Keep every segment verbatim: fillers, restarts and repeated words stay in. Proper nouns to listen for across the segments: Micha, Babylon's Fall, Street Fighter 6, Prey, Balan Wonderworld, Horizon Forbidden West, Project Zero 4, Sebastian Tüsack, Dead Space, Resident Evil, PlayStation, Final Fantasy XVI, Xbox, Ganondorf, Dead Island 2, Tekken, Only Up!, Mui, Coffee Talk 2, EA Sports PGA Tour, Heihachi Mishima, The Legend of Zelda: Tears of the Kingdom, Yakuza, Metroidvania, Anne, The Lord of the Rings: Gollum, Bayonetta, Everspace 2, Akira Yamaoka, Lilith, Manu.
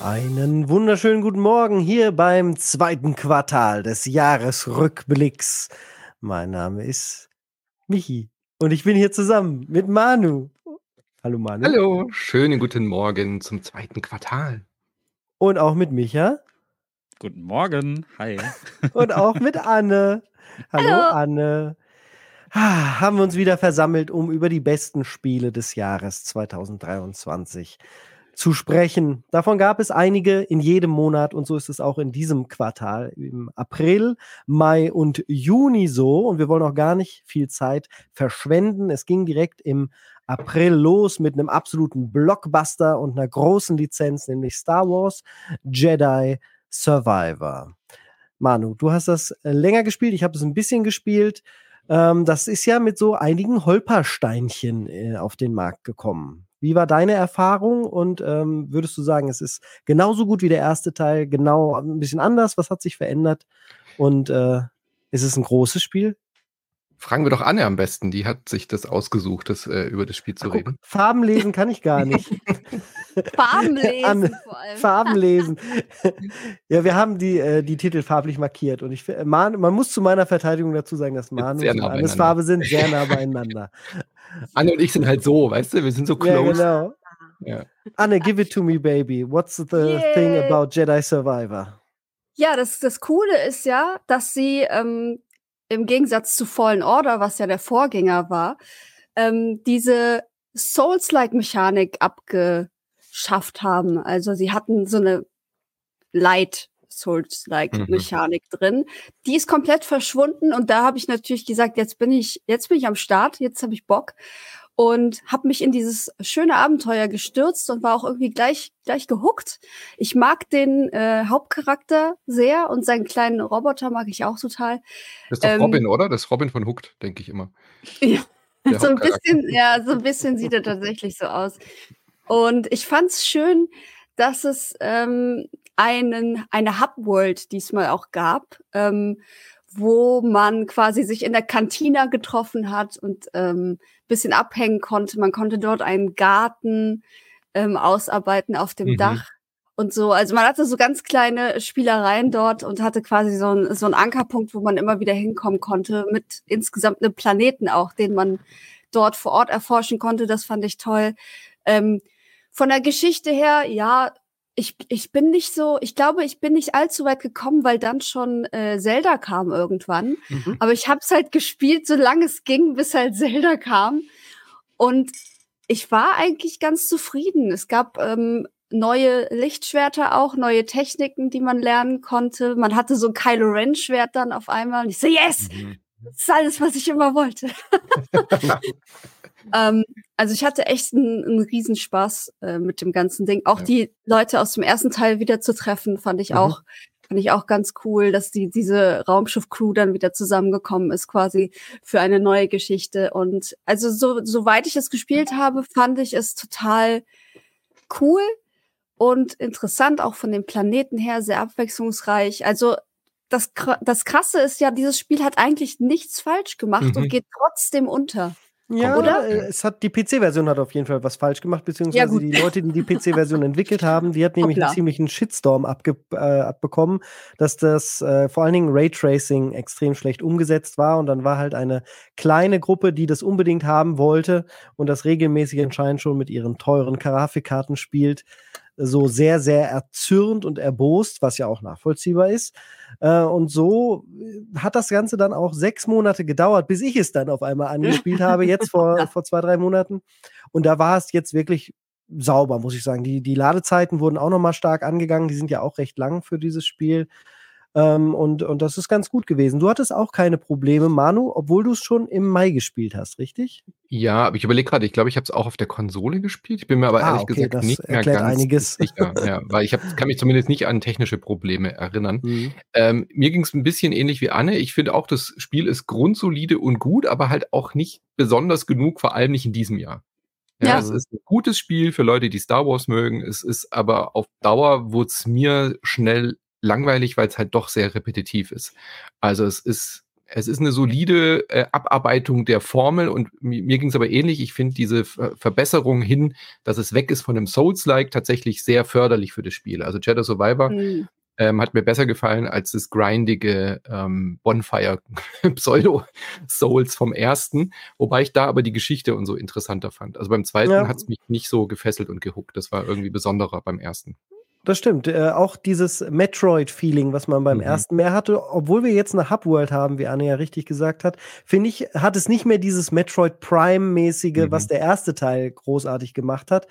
Einen wunderschönen guten Morgen hier beim zweiten Quartal des Jahresrückblicks. Mein Name ist Michi und ich bin hier zusammen mit Manu. Hallo Manu. Hallo, schönen guten Morgen zum zweiten Quartal. Und auch mit Micha. Guten Morgen, hi. Und auch mit Anne. Hallo, Hallo. Anne. Ah, haben wir uns wieder versammelt, um über die besten Spiele des Jahres zwanzig dreiundzwanzig zu sprechen. Davon gab es einige in jedem Monat und so ist es auch in diesem Quartal im April, Mai und Juni so. Und wir wollen auch gar nicht viel Zeit verschwenden. Es ging direkt im April los mit einem absoluten Blockbuster und einer großen Lizenz, nämlich Star Wars Jedi Survivor. Manu, du hast das länger gespielt, ich habe es ein bisschen gespielt. Ähm, das ist ja mit so einigen Holpersteinchen äh, auf den Markt gekommen. Wie war deine Erfahrung und ähm, würdest du sagen, es ist genauso gut wie der erste Teil, genau ein bisschen anders? Was hat sich verändert und äh, ist es ein großes Spiel? Fragen wir doch Anne am besten, die hat sich das ausgesucht, das, äh, über das Spiel zu Ach, reden. Guck, Farben lesen kann ich gar nicht. Farben lesen Anne, vor allem. Farben lesen. Ja, wir haben die, äh, die Titel farblich markiert und ich, äh, man, man muss zu meiner Verteidigung dazu sagen, dass Manu und Annes Farbe sind sehr nah beieinander. Anne und ich sind halt so, weißt du, wir sind so close. Ja, genau. Ja. Anne, give it to me, baby. What's the yeah. thing about Jedi Survivor? Ja, das, das Coole ist ja, dass sie ähm, im Gegensatz zu Fallen Order, was ja der Vorgänger war, ähm, diese Souls-like-Mechanik abgeschafft haben. Also sie hatten so eine Light-Souls-like-Mechanik mhm. drin. Die ist komplett verschwunden und da habe ich natürlich gesagt, jetzt bin ich, jetzt bin ich am Start, jetzt habe ich Bock und habe mich in dieses schöne Abenteuer gestürzt und war auch irgendwie gleich gleich gehuckt. Ich mag den äh, Hauptcharakter sehr und seinen kleinen Roboter mag ich auch total. Das ist doch ähm, Robin, oder? Das ist Robin von Hooked, denke ich immer. Ja, so ein bisschen, ja, so ein bisschen sieht er tatsächlich so aus. Und ich fand's schön, dass es ähm, einen eine Hub-World diesmal auch gab, ähm, wo man quasi sich in der Kantina getroffen hat und ähm, bisschen abhängen konnte. Man konnte dort einen Garten ähm, ausarbeiten auf dem mhm. Dach und so. Also man hatte so ganz kleine Spielereien dort und hatte quasi so, ein, so einen Ankerpunkt, wo man immer wieder hinkommen konnte mit insgesamt einem Planeten auch, den man dort vor Ort erforschen konnte. Das fand ich toll. Ähm, von der Geschichte her, ja, Ich ich bin nicht so, ich glaube, ich bin nicht allzu weit gekommen, weil dann schon äh, Zelda kam irgendwann. Mhm. Aber ich habe es halt gespielt, solange es ging, bis halt Zelda kam. Und ich war eigentlich ganz zufrieden. Es gab ähm, neue Lichtschwerter auch, neue Techniken, die man lernen konnte. Man hatte so ein Kylo Ren-Schwert dann auf einmal. Und ich so, yes! Mhm. Das ist alles, was ich immer wollte. ähm, also ich hatte echt einen, einen Riesenspaß äh, mit dem ganzen Ding. Auch ja. die Leute aus dem ersten Teil wieder zu treffen, fand ich mhm. auch fand ich auch ganz cool, dass die diese Raumschiff-Crew dann wieder zusammengekommen ist quasi für eine neue Geschichte. Und also so soweit ich es gespielt habe, fand ich es total cool und interessant, auch von dem Planeten her sehr abwechslungsreich. Also Das, das Krasse ist ja, dieses Spiel hat eigentlich nichts falsch gemacht mhm. und geht trotzdem unter. Ja, oder? Es hat, die P C-Version hat auf jeden Fall was falsch gemacht, beziehungsweise ja, die Leute, die die P C-Version entwickelt haben, die hat nämlich Hoppla. einen ziemlichen Shitstorm abge, äh, abbekommen, dass das äh, vor allen Dingen Raytracing extrem schlecht umgesetzt war und dann war halt eine kleine Gruppe, die das unbedingt haben wollte und das regelmäßig anscheinend schon mit ihren teuren Grafikkarten spielt, so sehr, sehr erzürnt und erbost, was ja auch nachvollziehbar ist. Äh, und so hat das Ganze dann auch sechs Monate gedauert, bis ich es dann auf einmal angespielt habe, jetzt vor, vor zwei, drei Monaten. Und da war es jetzt wirklich sauber, muss ich sagen. Die, die Ladezeiten wurden auch nochmal stark angegangen. Die sind ja auch recht lang für dieses Spiel. Ähm, und, und das ist ganz gut gewesen. Du hattest auch keine Probleme, Manu, obwohl du es schon im Mai gespielt hast, richtig? Ja, aber ich überlege gerade, ich glaube, ich habe es auch auf der Konsole gespielt. Ich bin mir aber ah, ehrlich okay, gesagt nicht mehr ganz einiges. sicher. Ja, weil ich hab, kann mich zumindest nicht an technische Probleme erinnern. Mhm. Ähm, mir ging es ein bisschen ähnlich wie Anne. Ich finde auch, das Spiel ist grundsolide und gut, aber halt auch nicht besonders genug, vor allem nicht in diesem Jahr. Ja, ja. Es ist ein gutes Spiel für Leute, die Star Wars mögen. Es ist aber auf Dauer, wurde es mir schnell langweilig, weil es halt doch sehr repetitiv ist. Also es ist, es ist eine solide äh, Abarbeitung der Formel, und mir, mir ging es aber ähnlich. Ich finde diese Ver- Verbesserung hin, dass es weg ist von dem Souls-like, tatsächlich sehr förderlich für das Spiel. Also Jedi Survivor mhm. ähm, hat mir besser gefallen als das grindige ähm, Bonfire-Pseudo-Souls vom ersten, wobei ich da aber die Geschichte und so interessanter fand. Also beim zweiten ja. hat es mich nicht so gefesselt und gehuckt. Das war irgendwie besonderer beim ersten. Das stimmt. Äh, auch dieses Metroid-Feeling, was man beim mhm. ersten mehr hatte, obwohl wir jetzt eine Hub-World haben, wie Anne ja richtig gesagt hat, finde ich, hat es nicht mehr dieses Metroid-Prime-mäßige, mhm. was der erste Teil großartig gemacht hat.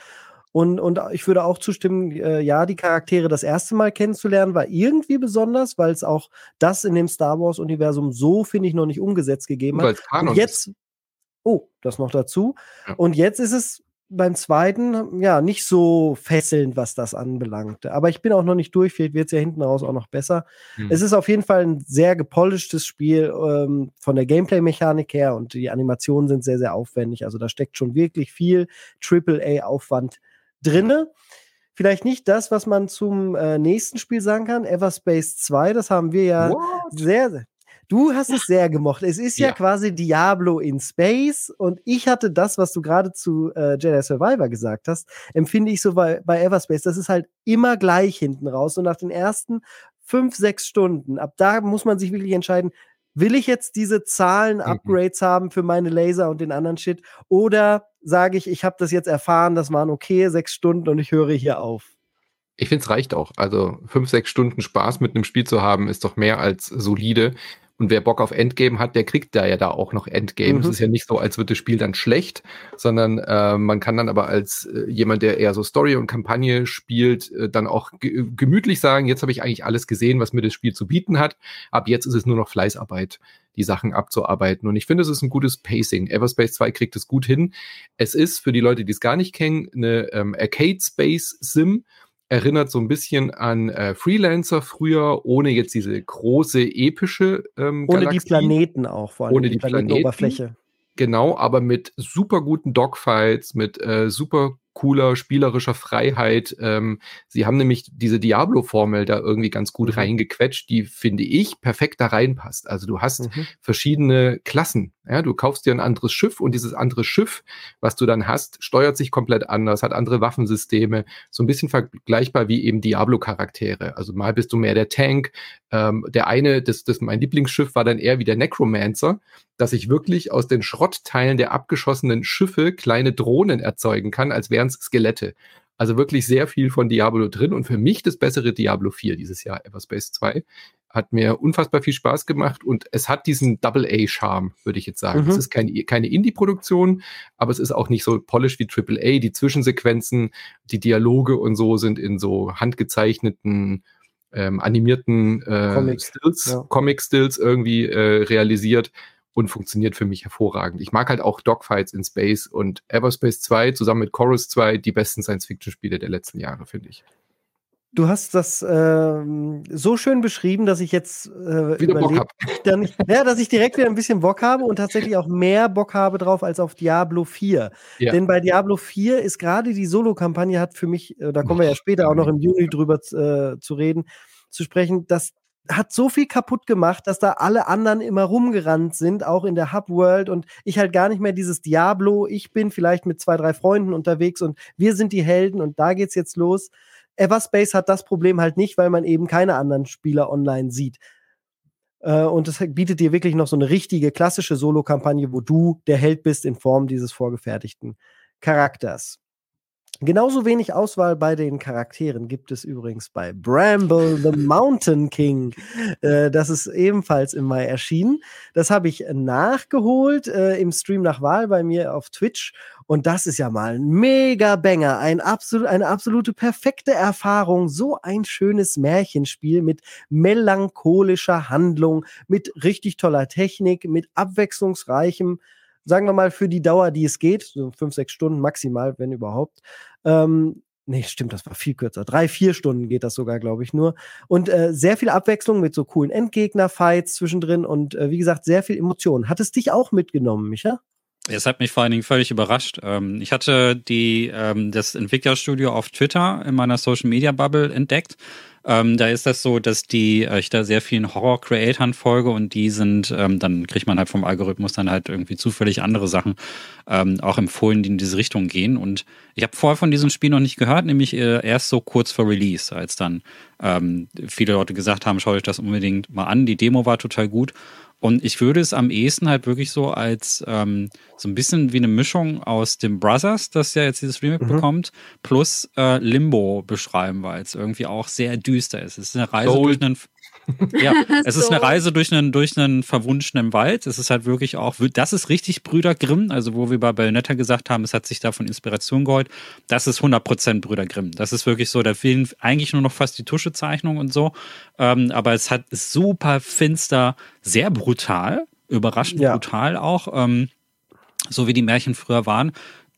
Und, und ich würde auch zustimmen, äh, ja, die Charaktere das erste Mal kennenzulernen, war irgendwie besonders, weil es auch das in dem Star-Wars-Universum so, finde ich, noch nicht umgesetzt gegeben hat. Und jetzt, oh, das noch dazu. Ja. Und jetzt ist es beim zweiten, ja, nicht so fesselnd, was das anbelangt. Aber ich bin auch noch nicht durch, vielleicht wird es ja hinten raus auch noch besser. Mhm. Es ist auf jeden Fall ein sehr gepolischtes Spiel, ähm, von der Gameplay-Mechanik her, und die Animationen sind sehr, sehr aufwendig. Also da steckt schon wirklich viel Triple-A-Aufwand drinne. Vielleicht nicht das, was man zum äh, nächsten Spiel sagen kann, Everspace zwei, das haben wir ja What? sehr, sehr Du hast es sehr gemocht. Es ist ja, ja quasi Diablo in Space, und ich hatte das, was du gerade zu äh, Jedi Survivor gesagt hast, empfinde ich so bei, bei Everspace. Das ist halt immer gleich hinten raus, und nach den ersten fünf, sechs Stunden, ab da muss man sich wirklich entscheiden, will ich jetzt diese Zahlen-Upgrades mhm. haben für meine Laser und den anderen Shit, oder sage ich, ich habe das jetzt erfahren, das waren okay sechs Stunden und ich höre hier auf. Ich finde, es reicht auch. Also fünf, sechs Stunden Spaß mit einem Spiel zu haben, ist doch mehr als solide. Und wer Bock auf Endgame hat, der kriegt da ja da auch noch Endgame. Mhm. Es ist ja nicht so, als wird das Spiel dann schlecht, sondern äh, man kann dann aber als äh, jemand, der eher so Story und Kampagne spielt, äh, dann auch ge- gemütlich sagen, jetzt habe ich eigentlich alles gesehen, was mir das Spiel zu bieten hat. Ab jetzt ist es nur noch Fleißarbeit, die Sachen abzuarbeiten. Und ich finde, es ist ein gutes Pacing. Everspace zwei kriegt es gut hin. Es ist, für die Leute, die es gar nicht kennen, eine ähm, Arcade-Space-Sim. Erinnert so ein bisschen an äh, Freelancer früher, ohne jetzt diese große, epische ähm, Galaxie. Ohne die Planeten auch, vor allem ohne die, die Planetenoberfläche. Genau, aber mit super guten Dogfights, mit äh, super cooler spielerischer Freiheit. Ähm, sie haben nämlich diese Diablo-Formel da irgendwie ganz gut mhm. reingequetscht, die, finde ich, perfekt da reinpasst. Also du hast mhm. verschiedene Klassen. Ja, du kaufst dir ein anderes Schiff, und dieses andere Schiff, was du dann hast, steuert sich komplett anders, hat andere Waffensysteme, so ein bisschen vergleichbar wie eben Diablo-Charaktere. Also mal bist du mehr der Tank. Ähm, der eine, das, das mein Lieblingsschiff war dann eher wie der Necromancer, dass ich wirklich aus den Schrottteilen der abgeschossenen Schiffe kleine Drohnen erzeugen kann, als wären Skelette. Also wirklich sehr viel von Diablo drin, und für mich das bessere Diablo vier dieses Jahr, Everspace zwei. Hat mir unfassbar viel Spaß gemacht, und es hat diesen Double-A-Charme, würde ich jetzt sagen. Mhm. Es ist kein, keine Indie-Produktion, aber es ist auch nicht so polished wie Triple-A. Die Zwischensequenzen, die Dialoge und so sind in so handgezeichneten, ähm, animierten äh, Comic. Stills, ja. Comic-Stills irgendwie äh, realisiert. Und funktioniert für mich hervorragend. Ich mag halt auch Dogfights in Space, und Everspace zwei zusammen mit Chorus zwei die besten Science-Fiction-Spiele der letzten Jahre, finde ich. Du hast das ähm, so schön beschrieben, dass ich jetzt äh, wieder Bock habe. Dann, ja, dass ich direkt wieder ein bisschen Bock habe und tatsächlich auch mehr Bock habe drauf als auf Diablo vier. Ja. Denn bei Diablo vier ist gerade die Solo-Kampagne, hat für mich, da kommen wir ja später auch noch im Juni drüber äh, zu reden, zu sprechen, dass hat so viel kaputt gemacht, dass da alle anderen immer rumgerannt sind, auch in der Hub-World, und ich halt gar nicht mehr dieses Diablo, ich bin vielleicht mit zwei, drei Freunden unterwegs und wir sind die Helden und da geht's jetzt los. Everspace hat das Problem halt nicht, weil man eben keine anderen Spieler online sieht. Äh, und das bietet dir wirklich noch so eine richtige, klassische Solo-Kampagne, wo du der Held bist in Form dieses vorgefertigten Charakters. Genauso wenig Auswahl bei den Charakteren gibt es übrigens bei Bramble: The Mountain King. Äh, das ist ebenfalls im Mai erschienen. Das habe ich nachgeholt äh, im Stream nach Wahl bei mir auf Twitch. Und das ist ja mal ein Mega-Banger, ein absolut, eine absolute perfekte Erfahrung. So ein schönes Märchenspiel mit melancholischer Handlung, mit richtig toller Technik, mit abwechslungsreichem, sagen wir mal, für die Dauer, die es geht, so fünf, sechs Stunden maximal, wenn überhaupt. Ähm, nee, stimmt, das war viel kürzer. Drei, vier Stunden geht das sogar, glaube ich, nur. Und äh, sehr viel Abwechslung mit so coolen Endgegner-Fights zwischendrin und, äh, wie gesagt, sehr viel Emotion. Hat es dich auch mitgenommen, Micha? Es hat mich vor allen Dingen völlig überrascht. Ähm, ich hatte die, ähm, das Entwicklerstudio auf Twitter in meiner Social-Media-Bubble entdeckt. Ähm, da ist das so, dass die äh, ich da sehr vielen Horror-Creatern folge und die sind, ähm, dann kriegt man halt vom Algorithmus dann halt irgendwie zufällig andere Sachen ähm, auch empfohlen, die in diese Richtung gehen. Und ich habe vorher von diesem Spiel noch nicht gehört, nämlich äh, erst so kurz vor Release, als dann ähm, viele Leute gesagt haben, schaut euch das unbedingt mal an. Die Demo war total gut. Und ich würde es am ehesten halt wirklich so als ähm, so ein bisschen wie eine Mischung aus dem Brothers, das ja jetzt dieses Remake mhm. bekommt, plus äh, Limbo beschreiben, weil es irgendwie auch sehr düster ist. Es ist eine Reise Gold. durch einen ja, es ist eine Reise durch einen durch einen verwunschenen Wald. Es ist halt wirklich auch, das ist richtig Brüder Grimm, also wo wir bei Bayonetta gesagt haben, es hat sich davon Inspiration geholt. Das ist hundert Prozent Brüder Grimm. Das ist wirklich so, da fehlen eigentlich nur noch fast die Tuschezeichnungen und so. Ähm, aber es hat ist super finster, sehr brutal, überraschend ja. brutal auch, ähm, so wie die Märchen früher waren.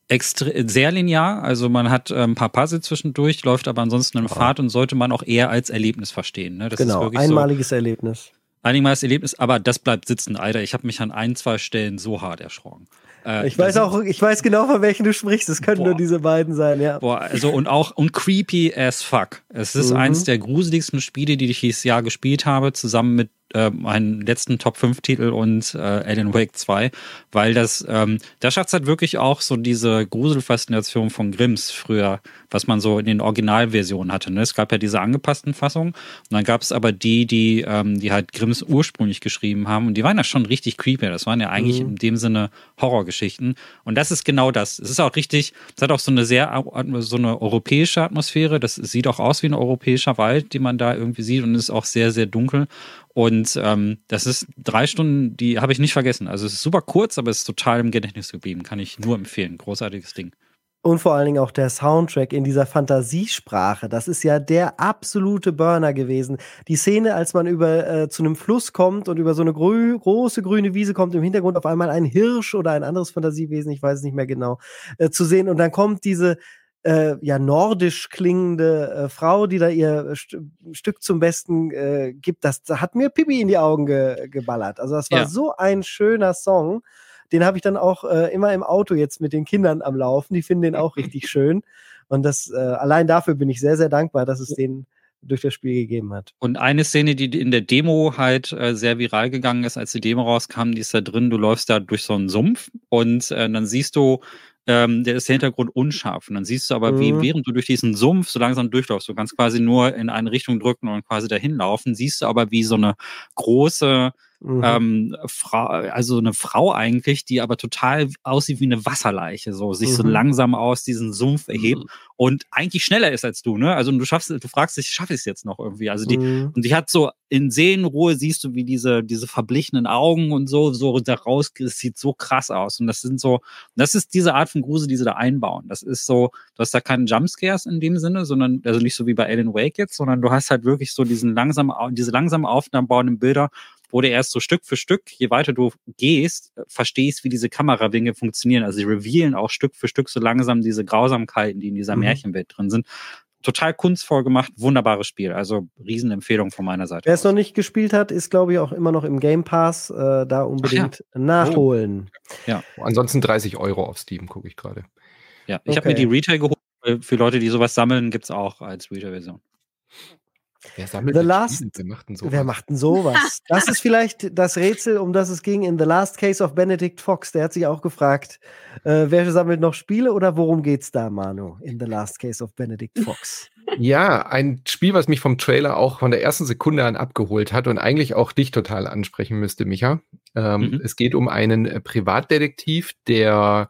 Extre- sehr linear, also man hat äh, ein paar Puzzle zwischendurch, läuft aber ansonsten im oh. Pfad und sollte man auch eher als Erlebnis verstehen. Ne? Das genau, ist wirklich einmaliges so, Erlebnis. Einmaliges Erlebnis, aber das bleibt sitzen, Alter. Ich habe mich an ein, zwei Stellen so hart erschrocken. Äh, ich weiß auch, ich weiß genau, von welchen du sprichst. Es können boah. nur diese beiden sein, ja. Boah, also und auch und creepy as fuck. Es ist mhm. eins der gruseligsten Spiele, die ich dieses Jahr gespielt habe, zusammen mit Äh, meinen letzten Top fünf Titel und äh, Alan Wake zwei, weil das, ähm, da schafft es halt wirklich auch so diese Gruselfaszination von Grimms früher, was man so in den Originalversionen hatte. Ne? Es gab ja diese angepassten Fassungen und dann gab es aber die, die, ähm, die halt Grimms ursprünglich geschrieben haben und die waren ja schon richtig creepy. Das waren ja eigentlich mhm. in dem Sinne Horrorgeschichten und das ist genau das. Es ist auch richtig, es hat auch so eine sehr, so eine europäische Atmosphäre. Das sieht auch aus wie ein europäischer Wald, den man da irgendwie sieht und ist auch sehr, sehr dunkel. Und ähm, das ist drei Stunden, die habe ich nicht vergessen. Also es ist super kurz, aber es ist total im Gedächtnis geblieben. Kann ich nur empfehlen. Großartiges Ding. Und vor allen Dingen auch der Soundtrack in dieser Fantasiesprache. Das ist ja der absolute Burner gewesen. Die Szene, als man über äh, zu einem Fluss kommt und über so eine grü- große grüne Wiese kommt, im Hintergrund auf einmal ein Hirsch oder ein anderes Fantasiewesen, ich weiß es nicht mehr genau, äh, zu sehen. Und dann kommt diese Äh, ja, nordisch klingende äh, Frau, die da ihr St- Stück zum Besten äh, gibt, das hat mir Pipi in die Augen ge- geballert. Also das war ja. so ein schöner Song. Den habe ich dann auch äh, immer im Auto jetzt mit den Kindern am Laufen. Die finden den auch richtig schön. Und das äh, allein dafür bin ich sehr, sehr dankbar, dass es den durch das Spiel gegeben hat. Und eine Szene, die in der Demo halt äh, sehr viral gegangen ist, als die Demo rauskam, die ist da drin, du läufst da durch so einen Sumpf und äh, dann siehst du, ähm, der ist der Hintergrund unscharf. Und dann siehst du aber, mhm. wie während du durch diesen Sumpf so langsam durchläufst, du kannst quasi nur in eine Richtung drücken und quasi dahin laufen, siehst du aber, wie so eine große Mhm. Ähm, Frau, also eine Frau eigentlich, die aber total aussieht wie eine Wasserleiche, so sich mhm. so langsam aus diesem Sumpf erhebt mhm. und eigentlich schneller ist als du, ne? Also du schaffst, du fragst dich, schaffe ich es jetzt noch irgendwie? Also die mhm. und die hat so in Seelenruhe siehst du, wie diese diese verblichenen Augen und so so da raus, es sieht so krass aus und das sind so, das ist diese Art von Grusel, die sie da einbauen. Das ist so, du hast da keinen Jumpscares in dem Sinne, sondern also nicht so wie bei Alan Wake jetzt, sondern du hast halt wirklich so diesen langsam diese langsam aufbauenden Bilder, wo du erst so Stück für Stück, je weiter du gehst, verstehst, wie diese Kamerawinkel funktionieren. Also sie revealen auch Stück für Stück so langsam diese Grausamkeiten, die in dieser mhm. Märchenwelt drin sind. Total kunstvoll gemacht, wunderbares Spiel. Also Riesenempfehlung von meiner Seite. Wer es noch nicht gespielt hat, ist, glaube ich, auch immer noch im Game Pass. Äh, da unbedingt ja. nachholen. Oh. Ja. Ansonsten dreißig Euro auf Steam, gucke ich gerade. Ja, ich okay. habe mir die Retail geholt. Für Leute, die sowas sammeln, gibt es auch als Retail-Version. Wer sammelt The Last, wer macht denn sowas? Wer macht denn sowas? Das ist vielleicht das Rätsel, um das es ging in The Last Case of Benedict Fox. Der hat sich auch gefragt, äh, wer sammelt noch Spiele oder worum geht's da, Manu, in The Last Case of Benedict Fox? Ja, ein Spiel, was mich vom Trailer auch von der ersten Sekunde an abgeholt hat und eigentlich auch dich total ansprechen müsste, Micha. Ähm, mhm. Es geht um einen Privatdetektiv, der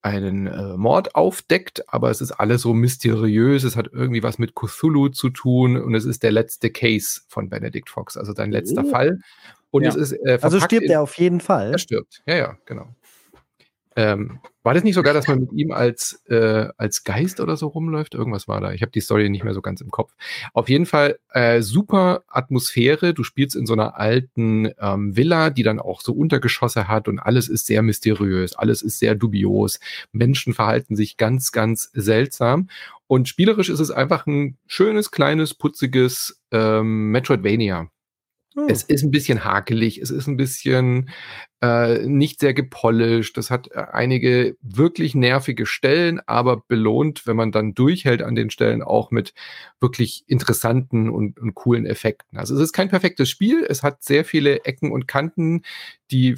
einen äh, Mord aufdeckt, aber es ist alles so mysteriös, es hat irgendwie was mit Cthulhu zu tun und es ist der letzte Case von Benedict Fox, also dein letzter oh. Fall. Und ja. es ist äh, also stirbt in, er auf jeden Fall? Er stirbt, ja, ja, genau. Ähm, war das nicht sogar, dass man mit ihm als, äh, als Geist oder so rumläuft? Irgendwas war da. Ich habe die Story nicht mehr so ganz im Kopf. Auf jeden Fall äh, super Atmosphäre. Du spielst in so einer alten ähm, Villa, die dann auch so Untergeschosse hat und alles ist sehr mysteriös, alles ist sehr dubios. Menschen verhalten sich ganz, ganz seltsam. Und spielerisch ist es einfach ein schönes, kleines, putziges ähm, Metroidvania. Hm. Es ist ein bisschen hakelig, es ist ein bisschen äh, nicht sehr gepolished, es hat einige wirklich nervige Stellen, aber belohnt, wenn man dann durchhält an den Stellen, auch mit wirklich interessanten und, und coolen Effekten. Also es ist kein perfektes Spiel, es hat sehr viele Ecken und Kanten, die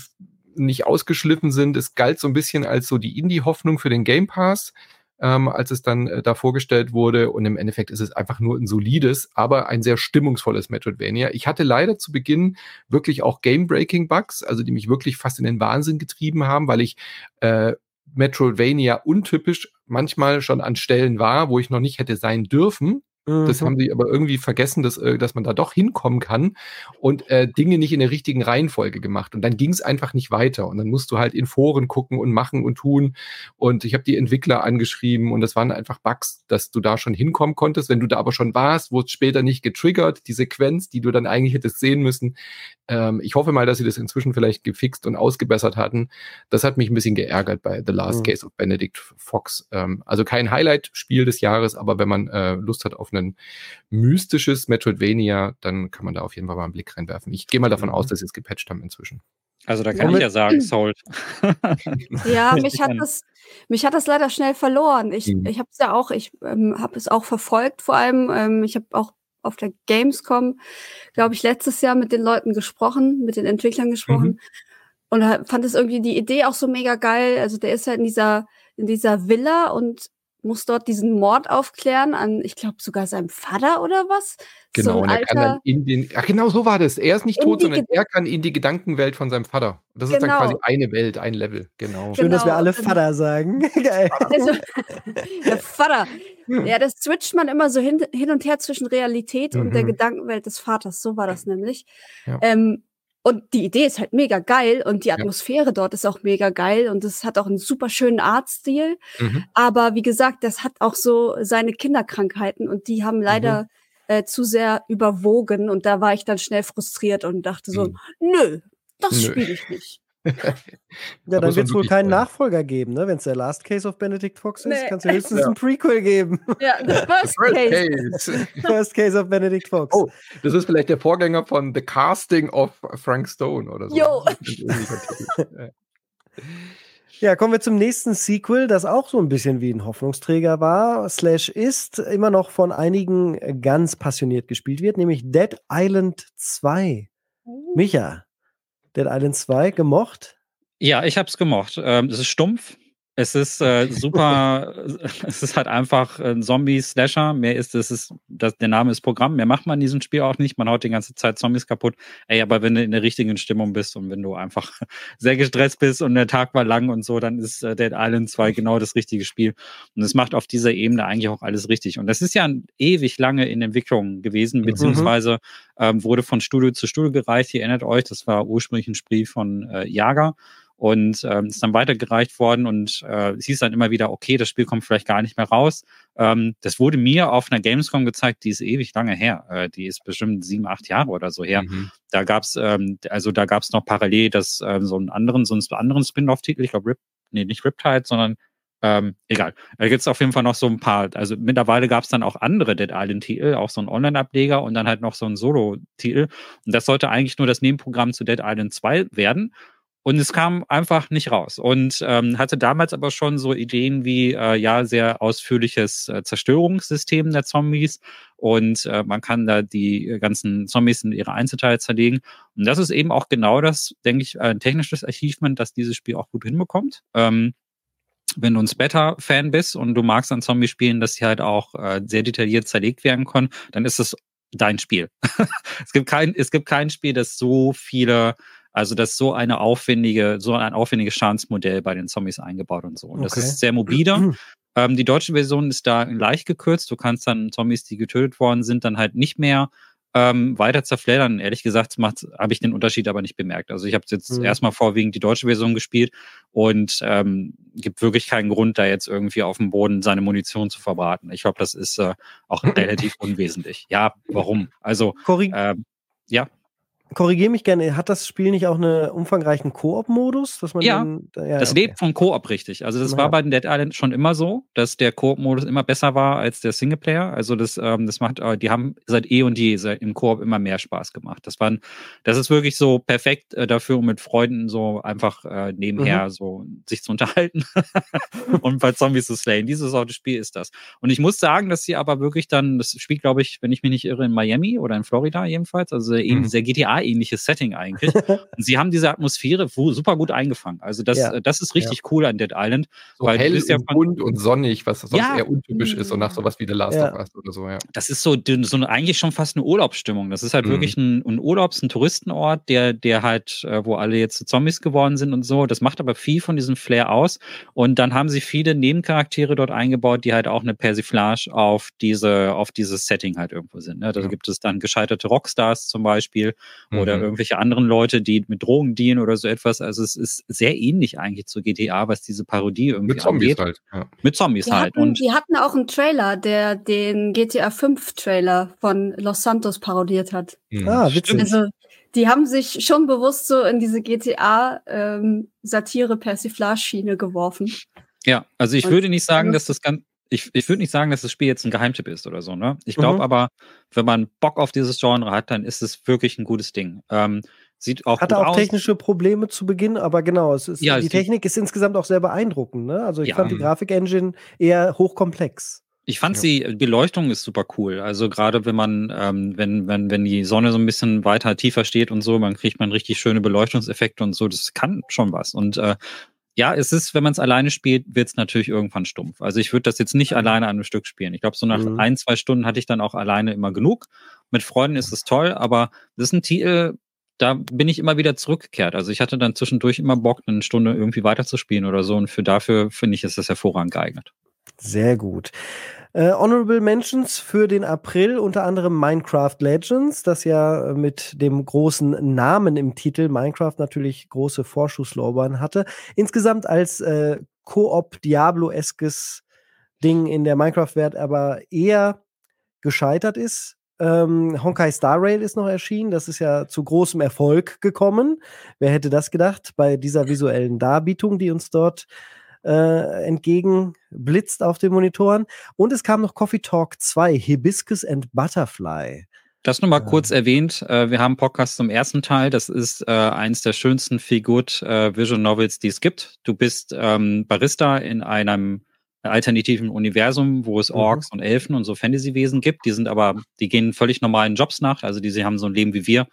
nicht ausgeschliffen sind. Es galt so ein bisschen als so die Indie-Hoffnung für den Game Pass, ähm, als es dann äh, da vorgestellt wurde. Und im Endeffekt ist es einfach nur ein solides, aber ein sehr stimmungsvolles Metroidvania. Ich hatte leider zu Beginn wirklich auch Game-Breaking-Bugs, also die mich wirklich fast in den Wahnsinn getrieben haben, weil ich äh, Metroidvania untypisch manchmal schon an Stellen war, wo ich noch nicht hätte sein dürfen. Das haben sie aber irgendwie vergessen, dass, dass man da doch hinkommen kann und äh, Dinge nicht in der richtigen Reihenfolge gemacht. Und dann ging es einfach nicht weiter. Und dann musst du halt in Foren gucken und machen und tun. Und ich habe die Entwickler angeschrieben und das waren einfach Bugs, dass du da schon hinkommen konntest. Wenn du da aber schon warst, wurde es später nicht getriggert, die Sequenz, die du dann eigentlich hättest sehen müssen. Ähm, ich hoffe mal, dass sie das inzwischen vielleicht gefixt und ausgebessert hatten. Das hat mich ein bisschen geärgert bei The Last Case of Benedict Fox. Ähm, also kein Highlight-Spiel des Jahres, aber wenn man äh, Lust hat auf eine ein mystisches Metroidvania, dann kann man da auf jeden Fall mal einen Blick reinwerfen. Ich gehe mal davon aus, dass sie es gepatcht haben inzwischen. Also da kann Womit? ich ja sagen, sold. Ja, mich hat, das, mich hat das leider schnell verloren. Ich, mhm. ich habe es ja auch, ich ähm, habe es auch verfolgt vor allem. Ähm, ich habe auch auf der Gamescom, glaube ich, letztes Jahr mit den Leuten gesprochen, mit den Entwicklern gesprochen. Mhm. Und fand es irgendwie die Idee auch so mega geil. Also der ist halt in dieser, in dieser Villa und muss dort diesen Mord aufklären an, ich glaube, sogar seinem Vater oder was? Genau, so und er alter, kann dann in den, ach genau, so war das. Er ist nicht tot, sondern Ged- er kann in die Gedankenwelt von seinem Vater. Das genau. ist dann quasi eine Welt, ein Level, genau. Schön, genau. dass wir alle Vater sagen. Geil. Also, der Vater. Hm. Ja, das switcht man immer so hin, hin und her zwischen Realität mhm. und der Gedankenwelt des Vaters. So war das nämlich. Ja. Ähm, Und die Idee ist halt mega geil und die Atmosphäre ja. dort ist auch mega geil und es hat auch einen super schönen Artstil. Mhm. Aber wie gesagt, das hat auch so seine Kinderkrankheiten und die haben leider mhm. äh, zu sehr überwogen und da war ich dann schnell frustriert und dachte so, mhm. nö, das spiele ich nicht. Ja, dann wird es wohl keinen Nachfolger geben, ne? Wenn es der Last Case of Benedict Fox nee. ist, kann es ja höchstens ja. ein Prequel geben. Ja, the first, the first case. case. First Case of Benedict Fox. Oh, das ist vielleicht der Vorgänger von The Casting of Frank Stone oder so. Jo. Ja, kommen wir zum nächsten Sequel, das auch so ein bisschen wie ein Hoffnungsträger war, slash ist, immer noch von einigen ganz passioniert gespielt wird, nämlich Dead Island zwei. Micha. Dead Island zwei, gemocht? Ja, ich hab's gemocht. Ähm, es ist stumpf. Es ist äh, super. Es ist halt einfach ein Zombie-Slasher. Mehr ist es, ist, das, der Name ist Programm. Mehr macht man in diesem Spiel auch nicht. Man haut die ganze Zeit Zombies kaputt. Ey, aber wenn du in der richtigen Stimmung bist und wenn du einfach sehr gestresst bist und der Tag war lang und so, dann ist äh, Dead Island zwei genau das richtige Spiel. Und es macht auf dieser Ebene eigentlich auch alles richtig. Und das ist ja ewig lange in Entwicklung gewesen, beziehungsweise ähm, wurde von Studio zu Studio gereicht. Ihr erinnert euch, das war ursprünglich ein Spiel von äh, Jager. Und ähm, ist dann weitergereicht worden und äh, es hieß dann immer wieder, okay, das Spiel kommt vielleicht gar nicht mehr raus. Ähm, das wurde mir auf einer Gamescom gezeigt, die ist ewig lange her. Äh, die ist bestimmt sieben, acht Jahre oder so her. Mhm. Da gab's ähm, also da gab's noch parallel das ähm, so einen anderen, so einen anderen Spin-off-Titel, ich glaube, Rip, nee, nicht Riptide, sondern Ähm, egal, da gibt es auf jeden Fall noch so ein paar, also mittlerweile gab es dann auch andere Dead Island-Titel, auch so einen Online-Ableger und dann halt noch so einen Solo-Titel und das sollte eigentlich nur das Nebenprogramm zu Dead Island zwei werden. Und es kam einfach nicht raus und ähm, hatte damals aber schon so Ideen wie, äh, ja, sehr ausführliches äh, Zerstörungssystem der Zombies und äh, man kann da die ganzen Zombies in ihre Einzelteile zerlegen. Und das ist eben auch genau das, denke ich, ein technisches Achievement, das dieses Spiel auch gut hinbekommt. Ähm, wenn du ein Splatter-Fan bist und du magst an Zombie-Spielen, dass sie halt auch äh, sehr detailliert zerlegt werden können, dann ist es dein Spiel. Es gibt kein, es gibt kein Spiel, das so viele... Also das ist so eine aufwendige, so ein aufwendiges Schadensmodell bei den Zombies eingebaut und so. Und das okay. ist sehr mobiler. Ähm, die deutsche Version ist da leicht gekürzt. Du kannst dann Zombies, die getötet worden sind, dann halt nicht mehr ähm, weiter zerfleddern. Ehrlich gesagt habe ich den Unterschied aber nicht bemerkt. Also ich habe jetzt mhm. erstmal vorwiegend die deutsche Version gespielt und ähm, gibt wirklich keinen Grund, da jetzt irgendwie auf dem Boden seine Munition zu verbraten. Ich glaube, das ist äh, auch relativ unwesentlich. Ja, warum? Also Korrig- ähm, ja. korrigiere mich gerne, hat das Spiel nicht auch einen umfangreichen Koop-Modus? Dass man ja, den, ja, das okay. lebt von Koop richtig. Also das ja. war bei Dead Island schon immer so, dass der Koop-Modus immer besser war als der Singleplayer. Also das, ähm, das macht, die haben seit eh und je im Koop immer mehr Spaß gemacht. Das waren, das ist wirklich so perfekt äh, dafür, um mit Freunden so einfach äh, nebenher mhm. so sich zu unterhalten und ein paar Zombies zu slayen. Dieses Sorte Spiel ist das. Und ich muss sagen, dass sie aber wirklich dann, das Spiel, glaube ich, wenn ich mich nicht irre, in Miami oder in Florida jedenfalls, also eben mhm. sehr G T A ähnliches Setting eigentlich. Und sie haben diese Atmosphäre super gut eingefangen. Also das, ja. das ist richtig ja. cool an Dead Island. So weil hell und ja bunt und sonnig, was sonst ja. eher untypisch ist und nach sowas wie The Last ja. of Us oder so. Ja. Das ist so, so eigentlich schon fast eine Urlaubsstimmung. Das ist halt mhm. wirklich ein, ein Urlaubs-, ein Touristenort, der, der halt, wo alle jetzt zu Zombies geworden sind und so. Das macht aber viel von diesem Flair aus. Und dann haben sie viele Nebencharaktere dort eingebaut, die halt auch eine Persiflage auf diese, auf dieses Setting halt irgendwo sind. Ne? Da ja. gibt es dann gescheiterte Rockstars zum Beispiel, oder mhm. irgendwelche anderen Leute, die mit Drogen dealen oder so etwas. Also es ist sehr ähnlich eigentlich zu G T A, was diese Parodie irgendwie mit Zombies angeht. Halt. Ja. Mit Zombies die halt. Hatten, und die hatten auch einen Trailer, der den G T A fünf Trailer von Los Santos parodiert hat. Mhm. Ah, witzig. Also die haben sich schon bewusst so in diese G T A-Satire-Persiflage-Schiene ähm, geworfen. Ja, also ich und würde nicht sagen, dass das ganz Ich, ich würde nicht sagen, dass das Spiel jetzt ein Geheimtipp ist oder so, ne? Ich glaube mhm. aber, wenn man Bock auf dieses Genre hat, dann ist es wirklich ein gutes Ding. Ähm, sieht auch Hatte gut auch aus. Technische Probleme zu Beginn, aber genau, es ist, ja, die Technik ist insgesamt auch sehr beeindruckend, ne? Also ich ja. fand die Grafik-Engine eher hochkomplex. Ich fand ja. sie, die Beleuchtung ist super cool. Also gerade wenn man, ähm, wenn, wenn, wenn die Sonne so ein bisschen weiter tiefer steht und so, dann kriegt man richtig schöne Beleuchtungseffekte und so, das kann schon was. Und äh, ja, es ist, wenn man es alleine spielt, wird es natürlich irgendwann stumpf. Also ich würde das jetzt nicht alleine an einem Stück spielen. Ich glaube, so nach mhm. ein, zwei Stunden hatte ich dann auch alleine immer genug. Mit Freunden ist es toll, aber das ist ein Titel, da bin ich immer wieder zurückgekehrt. Also ich hatte dann zwischendurch immer Bock, eine Stunde irgendwie weiterzuspielen oder so. Und für dafür, finde ich, ist das hervorragend geeignet. Sehr gut. Äh, Honorable Mentions für den April, unter anderem Minecraft Legends, das ja mit dem großen Namen im Titel Minecraft natürlich große Vorschusslorbeeren hatte. Insgesamt als äh, Koop-Diablo-eskes Ding in der Minecraft-Welt aber eher gescheitert ist. Ähm, Honkai Star Rail ist noch erschienen, das ist ja zu großem Erfolg gekommen. Wer hätte das gedacht bei dieser visuellen Darbietung, die uns dort Äh, entgegenblitzt auf den Monitoren. Und es kam noch Coffee Talk zwei, Hibiscus and Butterfly. Das nochmal ja. kurz erwähnt. Äh, wir haben einen Podcast zum ersten Teil. Das ist äh, eins der schönsten Feel-Good-Visual-Novels, die es gibt. Du bist ähm, Barista in einem alternativen Universum, wo es Orks mhm. und Elfen und so Fantasy-Wesen gibt. Die sind aber, die gehen völlig normalen Jobs nach. Also die sie haben so ein Leben wie wir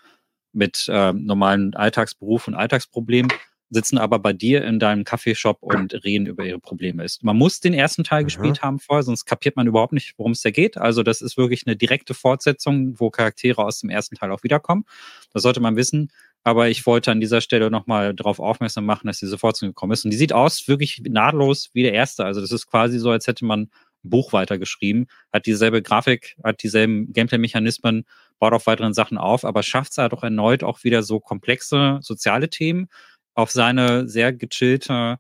mit äh, normalen Alltagsberuf und Alltagsproblemen, sitzen aber bei dir in deinem Kaffeeshop und reden über ihre Probleme. Man muss den ersten Teil mhm. gespielt haben vorher, sonst kapiert man überhaupt nicht, worum es da geht. Also das ist wirklich eine direkte Fortsetzung, wo Charaktere aus dem ersten Teil auch wiederkommen. Das sollte man wissen. Aber ich wollte an dieser Stelle nochmal darauf aufmerksam machen, dass diese Fortsetzung gekommen ist. Und die sieht aus wirklich nahtlos wie der erste. Also das ist quasi so, als hätte man ein Buch weitergeschrieben, hat dieselbe Grafik, hat dieselben Gameplay-Mechanismen, baut auf weiteren Sachen auf, aber schafft es halt auch erneut auch wieder so komplexe soziale Themen auf seine sehr gechillte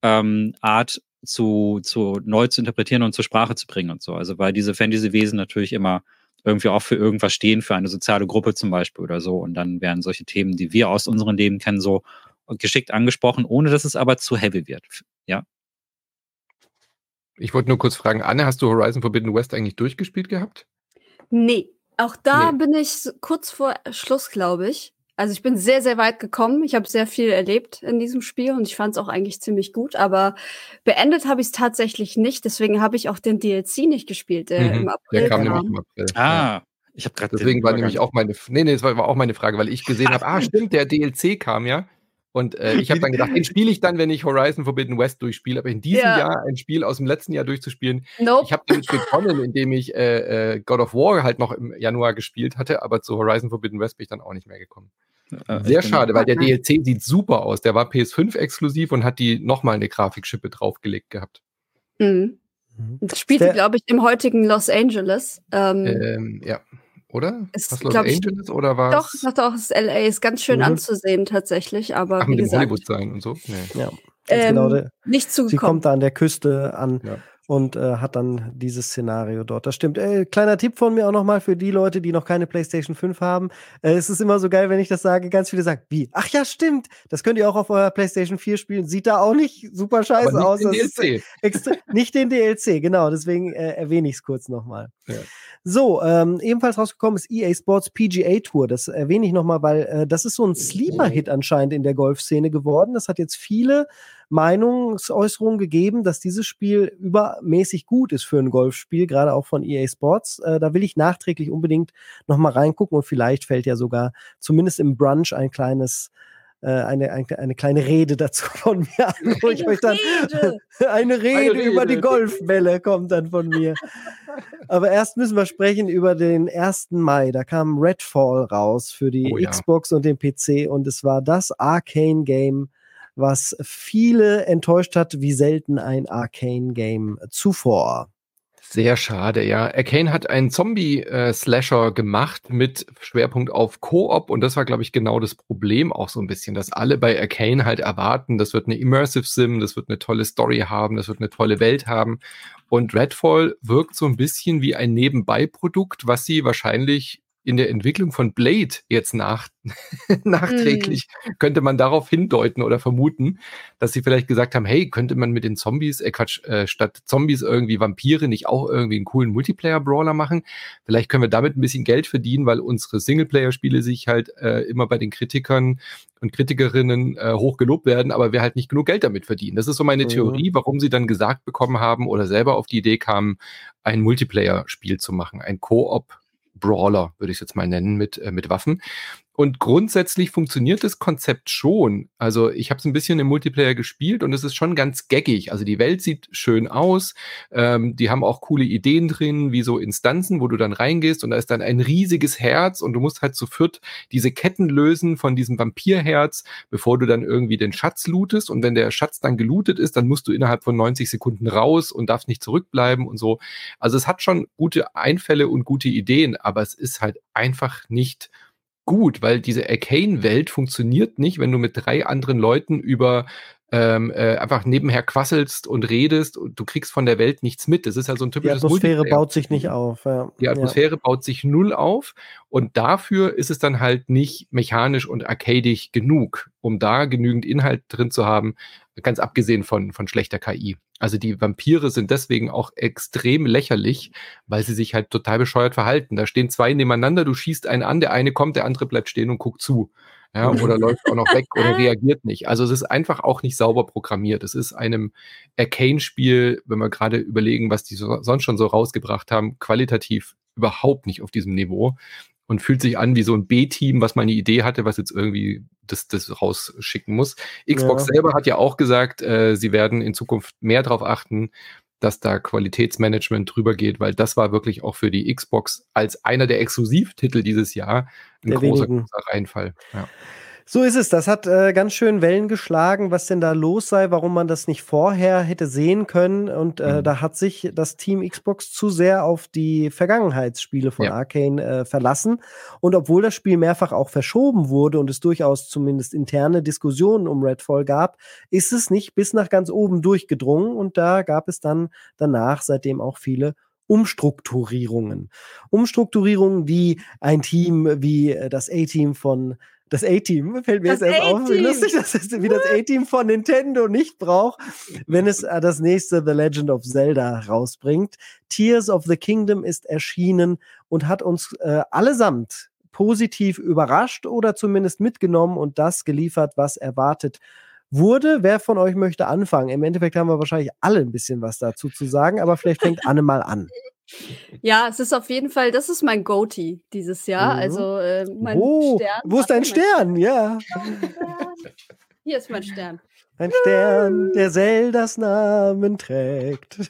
ähm, Art zu, zu neu zu interpretieren und zur Sprache zu bringen und so. Also weil diese Fantasy-Wesen natürlich immer irgendwie auch für irgendwas stehen, für eine soziale Gruppe zum Beispiel oder so. Und dann werden solche Themen, die wir aus unserem Leben kennen, so geschickt angesprochen, ohne dass es aber zu heavy wird. Ja. Ich wollte nur kurz fragen, Anne, hast du Horizon Forbidden West eigentlich durchgespielt gehabt? Nee, auch da nee. bin ich kurz vor Schluss, glaube ich. Also ich bin sehr, sehr weit gekommen. Ich habe sehr viel erlebt in diesem Spiel und ich fand es auch eigentlich ziemlich gut. Aber beendet habe ich es tatsächlich nicht. Deswegen habe ich auch den D L C nicht gespielt, der mhm. im April Der kam nämlich im April. Ah, ich habe gerade Deswegen war nämlich auch meine, nee, nee, das war auch meine Frage, weil ich gesehen habe, ah stimmt, der D L C kam ja. Und äh, ich habe dann gedacht, den spiele ich dann, wenn ich Horizon Forbidden West durchspiele. Aber in diesem ja. Jahr ein Spiel aus dem letzten Jahr durchzuspielen, nope. ich habe den bekommen, indem ich äh, äh, God of War halt noch im Januar gespielt hatte. Aber zu Horizon Forbidden West bin ich dann auch nicht mehr gekommen. Ja, sehr schade, weil der D L C sieht super aus. Der war P S fünf exklusiv und hat die nochmal eine Grafikschippe draufgelegt gehabt. Mhm. Das spielte, glaube ich, im heutigen Los Angeles. Ähm, ähm, ja. Oder? Ist, was, Los Angeles, ich, oder was? Doch, doch, doch, das L A ist ganz schön ja. anzusehen tatsächlich, aber Ach, wie mit gesagt, dem Hollywood sein und so? Nee. Ja, ganz ähm, genau, der, nicht zugekommen. Sie kommt da an der Küste an. Ja. und äh, hat dann dieses Szenario dort. Das stimmt. Äh, kleiner Tipp von mir auch nochmal für die Leute, die noch keine PlayStation fünf haben. Äh, es ist immer so geil, wenn ich das sage, ganz viele sagen, wie? Ach ja, stimmt. Das könnt ihr auch auf eurer PlayStation vier spielen. Sieht da auch nicht super scheiße nicht aus. Den das D L C. Nicht den D L C, genau. Deswegen äh, erwähne ich es kurz nochmal. Ja. So, ähm, ebenfalls rausgekommen ist E A Sports P G A Tour. Das erwähne ich nochmal, weil äh, das ist so ein Sleeper-Hit anscheinend in der Golfszene geworden. Das hat jetzt viele Meinungsäußerungen gegeben, dass dieses Spiel übermäßig gut ist für ein Golfspiel, gerade auch von E A Sports. Äh, da will ich nachträglich unbedingt nochmal reingucken und vielleicht fällt ja sogar zumindest im Brunch ein kleines, äh, eine, ein, eine kleine Rede dazu von mir an, wo ich euch dann eine Rede eine über Rede. Die Golfbälle kommt dann von mir. Aber erst müssen wir sprechen über den ersten Mai. Da kam Redfall raus für die oh, ja. Xbox und den P C und es war das Arcane-Game, was viele enttäuscht hat, wie selten ein Arcane-Game zuvor. Sehr schade, ja. Arcane hat einen Zombie-Slasher gemacht mit Schwerpunkt auf Koop und das war, glaube ich, genau das Problem auch so ein bisschen, dass alle bei Arcane halt erwarten, das wird eine Immersive Sim, das wird eine tolle Story haben, das wird eine tolle Welt haben und Redfall wirkt so ein bisschen wie ein Nebenbeiprodukt, was sie wahrscheinlich in der Entwicklung von Blade jetzt nach, nachträglich mm. könnte man darauf hindeuten oder vermuten, dass sie vielleicht gesagt haben, hey, könnte man mit den Zombies, äh Quatsch, äh, statt Zombies irgendwie Vampire nicht auch irgendwie einen coolen Multiplayer-Brawler machen? Vielleicht können wir damit ein bisschen Geld verdienen, weil unsere Singleplayer-Spiele sich halt äh, immer bei den Kritikern und Kritikerinnen äh, hoch gelobt werden, aber wir halt nicht genug Geld damit verdienen. Das ist so meine mhm. Theorie, warum sie dann gesagt bekommen haben oder selber auf die Idee kamen, ein Multiplayer-Spiel zu machen, ein Koop Brawler, würde ich es jetzt mal nennen, mit, äh, mit Waffen. Und grundsätzlich funktioniert das Konzept schon. Also ich habe es ein bisschen im Multiplayer gespielt und es ist schon ganz gaggig. Also die Welt sieht schön aus. Ähm, die haben auch coole Ideen drin, wie so Instanzen, wo du dann reingehst und da ist dann ein riesiges Herz und du musst halt zu viert diese Ketten lösen von diesem Vampirherz, bevor du dann irgendwie den Schatz lootest. Und wenn der Schatz dann gelootet ist, dann musst du innerhalb von neunzig Sekunden raus und darfst nicht zurückbleiben und so. Also es hat schon gute Einfälle und gute Ideen, aber es ist halt einfach nicht gut, weil diese Arcane-Welt funktioniert nicht, wenn du mit drei anderen Leuten über ähm, äh, einfach nebenher quasselst und redest und du kriegst von der Welt nichts mit. Das ist halt so ein typisches Multiplayer. Die Atmosphäre baut sich nicht auf. Ja. Die Atmosphäre ja. baut sich null auf und dafür ist es dann halt nicht mechanisch und arcadisch genug, um da genügend Inhalt drin zu haben, ganz abgesehen von, von schlechter K I. Also die Vampire sind deswegen auch extrem lächerlich, weil sie sich halt total bescheuert verhalten. Da stehen zwei nebeneinander, du schießt einen an, der eine kommt, der andere bleibt stehen und guckt zu. Ja, oder läuft auch noch weg oder reagiert nicht. Also es ist einfach auch nicht sauber programmiert. Es ist einem Arcane-Spiel, wenn wir gerade überlegen, was die so, sonst schon so rausgebracht haben, qualitativ überhaupt nicht auf diesem Niveau und fühlt sich an wie so ein B-Team, was mal eine Idee hatte, was jetzt irgendwie das, das rausschicken muss. Xbox ja. selber hat ja auch gesagt, äh, sie werden in Zukunft mehr darauf achten, dass da Qualitätsmanagement drüber geht, weil das war wirklich auch für die Xbox als einer der Exklusivtitel dieses Jahr ein der großer, großer Reinfall. Ja. So ist es. Das hat äh, ganz schön Wellen geschlagen, was denn da los sei, warum man das nicht vorher hätte sehen können. Und äh, mhm. da hat sich das Team Xbox zu sehr auf die Vergangenheitsspiele von ja. Arcane äh, verlassen. Und obwohl das Spiel mehrfach auch verschoben wurde und es durchaus zumindest interne Diskussionen um Redfall gab, ist es nicht bis nach ganz oben durchgedrungen. Und da gab es dann danach seitdem auch viele Umstrukturierungen. Umstrukturierungen, die ein Team wie das A-Team von Das A-Team, fällt mir das jetzt erst A-Team. auf, wie lustig das ist, wie das A-Team von Nintendo nicht braucht, wenn es das nächste The Legend of Zelda rausbringt. Tears of the Kingdom ist erschienen und hat uns äh, allesamt positiv überrascht oder zumindest mitgenommen und das geliefert, was erwartet wurde. Wer von euch möchte anfangen? Im Endeffekt haben wir wahrscheinlich alle ein bisschen was dazu zu sagen, aber vielleicht fängt Anne mal an. Ja, es ist auf jeden Fall, das ist mein Goatee dieses Jahr, mhm. also äh, mein oh, Stern. Wo ist dein Stern? Ja. Hier ist mein Stern. Ein Stern, der Zeldas Namen trägt.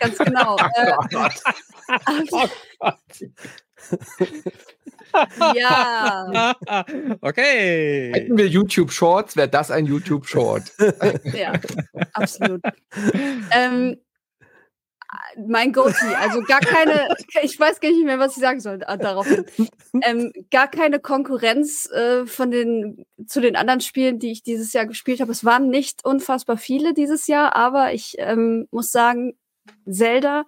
Ganz genau. Äh, oh Gott. Ja. Okay. Hätten wir YouTube-Shorts, wäre das ein YouTube-Short. Ja, absolut. Ähm, Mein Goatee, also gar keine, ich weiß gar nicht mehr, was ich sagen soll daraufhin. Ähm, gar keine Konkurrenz äh, von den zu den anderen Spielen, die ich dieses Jahr gespielt habe. Es waren nicht unfassbar viele dieses Jahr, aber ich ähm, muss sagen, Zelda,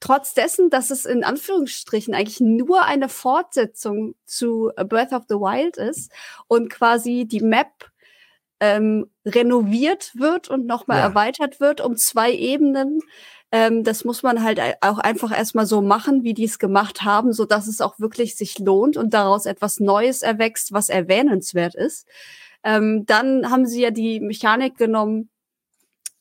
trotz dessen, dass es in Anführungsstrichen eigentlich nur eine Fortsetzung zu Breath of the Wild ist und quasi die Map ähm, renoviert wird und nochmal ja. erweitert wird um zwei Ebenen. Ähm, das muss man halt auch einfach erstmal so machen, wie die es gemacht haben, sodass es auch wirklich sich lohnt und daraus etwas Neues erwächst, was erwähnenswert ist. Ähm, dann haben sie ja die Mechanik genommen,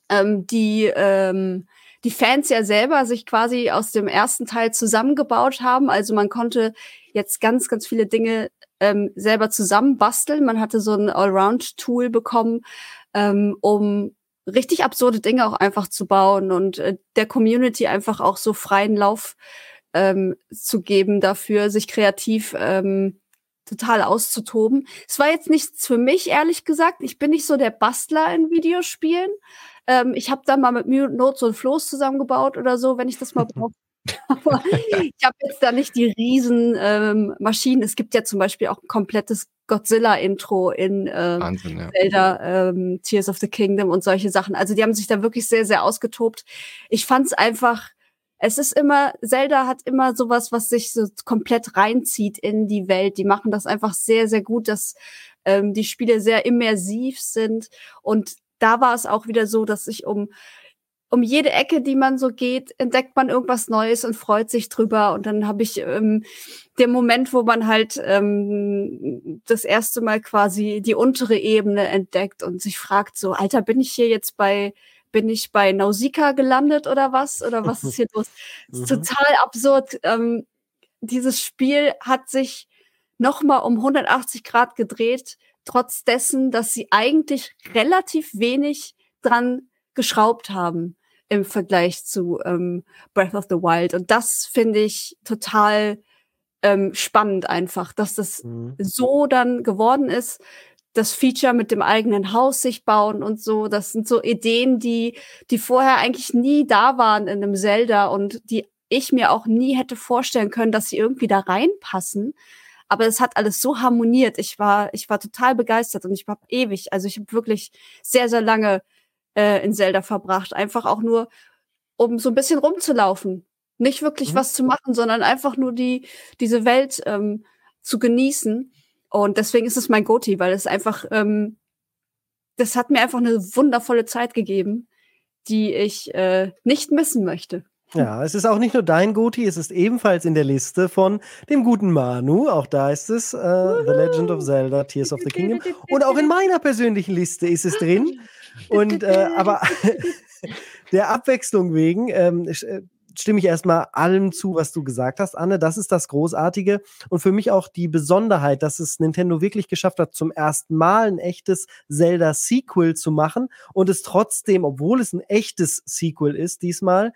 ähm, die ähm, die Fans ja selber sich quasi aus dem ersten Teil zusammengebaut haben. Also man konnte jetzt ganz, ganz viele Dinge ähm, selber zusammenbasteln. Man hatte so ein Allround-Tool bekommen, ähm, um richtig absurde Dinge auch einfach zu bauen und äh, der Community einfach auch so freien Lauf ähm, zu geben dafür, sich kreativ ähm, total auszutoben. Es war jetzt nichts für mich, ehrlich gesagt. Ich bin nicht so der Bastler in Videospielen. Ähm, ich habe da mal mit Mühe und Not so ein Floß zusammengebaut oder so, wenn ich das mal brauche. Aber ich habe jetzt da nicht die riesen ähm, Maschinen. Es gibt ja zum Beispiel auch ein komplettes Godzilla-Intro in äh, Wahnsinn, ja. Zelda, ähm, Tears of the Kingdom und solche Sachen. Also die haben sich da wirklich sehr, sehr ausgetobt. Ich fand's einfach, es ist immer, Zelda hat immer sowas, was sich so komplett reinzieht in die Welt. Die machen das einfach sehr, sehr gut, dass ähm, die Spiele sehr immersiv sind. Und da war es auch wieder so, dass ich um Um jede Ecke, die man so geht, entdeckt man irgendwas Neues und freut sich drüber. Und dann habe ich ähm, den Moment, wo man halt ähm, das erste Mal quasi die untere Ebene entdeckt und sich fragt so, Alter, bin ich hier jetzt bei, bin ich bei Nausicaa gelandet oder was? Oder was ist hier los? Das ist total absurd. Ähm, dieses Spiel hat sich nochmal um hundertachtzig Grad gedreht, trotz dessen, dass sie eigentlich relativ wenig dran geschraubt haben im Vergleich zu ähm, Breath of the Wild. Und das finde ich total ähm, spannend einfach, dass das mhm. so dann geworden ist, das Feature mit dem eigenen Haus sich bauen und so. Das sind so Ideen, die die vorher eigentlich nie da waren in einem Zelda und die ich mir auch nie hätte vorstellen können, dass sie irgendwie da reinpassen. Aber es hat alles so harmoniert. Ich war ich war total begeistert und ich war ewig. Also ich habe wirklich sehr, sehr lange in Zelda verbracht. Einfach auch nur, um so ein bisschen rumzulaufen. Nicht wirklich mhm. was zu machen, sondern einfach nur die diese Welt ähm, zu genießen. Und deswegen ist es mein Goti, weil es einfach, ähm, das hat mir einfach eine wundervolle Zeit gegeben, die ich äh, nicht missen möchte. Ja, es ist auch nicht nur dein Goti, es ist ebenfalls in der Liste von dem guten Manu, auch da ist es, äh, The Legend of Zelda, Tears of the Kingdom. Und auch in meiner persönlichen Liste ist es drin. Und äh, aber der Abwechslung wegen ähm, stimme ich erstmal allem zu, was du gesagt hast, Anne. Das ist das Großartige und für mich auch die Besonderheit, dass es Nintendo wirklich geschafft hat, zum ersten Mal ein echtes Zelda-Sequel zu machen und es trotzdem, obwohl es ein echtes Sequel ist diesmal,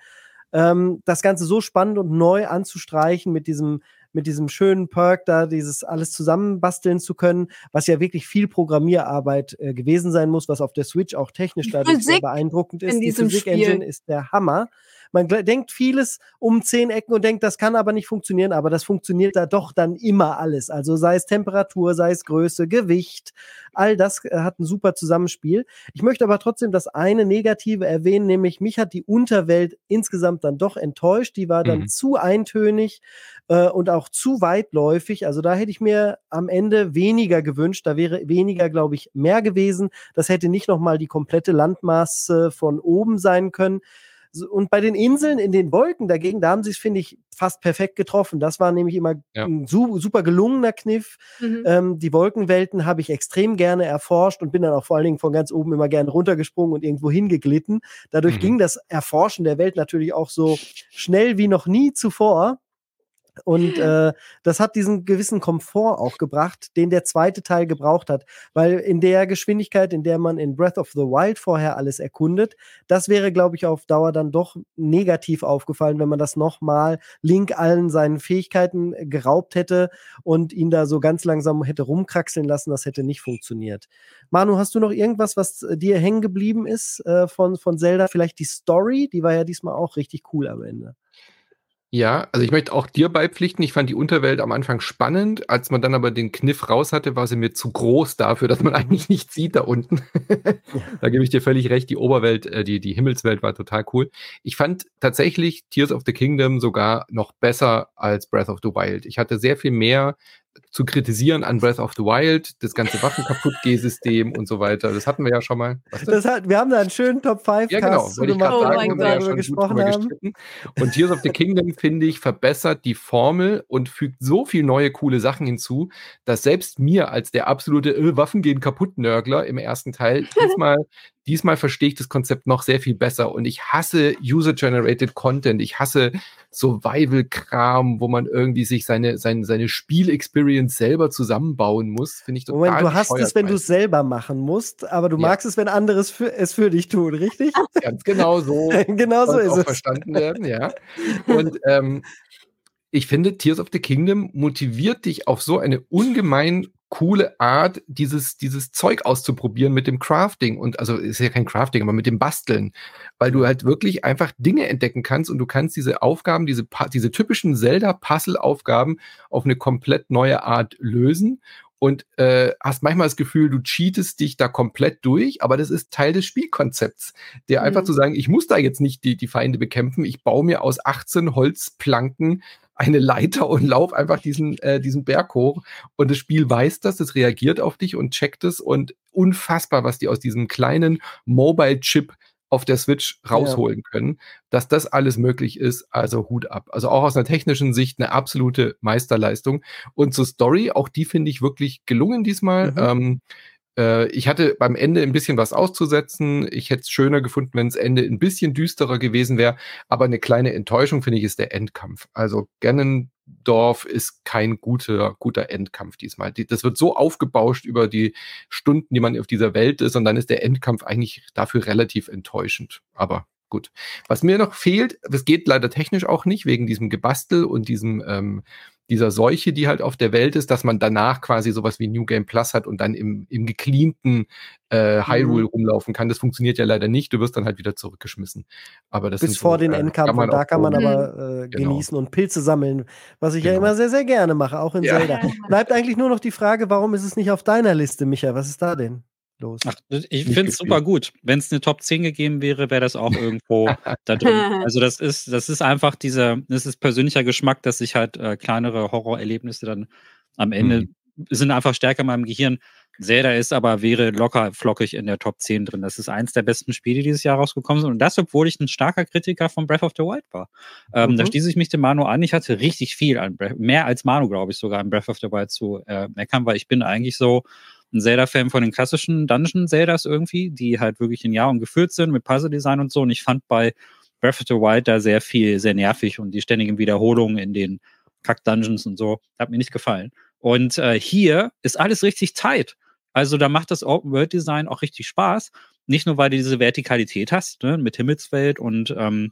Ähm, das Ganze so spannend und neu anzustreichen mit diesem mit diesem schönen Perk da, dieses alles zusammenbasteln zu können, was ja wirklich viel Programmierarbeit äh, gewesen sein muss, was auf der Switch auch technisch dadurch sehr beeindruckend ist. Die Physik-Engine ist der Hammer. Man gl- denkt vieles um zehn Ecken und denkt, das kann aber nicht funktionieren, aber das funktioniert da doch dann immer alles. Also sei es Temperatur, sei es Größe, Gewicht, all das äh, hat ein super Zusammenspiel. Ich möchte aber trotzdem das eine Negative erwähnen, nämlich mich hat die Unterwelt insgesamt dann doch enttäuscht. Die war dann mhm. zu eintönig äh, und auch auch zu weitläufig, also da hätte ich mir am Ende weniger gewünscht, da wäre weniger, glaube ich, mehr gewesen, das hätte nicht nochmal die komplette Landmasse von oben sein können und bei den Inseln in den Wolken dagegen, da haben sie es, finde ich, fast perfekt getroffen, das war nämlich immer ja. ein super gelungener Kniff, mhm. ähm, die Wolkenwelten habe ich extrem gerne erforscht und bin dann auch vor allen Dingen von ganz oben immer gerne runtergesprungen und irgendwo hingeglitten, dadurch mhm. ging das Erforschen der Welt natürlich auch so schnell wie noch nie zuvor. Und äh, das hat diesen gewissen Komfort auch gebracht, den der zweite Teil gebraucht hat. Weil in der Geschwindigkeit, in der man in Breath of the Wild vorher alles erkundet, das wäre, glaube ich, auf Dauer dann doch negativ aufgefallen, wenn man das nochmal Link allen seinen Fähigkeiten geraubt hätte und ihn da so ganz langsam hätte rumkraxeln lassen. Das hätte nicht funktioniert. Manu, hast du noch irgendwas, was dir hängen geblieben ist äh, von, von Zelda? Vielleicht die Story? Die war ja diesmal auch richtig cool am Ende. Ja, also ich möchte auch dir beipflichten, ich fand die Unterwelt am Anfang spannend, als man dann aber den Kniff raus hatte, war sie mir zu groß dafür, dass man eigentlich nichts sieht da unten. Da gebe ich dir völlig recht, die Oberwelt, äh, die, die Himmelswelt war total cool. Ich fand tatsächlich Tears of the Kingdom sogar noch besser als Breath of the Wild. Ich hatte sehr viel mehr zu kritisieren an Breath of the Wild, das ganze Waffen-Kaputt-G-System und so weiter. Das hatten wir ja schon mal. Was das hat, wir haben da einen schönen Top fünf Cast ja, genau, zu gemacht, oh mein Gott, darüber gesprochen haben. Und Tears of the Kingdom, finde ich, verbessert die Formel und fügt so viel neue, coole Sachen hinzu, dass selbst mir als der absolute äh, Waffen-gehen-kaputt-Nörgler im ersten Teil diesmal Diesmal verstehe ich das Konzept noch sehr viel besser und ich hasse User-Generated Content, ich hasse Survival-Kram, wo man irgendwie sich seine, seine, seine Spiel-Experience selber zusammenbauen muss, finde ich total Moment, du hast es, wenn du es selber machen musst, aber du ja. magst es, wenn andere für, es für dich tun, richtig? Ganz genau so. Genau so ist auch es. Verstanden werden, ja. Und ähm, ich finde, Tears of the Kingdom motiviert dich auf so eine ungemein coole Art, dieses, dieses Zeug auszuprobieren mit dem Crafting und also ist ja kein Crafting, aber mit dem Basteln, weil du halt wirklich einfach Dinge entdecken kannst und du kannst diese Aufgaben, diese, diese typischen Zelda-Puzzle-Aufgaben auf eine komplett neue Art lösen und äh, hast manchmal das Gefühl, du cheatest dich da komplett durch, aber das ist Teil des Spielkonzepts, der mhm. einfach zu sagen, ich muss da jetzt nicht die, die Feinde bekämpfen, ich baue mir aus achtzehn Holzplanken eine Leiter und lauf einfach diesen, äh, diesen Berg hoch und das Spiel weiß das, das reagiert auf dich und checkt es und unfassbar, was die aus diesem kleinen Mobile-Chip auf der Switch rausholen ja. können, dass das alles möglich ist, also Hut ab. Also auch aus einer technischen Sicht eine absolute Meisterleistung und zur Story, auch die finde ich wirklich gelungen diesmal. Mhm. Ähm, äh, ich hatte beim Ende ein bisschen was auszusetzen, ich hätte es schöner gefunden, wenn das Ende ein bisschen düsterer gewesen wäre, aber eine kleine Enttäuschung, finde ich, ist der Endkampf. Also Ganondorf ist kein guter, guter Endkampf diesmal. Die, das wird so aufgebauscht über die Stunden, die man auf dieser Welt ist und dann ist der Endkampf eigentlich dafür relativ enttäuschend, aber gut. Was mir noch fehlt, das geht leider technisch auch nicht, wegen diesem Gebastel und diesem ähm, dieser Seuche, die halt auf der Welt ist, dass man danach quasi sowas wie New Game Plus hat und dann im, im gecleanten äh, Hyrule mhm. rumlaufen kann. Das funktioniert ja leider nicht. Du wirst dann halt wieder zurückgeschmissen. Aber das bis vor so, den äh, Endkampf. Und da kann man aber äh, genau. genießen und Pilze sammeln, was ich genau. ja immer sehr, sehr gerne mache, auch in ja. Zelda. Bleibt eigentlich nur noch die Frage, warum ist es nicht auf deiner Liste, Micha? Was ist da denn los? Ach, ich finde es super gut. Wenn es eine Top zehn gegeben wäre, wäre das auch irgendwo da drin. Also das ist, das ist einfach dieser, das ist persönlicher Geschmack, dass ich halt äh, kleinere Horrorerlebnisse dann am Ende mhm. sind einfach stärker in meinem Gehirn. Zelda ist aber, wäre locker flockig in der Top zehn drin. Das ist eins der besten Spiele, die dieses Jahr rausgekommen sind. Und das, obwohl ich ein starker Kritiker von Breath of the Wild war. Ähm, mhm. Da schließe ich mich dem Manu an. Ich hatte richtig viel an Breath, mehr als Manu, glaube ich, sogar an Breath of the Wild zu äh, meckern, weil ich bin eigentlich so ein Zelda-Fan von den klassischen Dungeon-Zeldas irgendwie, die halt wirklich in Jahren gefüllt sind mit Puzzle-Design und so. Und ich fand bei Breath of the Wild da sehr viel, sehr nervig und die ständigen Wiederholungen in den Kack-Dungeons und so, hat mir nicht gefallen. Und äh, hier ist alles richtig tight. Also da macht das Open-World-Design auch richtig Spaß. Nicht nur, weil du diese Vertikalität hast, ne, mit Himmelswelt und ähm,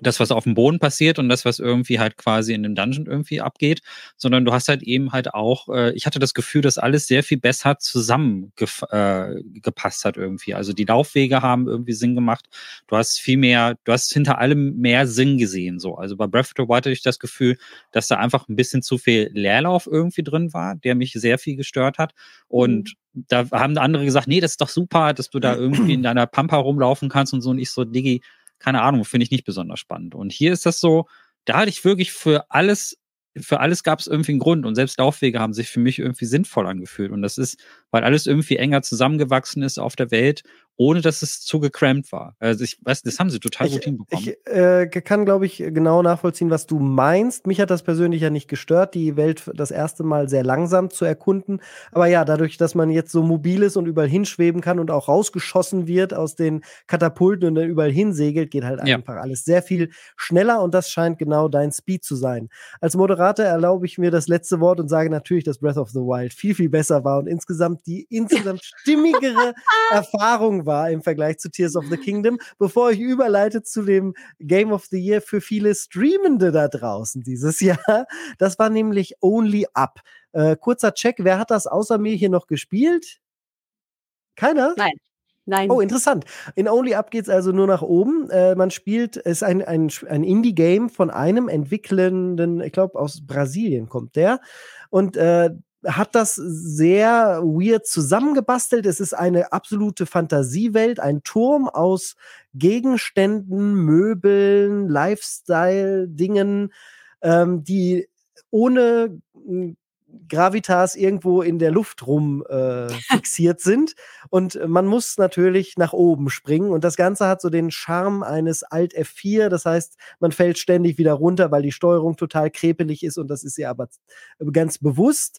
das, was auf dem Boden passiert und das, was irgendwie halt quasi in dem Dungeon irgendwie abgeht, sondern du hast halt eben halt auch, äh, ich hatte das Gefühl, dass alles sehr viel besser zusammengepasst äh, hat irgendwie. Also die Laufwege haben irgendwie Sinn gemacht. Du hast viel mehr, du hast hinter allem mehr Sinn gesehen, so. Also bei Breath of the Wild hatte ich das Gefühl, dass da einfach ein bisschen zu viel Leerlauf irgendwie drin war, der mich sehr viel gestört hat und mhm. da haben andere gesagt, nee, das ist doch super, dass du da irgendwie in deiner Pampa rumlaufen kannst und so und ich so, Diggi, keine Ahnung, finde ich nicht besonders spannend. Und hier ist das so, da hatte ich wirklich für alles, für alles gab es irgendwie einen Grund und selbst Laufwege haben sich für mich irgendwie sinnvoll angefühlt. Und das ist, weil alles irgendwie enger zusammengewachsen ist auf der Welt, ohne dass es zu gecrampt war. Also ich weiß, das haben sie total gut hinbekommen. Ich äh, kann, glaube ich, genau nachvollziehen, was du meinst. Mich hat das persönlich ja nicht gestört, die Welt das erste Mal sehr langsam zu erkunden. Aber ja, dadurch, dass man jetzt so mobil ist und überall hinschweben kann und auch rausgeschossen wird aus den Katapulten und dann überall hinsegelt, geht halt ja. einfach alles sehr viel schneller und das scheint genau dein Speed zu sein. Als Moderator erlaube ich mir das letzte Wort und sage natürlich, dass Breath of the Wild viel, viel besser war und insgesamt die insgesamt stimmigere Erfahrung war im Vergleich zu Tears of the Kingdom, bevor ich überleite zu dem Game of the Year für viele Streamende da draußen dieses Jahr. Das war nämlich Only Up. Äh, kurzer Check, wer hat das außer mir hier noch gespielt? Keiner? Nein. Nein. Oh, interessant. In Only Up geht's also nur nach oben. Äh, man spielt, es ist ein, ein, ein Indie-Game von einem entwickelnden, ich glaube, aus Brasilien kommt der. Und äh, hat das sehr weird zusammengebastelt. Es ist eine absolute Fantasiewelt, ein Turm aus Gegenständen, Möbeln, Lifestyle-Dingen, ähm, die ohne Gravitas irgendwo in der Luft rum äh, fixiert sind. Und man muss natürlich nach oben springen. Und das Ganze hat so den Charme eines Alt F vier. Das heißt, man fällt ständig wieder runter, weil die Steuerung total krepelig ist. Und das ist ja aber ganz bewusst.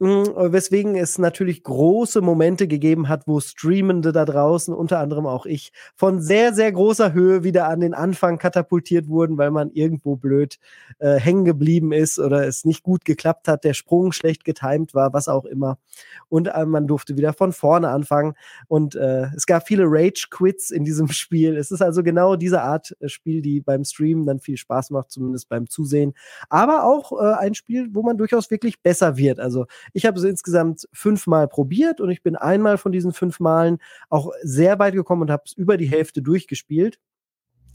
Weswegen es natürlich große Momente gegeben hat, wo Streamende da draußen, unter anderem auch ich, von sehr, sehr großer Höhe wieder an den Anfang katapultiert wurden, weil man irgendwo blöd äh, hängen geblieben ist oder es nicht gut geklappt hat, der Sprung schlecht getimed war, was auch immer. Und äh, man durfte wieder von vorne anfangen. Und äh, es gab viele Rage-Quits in diesem Spiel. Es ist also genau diese Art äh, Spiel, die beim Streamen dann viel Spaß macht, zumindest beim Zusehen. Aber auch äh, ein Spiel, wo man durchaus wirklich besser wird. Also ich habe es insgesamt fünfmal probiert und ich bin einmal von diesen fünf Malen auch sehr weit gekommen und habe es über die Hälfte durchgespielt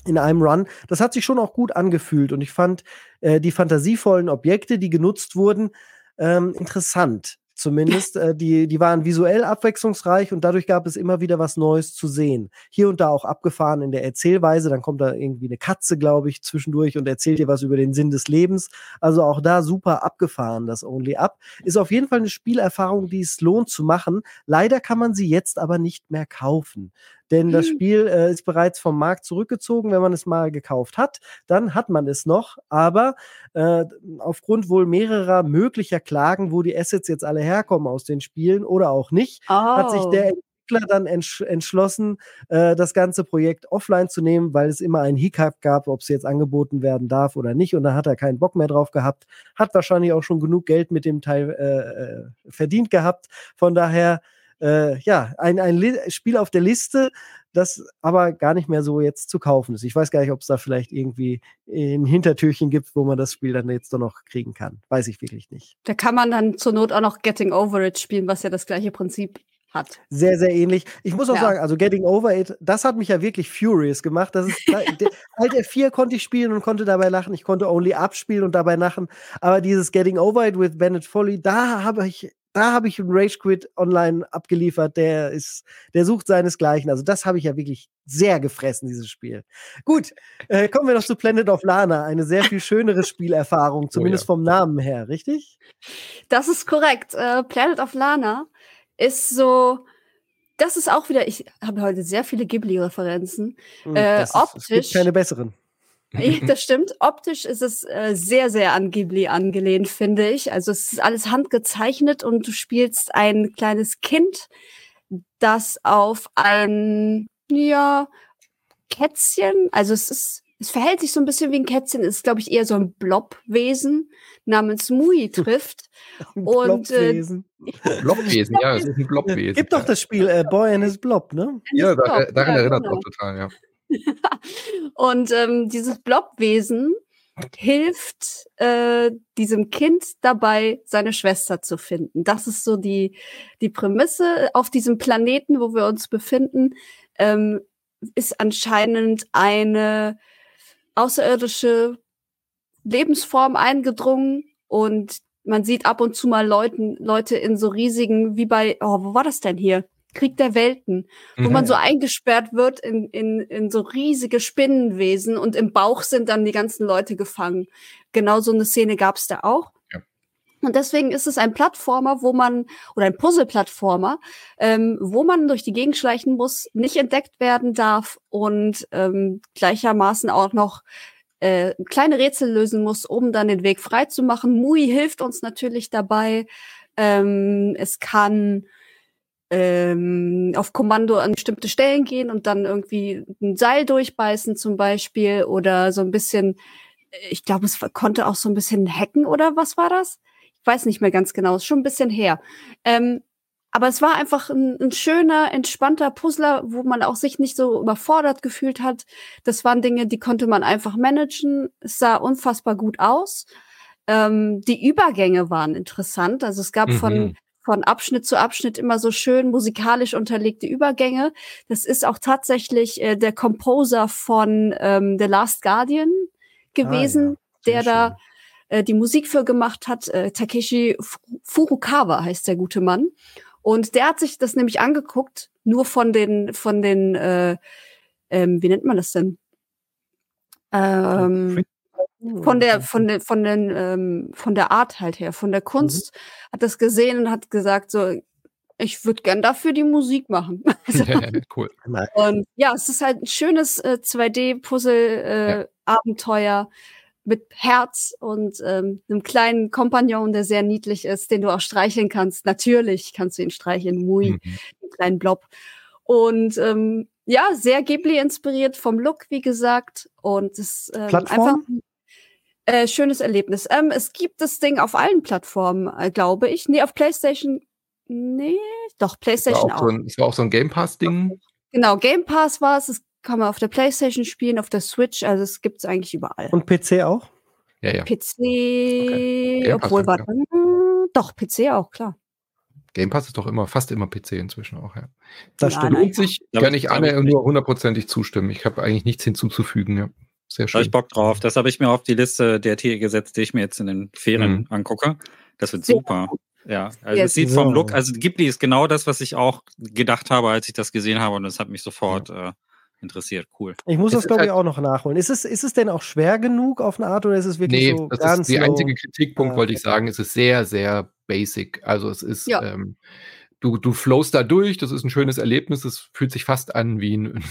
in einem Run. Das hat sich schon auch gut angefühlt und ich fand äh, die fantasievollen Objekte, die genutzt wurden, ähm, interessant. Zumindest, äh, die, die waren visuell abwechslungsreich und dadurch gab es immer wieder was Neues zu sehen. Hier und da auch abgefahren in der Erzählweise, dann kommt da irgendwie eine Katze, glaube ich, zwischendurch und erzählt dir was über den Sinn des Lebens. Also auch da super abgefahren, das Only Up. Ist auf jeden Fall eine Spielerfahrung, die es lohnt zu machen. Leider kann man sie jetzt aber nicht mehr kaufen. Denn das Spiel äh, ist bereits vom Markt zurückgezogen. Wenn man es mal gekauft hat, dann hat man es noch. Aber äh, aufgrund wohl mehrerer möglicher Klagen, wo die Assets jetzt alle herkommen aus den Spielen oder auch nicht, oh. hat sich der Entwickler dann entsch- entschlossen, äh, das ganze Projekt offline zu nehmen, weil es immer einen Hiccup gab, ob es jetzt angeboten werden darf oder nicht. Und da hat er keinen Bock mehr drauf gehabt. Hat wahrscheinlich auch schon genug Geld mit dem Teil äh, verdient gehabt. Von daher Äh, ja, ein, ein Le- Spiel auf der Liste, das aber gar nicht mehr so jetzt zu kaufen ist. Ich weiß gar nicht, ob es da vielleicht irgendwie ein Hintertürchen gibt, wo man das Spiel dann jetzt doch noch kriegen kann. Weiß ich wirklich nicht. Da kann man dann zur Not auch noch Getting Over It spielen, was ja das gleiche Prinzip hat. Sehr, sehr ähnlich. Ich muss auch ja. sagen, also Getting Over It, das hat mich ja wirklich furious gemacht. Das ist, Alt F vier konnte ich spielen und konnte dabei lachen. Ich konnte Only Up spielen und dabei lachen. Aber dieses Getting Over It with Bennett Folly, da habe ich Da habe ich einen Rage-Quit online abgeliefert, der ist, der sucht seinesgleichen. Also das habe ich ja wirklich sehr gefressen, dieses Spiel. Gut, äh, kommen wir noch zu Planet of Lana. Eine sehr viel schönere Spielerfahrung, zumindest oh ja. vom Namen her, richtig? Das ist korrekt. Äh, Planet of Lana ist so, das ist auch wieder, ich habe heute sehr viele Ghibli-Referenzen. Äh, ist, optisch. Es gibt keine besseren. Ich, das stimmt. Optisch ist es äh, sehr, sehr an Ghibli angelehnt, finde ich. Also es ist alles handgezeichnet und du spielst ein kleines Kind, das auf ein, ja, Kätzchen, also es ist, es verhält sich so ein bisschen wie ein Kätzchen, ist, glaube ich, eher so ein Blobwesen namens Mui trifft. Ein und, äh, Blobwesen, ja, es ist ein Blobwesen. Gibt doch das Spiel äh, Boy and his Blob, ne? Ja, da, äh, daran ja, erinnert es genau. auch total, ja. Und ähm, dieses Blobwesen hilft äh, diesem Kind dabei, seine Schwester zu finden. Das ist so die, die Prämisse. Auf diesem Planeten, wo wir uns befinden, ähm, ist anscheinend eine außerirdische Lebensform eingedrungen und man sieht ab und zu mal Leuten, Leute in so riesigen, wie bei, oh, wo war das denn hier? Krieg der Welten, wo mhm. man so eingesperrt wird in, in, in so riesige Spinnenwesen und im Bauch sind dann die ganzen Leute gefangen. Genau so eine Szene gab es da auch. Ja. Und deswegen ist es ein Plattformer, wo man, oder ein Puzzle-Plattformer, ähm, wo man durch die Gegend schleichen muss, nicht entdeckt werden darf und ähm, gleichermaßen auch noch äh, kleine Rätsel lösen muss, um dann den Weg frei zu machen. Mui hilft uns natürlich dabei. Ähm, es kann Ähm, auf Kommando an bestimmte Stellen gehen und dann irgendwie ein Seil durchbeißen zum Beispiel oder so ein bisschen, ich glaube, es konnte auch so ein bisschen hacken oder was war das? Ich weiß nicht mehr ganz genau, ist schon ein bisschen her. Ähm, aber es war einfach ein, ein schöner, entspannter Puzzler, wo man auch sich nicht so überfordert gefühlt hat. Das waren Dinge, die konnte man einfach managen. Es sah unfassbar gut aus. Ähm, die Übergänge waren interessant. Also es gab mhm. von von Abschnitt zu Abschnitt immer so schön musikalisch unterlegte Übergänge. Das ist auch tatsächlich äh, der Composer von ähm, The Last Guardian gewesen, ah, ja. der da äh, die Musik für gemacht hat. Äh, Takeshi Furukawa heißt der gute Mann. Und der hat sich das nämlich angeguckt, nur von den, von den, äh, ähm, wie nennt man das denn? Ähm, von der, von der, von den, ähm, von der Art halt her, von der Kunst, mhm. hat das gesehen und hat gesagt, so, ich würde gern dafür die Musik machen. Cool. Und ja, es ist halt ein schönes äh, zwei D-Puzzle-Abenteuer äh, ja. mit Herz und ähm, einem kleinen Kompagnon, der sehr niedlich ist, den du auch streicheln kannst. Natürlich kannst du ihn streicheln, Mui, mhm. einen kleinen Blob. Und ähm, ja, sehr Ghibli inspiriert vom Look, wie gesagt. Und es ist ähm, einfach ein äh, schönes Erlebnis. Ähm, es gibt das Ding auf allen Plattformen, äh, glaube ich. Nee, auf PlayStation, nee, doch, PlayStation auch. Es war auch so ein Game Pass-Ding. Genau, Game Pass war es. Kann man auf der PlayStation spielen, auf der Switch, also es gibt es eigentlich überall. Und P C auch? Ja, ja. P C, okay. obwohl, war dann, ja. doch, P C auch, klar. Game Pass ist doch immer, fast immer P C inzwischen auch, ja. Das ja, stimmt. Sich, kann ich alle nur hundertprozentig zustimmen. Ich habe eigentlich nichts hinzuzufügen, ja. Sehr schön. Da habe ich Bock drauf. Das habe ich mir auf die Liste der Tiere gesetzt, die ich mir jetzt in den Ferien mhm. angucke. Das wird super. Ja, also yes. es sieht vom Look, also Ghibli ist genau das, was ich auch gedacht habe, als ich das gesehen habe, und das hat mich sofort ja. äh, interessiert, cool. Ich muss das, glaube ich, auch noch nachholen. Ist es, ist es denn auch schwer genug auf eine Art, oder ist es wirklich nee, so das ganz so... Nee, der einzige Kritikpunkt, äh, wollte ich sagen, es ist sehr, sehr basic. Also es ist, ja. ähm, du, du flowst da durch, das ist ein schönes Erlebnis, es fühlt sich fast an wie ein,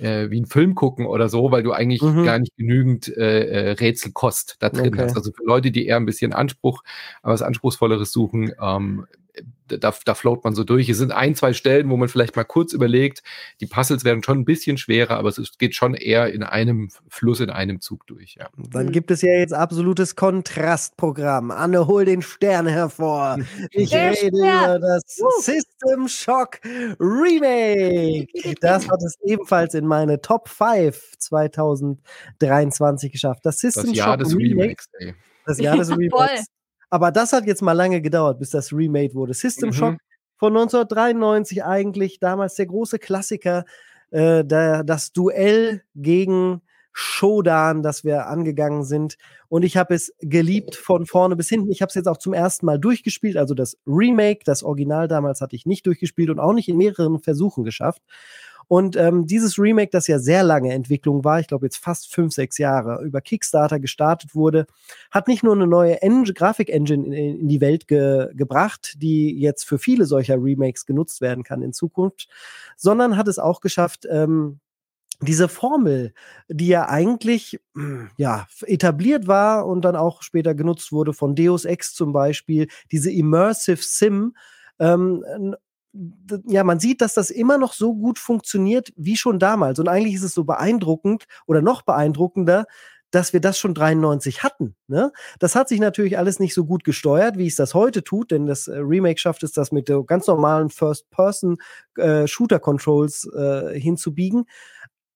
äh, wie ein Film gucken oder so, weil du eigentlich mhm. gar nicht genügend äh, Rätselkost da drin okay. hast. Also für Leute, die eher ein bisschen Anspruch, aber was Anspruchsvolleres suchen, ähm, Da, da float man so durch. Es sind ein, zwei Stellen, wo man vielleicht mal kurz überlegt, die Puzzles werden schon ein bisschen schwerer, aber es geht schon eher in einem Fluss, in einem Zug durch. Ja. Dann gibt es ja jetzt absolutes Kontrastprogramm. Anne, hol den Stern hervor. Ich Der rede Stern. über das uh. System Shock Remake. Das hat es ebenfalls in meine Top fünf zwanzig dreiundzwanzig geschafft. Das System das Jahr Shock des Remake, Remakes. Ey. Das Jahr des Remakes. Aber das hat jetzt mal lange gedauert, bis das remade wurde. System mhm. Shock von neunzehnhundertdreiundneunzig eigentlich, damals der große Klassiker, äh, der, das Duell gegen Shodan, das wir angegangen sind. Und ich habe es geliebt von vorne bis hinten. Ich habe es jetzt auch zum ersten Mal durchgespielt, also das Remake, das Original damals hatte ich nicht durchgespielt und auch nicht in mehreren Versuchen geschafft. Und ähm, dieses Remake, das ja sehr lange Entwicklung war, ich glaube jetzt fast fünf, sechs Jahre, über Kickstarter gestartet wurde, hat nicht nur eine neue en- Grafik-Engine in, in die Welt ge- gebracht, die jetzt für viele solcher Remakes genutzt werden kann in Zukunft, sondern hat es auch geschafft, ähm, diese Formel, die ja eigentlich ja, etabliert war und dann auch später genutzt wurde von Deus Ex zum Beispiel, diese Immersive Sim, ähm, ja, man sieht, dass das immer noch so gut funktioniert wie schon damals. Und eigentlich ist es so beeindruckend oder noch beeindruckender, dass wir das schon dreiundneunzig hatten. Ne? Das hat sich natürlich alles nicht so gut gesteuert, wie es das heute tut, denn das Remake schafft es, das mit ganz normalen First-Person-Shooter-Controls äh, hinzubiegen.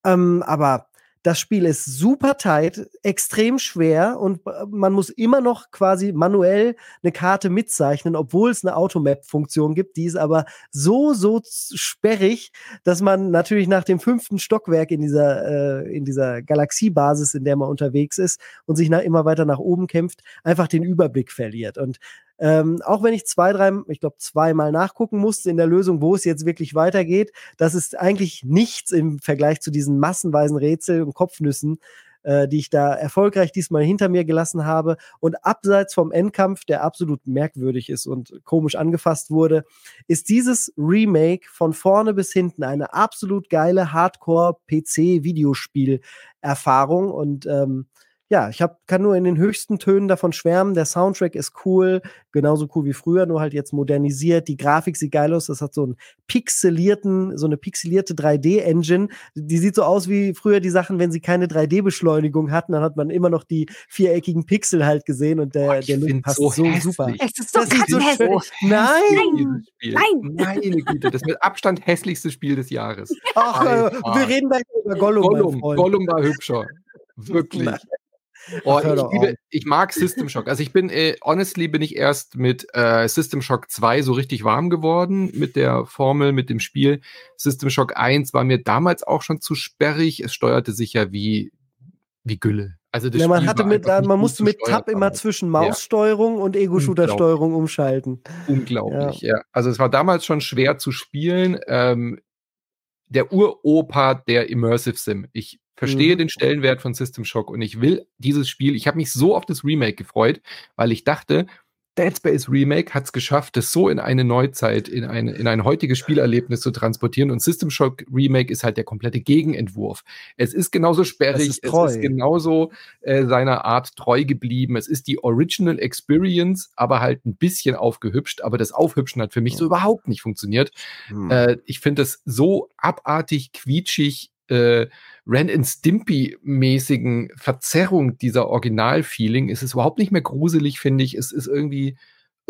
Ähm, aber das Spiel ist super tight, extrem schwer, und man muss immer noch quasi manuell eine Karte mitzeichnen, obwohl es eine Automap-Funktion gibt. Die ist aber so, so sperrig, dass man natürlich nach dem fünften Stockwerk in dieser, äh, in dieser Galaxiebasis, in der man unterwegs ist und sich nach, immer weiter nach oben kämpft, einfach den Überblick verliert. Und Ähm, auch wenn ich zwei, drei, ich glaube zweimal nachgucken musste in der Lösung, wo es jetzt wirklich weitergeht, das ist eigentlich nichts im Vergleich zu diesen massenweisen Rätseln und Kopfnüssen, äh, die ich da erfolgreich diesmal hinter mir gelassen habe. Und abseits vom Endkampf, der absolut merkwürdig ist und komisch angefasst wurde, ist dieses Remake von vorne bis hinten eine absolut geile Hardcore-P C-Videospiel-Erfahrung. Und ähm, ja, ich hab, kann nur in den höchsten Tönen davon schwärmen. Der Soundtrack ist cool, genauso cool wie früher, nur halt jetzt modernisiert. Die Grafik sieht geil aus. Das hat so einen pixelierten, so eine pixelierte drei D-Engine. Die sieht so aus wie früher die Sachen, wenn sie keine drei D-Beschleunigung hatten, dann hat man immer noch die viereckigen Pixel halt gesehen, und der, oh, der Look passt so, so super. Es ist so das ist so schön. Nein! Nein! Meine Güte, das ist mit Abstand hässlichste Spiel des Jahres. Ach, äh, wir reden gleich über Gollum. Gollum, Gollum war hübscher. Wirklich. Oh, Ach, ich, liebe, ich mag System Shock. Also ich bin, äh, honestly bin ich erst mit äh, System Shock zwei so richtig warm geworden, mit der Formel, mit dem Spiel. System Shock eins war mir damals auch schon zu sperrig. Es steuerte sich ja wie, wie Gülle. Also das ja, man Spiel hatte mit, man musste mit Tab immer zwischen Maussteuerung ja. und Ego-Shooter-Steuerung umschalten. Unglaublich, ja. ja. Also es war damals schon schwer zu spielen. Ähm, der Uropa der Immersive Sim. Ich verstehe mhm. den Stellenwert von System Shock und ich will dieses Spiel, ich habe mich so auf das Remake gefreut, weil ich dachte, Dead Space Remake hat es geschafft, das so in eine Neuzeit, in ein, in ein heutiges Spielerlebnis zu transportieren. Und System Shock Remake ist halt der komplette Gegenentwurf. Es ist genauso sperrig, es ist, es ist genauso äh, seiner Art treu geblieben. Es ist die Original Experience, aber halt ein bisschen aufgehübscht. Aber das Aufhübschen hat für mich so überhaupt nicht funktioniert. Hm. Äh, ich finde das so abartig, quietschig, Äh, Ren and Stimpy-mäßigen Verzerrung dieser Original-Feeling ist es überhaupt nicht mehr gruselig, finde ich. Es ist irgendwie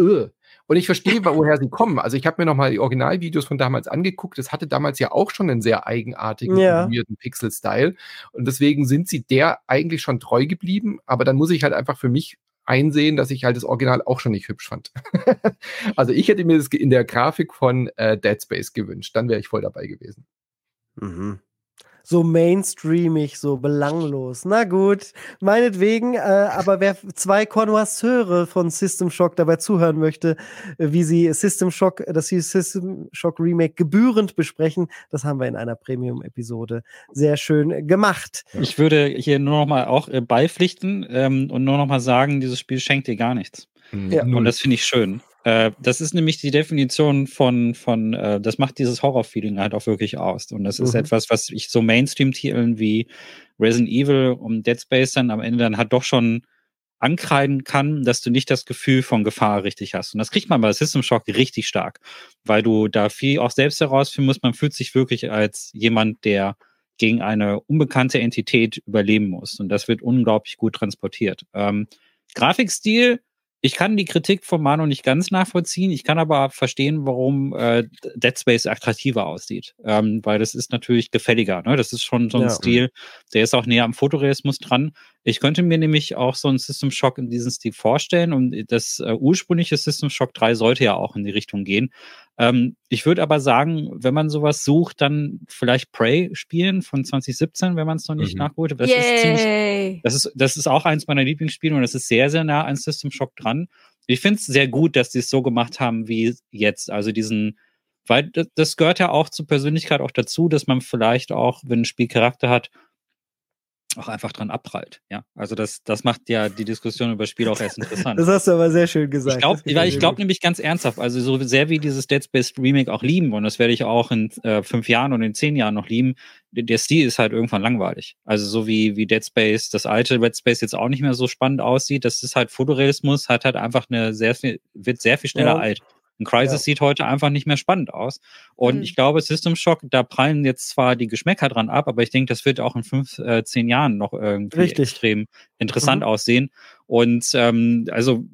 uh. Und ich verstehe, woher sie kommen. Also ich habe mir nochmal die Originalvideos von damals angeguckt. Das hatte damals ja auch schon einen sehr eigenartigen, ja. animierten Pixel-Style. Und deswegen sind sie der eigentlich schon treu geblieben. Aber dann muss ich halt einfach für mich einsehen, dass ich halt das Original auch schon nicht hübsch fand. Also ich hätte mir das in der Grafik von äh, Dead Space gewünscht. Dann wäre ich voll dabei gewesen. Mhm. So mainstreamig, so belanglos. Na gut, meinetwegen. Äh, aber wer zwei Connoisseure von System Shock dabei zuhören möchte, wie sie System Shock, dass sie System Shock Remake gebührend besprechen, das haben wir in einer Premium-Episode sehr schön gemacht. Ich würde hier nur noch mal auch beipflichten ähm, und nur noch mal sagen, dieses Spiel schenkt dir gar nichts. Ja. Und das finde ich schön. Äh, das ist nämlich die Definition von, von äh, das macht dieses Horror-Feeling halt auch wirklich aus. Und das ist mhm. etwas, was ich so Mainstream-Titeln wie Resident Evil und Dead Space dann am Ende dann halt doch schon ankreiden kann, dass du nicht das Gefühl von Gefahr richtig hast. Und das kriegt man bei System Shock richtig stark, weil du da viel auch selbst herausfinden musst. Man fühlt sich wirklich als jemand, der gegen eine unbekannte Entität überleben muss. Und das wird unglaublich gut transportiert. Ähm, Grafikstil, ich kann die Kritik von Manu nicht ganz nachvollziehen. Ich kann aber verstehen, warum äh, Dead Space attraktiver aussieht. Ähm, weil das ist natürlich gefälliger. Ne? Das ist schon so ein ja. Stil, der ist auch näher am Fotorealismus dran. Ich könnte mir nämlich auch so einen System Shock in diesem Stil vorstellen. Und das äh, ursprüngliche System Shock drei sollte ja auch in die Richtung gehen. Ähm, ich würde aber sagen, wenn man sowas sucht, dann vielleicht Prey spielen von zwanzig siebzehn, wenn man es noch nicht mhm. nachholt. Das ist, ziemlich, das, ist, das ist auch eins meiner Lieblingsspiele und das ist sehr, sehr nah an System Shock dran. Ich finde es sehr gut, dass die es so gemacht haben wie jetzt. Also diesen, weil das gehört ja auch zur Persönlichkeit auch dazu, dass man vielleicht auch, wenn ein Spiel Charakter hat, auch einfach dran abprallt. Ja, also das, das macht ja die Diskussion über Spiel auch erst interessant. Das hast du aber sehr schön gesagt. Ich glaube ich glaub nämlich ganz ernsthaft, also so sehr wie dieses Dead Space Remake auch lieben, und das werde ich auch in äh, fünf Jahren und in zehn Jahren noch lieben, der Stil ist halt irgendwann langweilig. Also so wie, wie Dead Space, das alte Dead Space jetzt auch nicht mehr so spannend aussieht, das ist halt Fotorealismus, hat halt einfach eine sehr viel, wird sehr viel schneller ja. alt. Ein Crisis ja. sieht heute einfach nicht mehr spannend aus. Und mhm. ich glaube, System Shock, da prallen jetzt zwar die Geschmäcker dran ab, aber ich denke, das wird auch in fünf, äh, zehn Jahren noch irgendwie Richtig. extrem interessant mhm. aussehen. Und ähm, also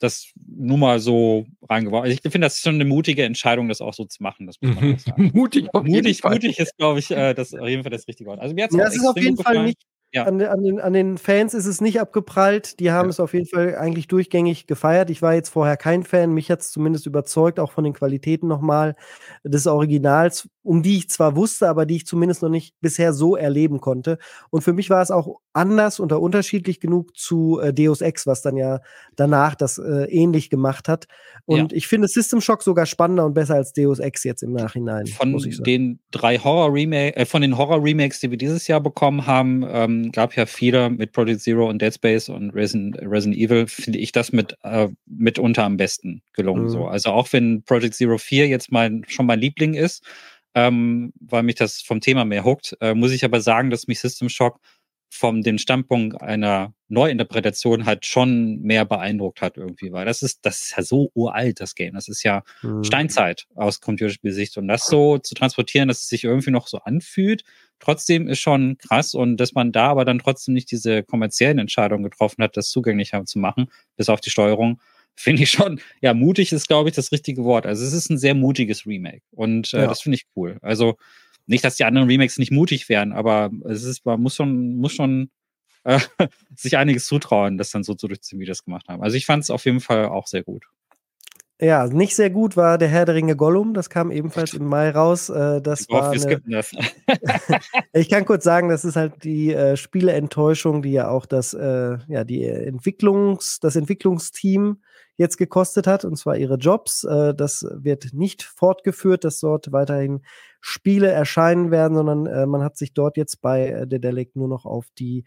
das nur mal so reingeworfen. Also ich finde, das ist schon eine mutige Entscheidung, das auch so zu machen. Das muss man auch sagen. mutig, auf jeden mutig, Fall. mutig ist, glaube ich, äh, das auf jeden Fall das richtige Wort. Also mir hat's ja, das ist auf jeden gefallen. Fall nicht. Ja. An, an, den, an den Fans ist es nicht abgeprallt. Die haben ja. es auf jeden Fall eigentlich durchgängig gefeiert. Ich war jetzt vorher kein Fan. Mich hat es zumindest überzeugt, auch von den Qualitäten nochmal des Originals, um die ich zwar wusste, aber die ich zumindest noch nicht bisher so erleben konnte. Und für mich war es auch anders und unterschiedlich genug zu äh, Deus Ex, was dann ja danach das äh, ähnlich gemacht hat. Und ja. ich finde System Shock sogar spannender und besser als Deus Ex jetzt im Nachhinein. Von den drei Horror-Remakes, äh, von den Horror-Remakes, die wir dieses Jahr bekommen haben, ähm, gab ja viele mit Project Zero und Dead Space und Resident, Resident Evil, finde ich das mit äh, mitunter am besten gelungen. Mhm. So. Also auch wenn Project Zero vier jetzt mein, schon mein Liebling ist, Ähm, weil mich das vom Thema mehr hookt, äh, muss ich aber sagen, dass mich System Shock vom dem Standpunkt einer Neuinterpretation halt schon mehr beeindruckt hat irgendwie, weil das ist, das ist ja so uralt, das Game, das ist ja mhm. Steinzeit aus Computerspielsicht, und das so zu transportieren, dass es sich irgendwie noch so anfühlt, trotzdem ist schon krass, und dass man da aber dann trotzdem nicht diese kommerziellen Entscheidungen getroffen hat, das zugänglicher zu machen, bis auf die Steuerung, finde ich schon, ja, mutig ist, glaube ich, das richtige Wort. Also es ist ein sehr mutiges Remake, und äh, ja. das finde ich cool. Also nicht, dass die anderen Remakes nicht mutig wären, aber es ist, man muss schon, muss schon äh, sich einiges zutrauen, das dann so durchzuziehen, wie das gemacht haben. Also ich fand es auf jeden Fall auch sehr gut. Ja, nicht sehr gut war der Herr der Ringe Gollum, das kam ebenfalls im Mai raus. Das ich war hoffe, wir skippen das. Ich kann kurz sagen, das ist halt die äh, Spieleenttäuschung, die ja auch das, äh, ja, die Entwicklungs-, das Entwicklungsteam jetzt gekostet hat, und zwar ihre Jobs. Äh, das wird nicht fortgeführt, dass dort weiterhin Spiele erscheinen werden, sondern äh, man hat sich dort jetzt bei äh, Dedelic nur noch auf die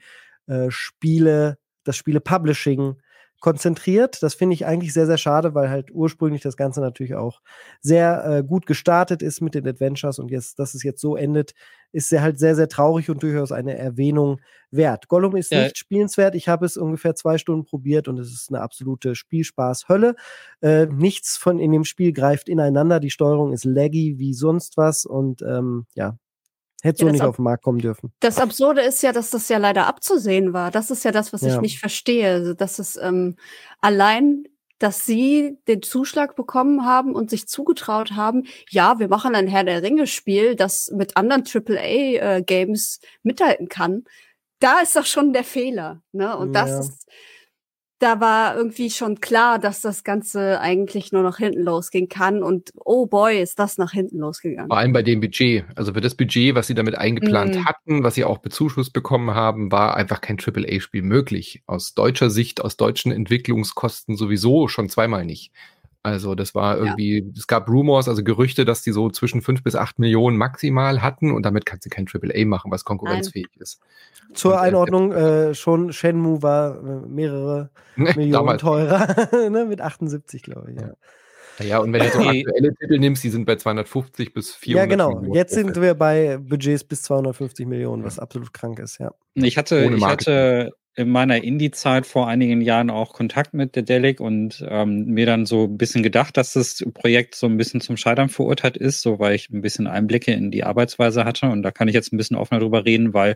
äh, Spiele, das Spiele-Publishing konzentriert. Das finde ich eigentlich sehr, sehr schade, weil halt ursprünglich das Ganze natürlich auch sehr äh, gut gestartet ist mit den Adventures, und jetzt, dass es jetzt so endet, ist ja halt sehr, sehr traurig und durchaus eine Erwähnung wert. Gollum ist ja nicht spielenswert. Ich habe es ungefähr zwei Stunden probiert und es ist eine absolute Spielspaß-Hölle. Äh, nichts von in dem Spiel greift ineinander. Die Steuerung ist laggy wie sonst was und ähm, ja, hätte so ja, nicht ab- auf den Markt kommen dürfen. Das Absurde ist ja, dass das ja leider abzusehen war. Das ist ja das, was ja. ich nicht verstehe. Also, dass es ähm, allein, dass sie den Zuschlag bekommen haben und sich zugetraut haben, ja, wir machen ein Herr-der-Ringe-Spiel, das mit anderen Triple A Games mithalten kann. Da ist doch schon der Fehler. Ne? Und ja. das ist, da war irgendwie schon klar, dass das Ganze eigentlich nur nach hinten losgehen kann. Und oh boy, ist das nach hinten losgegangen. Vor allem bei dem Budget. Also für das Budget, was sie damit eingeplant mm. hatten, was sie auch bezuschusst bekommen haben, war einfach kein Triple A Spiel möglich. Aus deutscher Sicht, aus deutschen Entwicklungskosten sowieso schon zweimal nicht. Also das war irgendwie, ja. es gab Rumors, also Gerüchte, dass die so zwischen fünf bis acht Millionen maximal hatten, und damit kannst du kein Triple A machen, was konkurrenzfähig Nein. ist. Zur und, Einordnung, äh, äh, schon Shenmue war mehrere ne, Millionen damals. teurer, ne, mit achtundsiebzig, glaube ich. Ja. Ja. ja, und wenn du so aktuelle Titel nimmst, die sind bei zweihundertfünfzig bis vierhundert Millionen. Ja, genau, Millionen. Jetzt sind wir bei Budgets bis zweihundertfünfzig Millionen, was ja. absolut krank ist, ja. Ich hatte, ich hatte in meiner Indie-Zeit vor einigen Jahren auch Kontakt mit Dedelic und ähm, mir dann so ein bisschen gedacht, dass das Projekt so ein bisschen zum Scheitern verurteilt ist, so weil ich ein bisschen Einblicke in die Arbeitsweise hatte, und da kann ich jetzt ein bisschen offener drüber reden, weil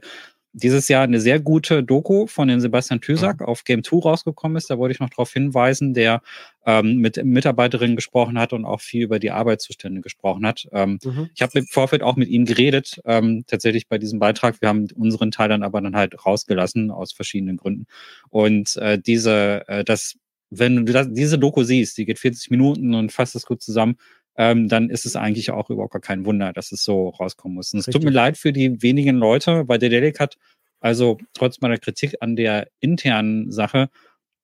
dieses Jahr eine sehr gute Doku von dem Sebastian Tüsack mhm. auf Game zwei rausgekommen ist. Da wollte ich noch darauf hinweisen, der ähm, mit Mitarbeiterinnen gesprochen hat und auch viel über die Arbeitszustände gesprochen hat. Ähm, mhm. Ich habe im Vorfeld auch mit ihm geredet, ähm, tatsächlich bei diesem Beitrag. Wir haben unseren Teil dann aber dann halt rausgelassen, aus verschiedenen Gründen. Und äh, diese, äh, das, wenn du das, diese Doku siehst, die geht vierzig Minuten und fasst das gut zusammen, Ähm, dann ist es eigentlich auch überhaupt gar kein Wunder, dass es so rauskommen muss. Und es tut mir leid für die wenigen Leute, weil Dedelic hat, also trotz meiner Kritik an der internen Sache,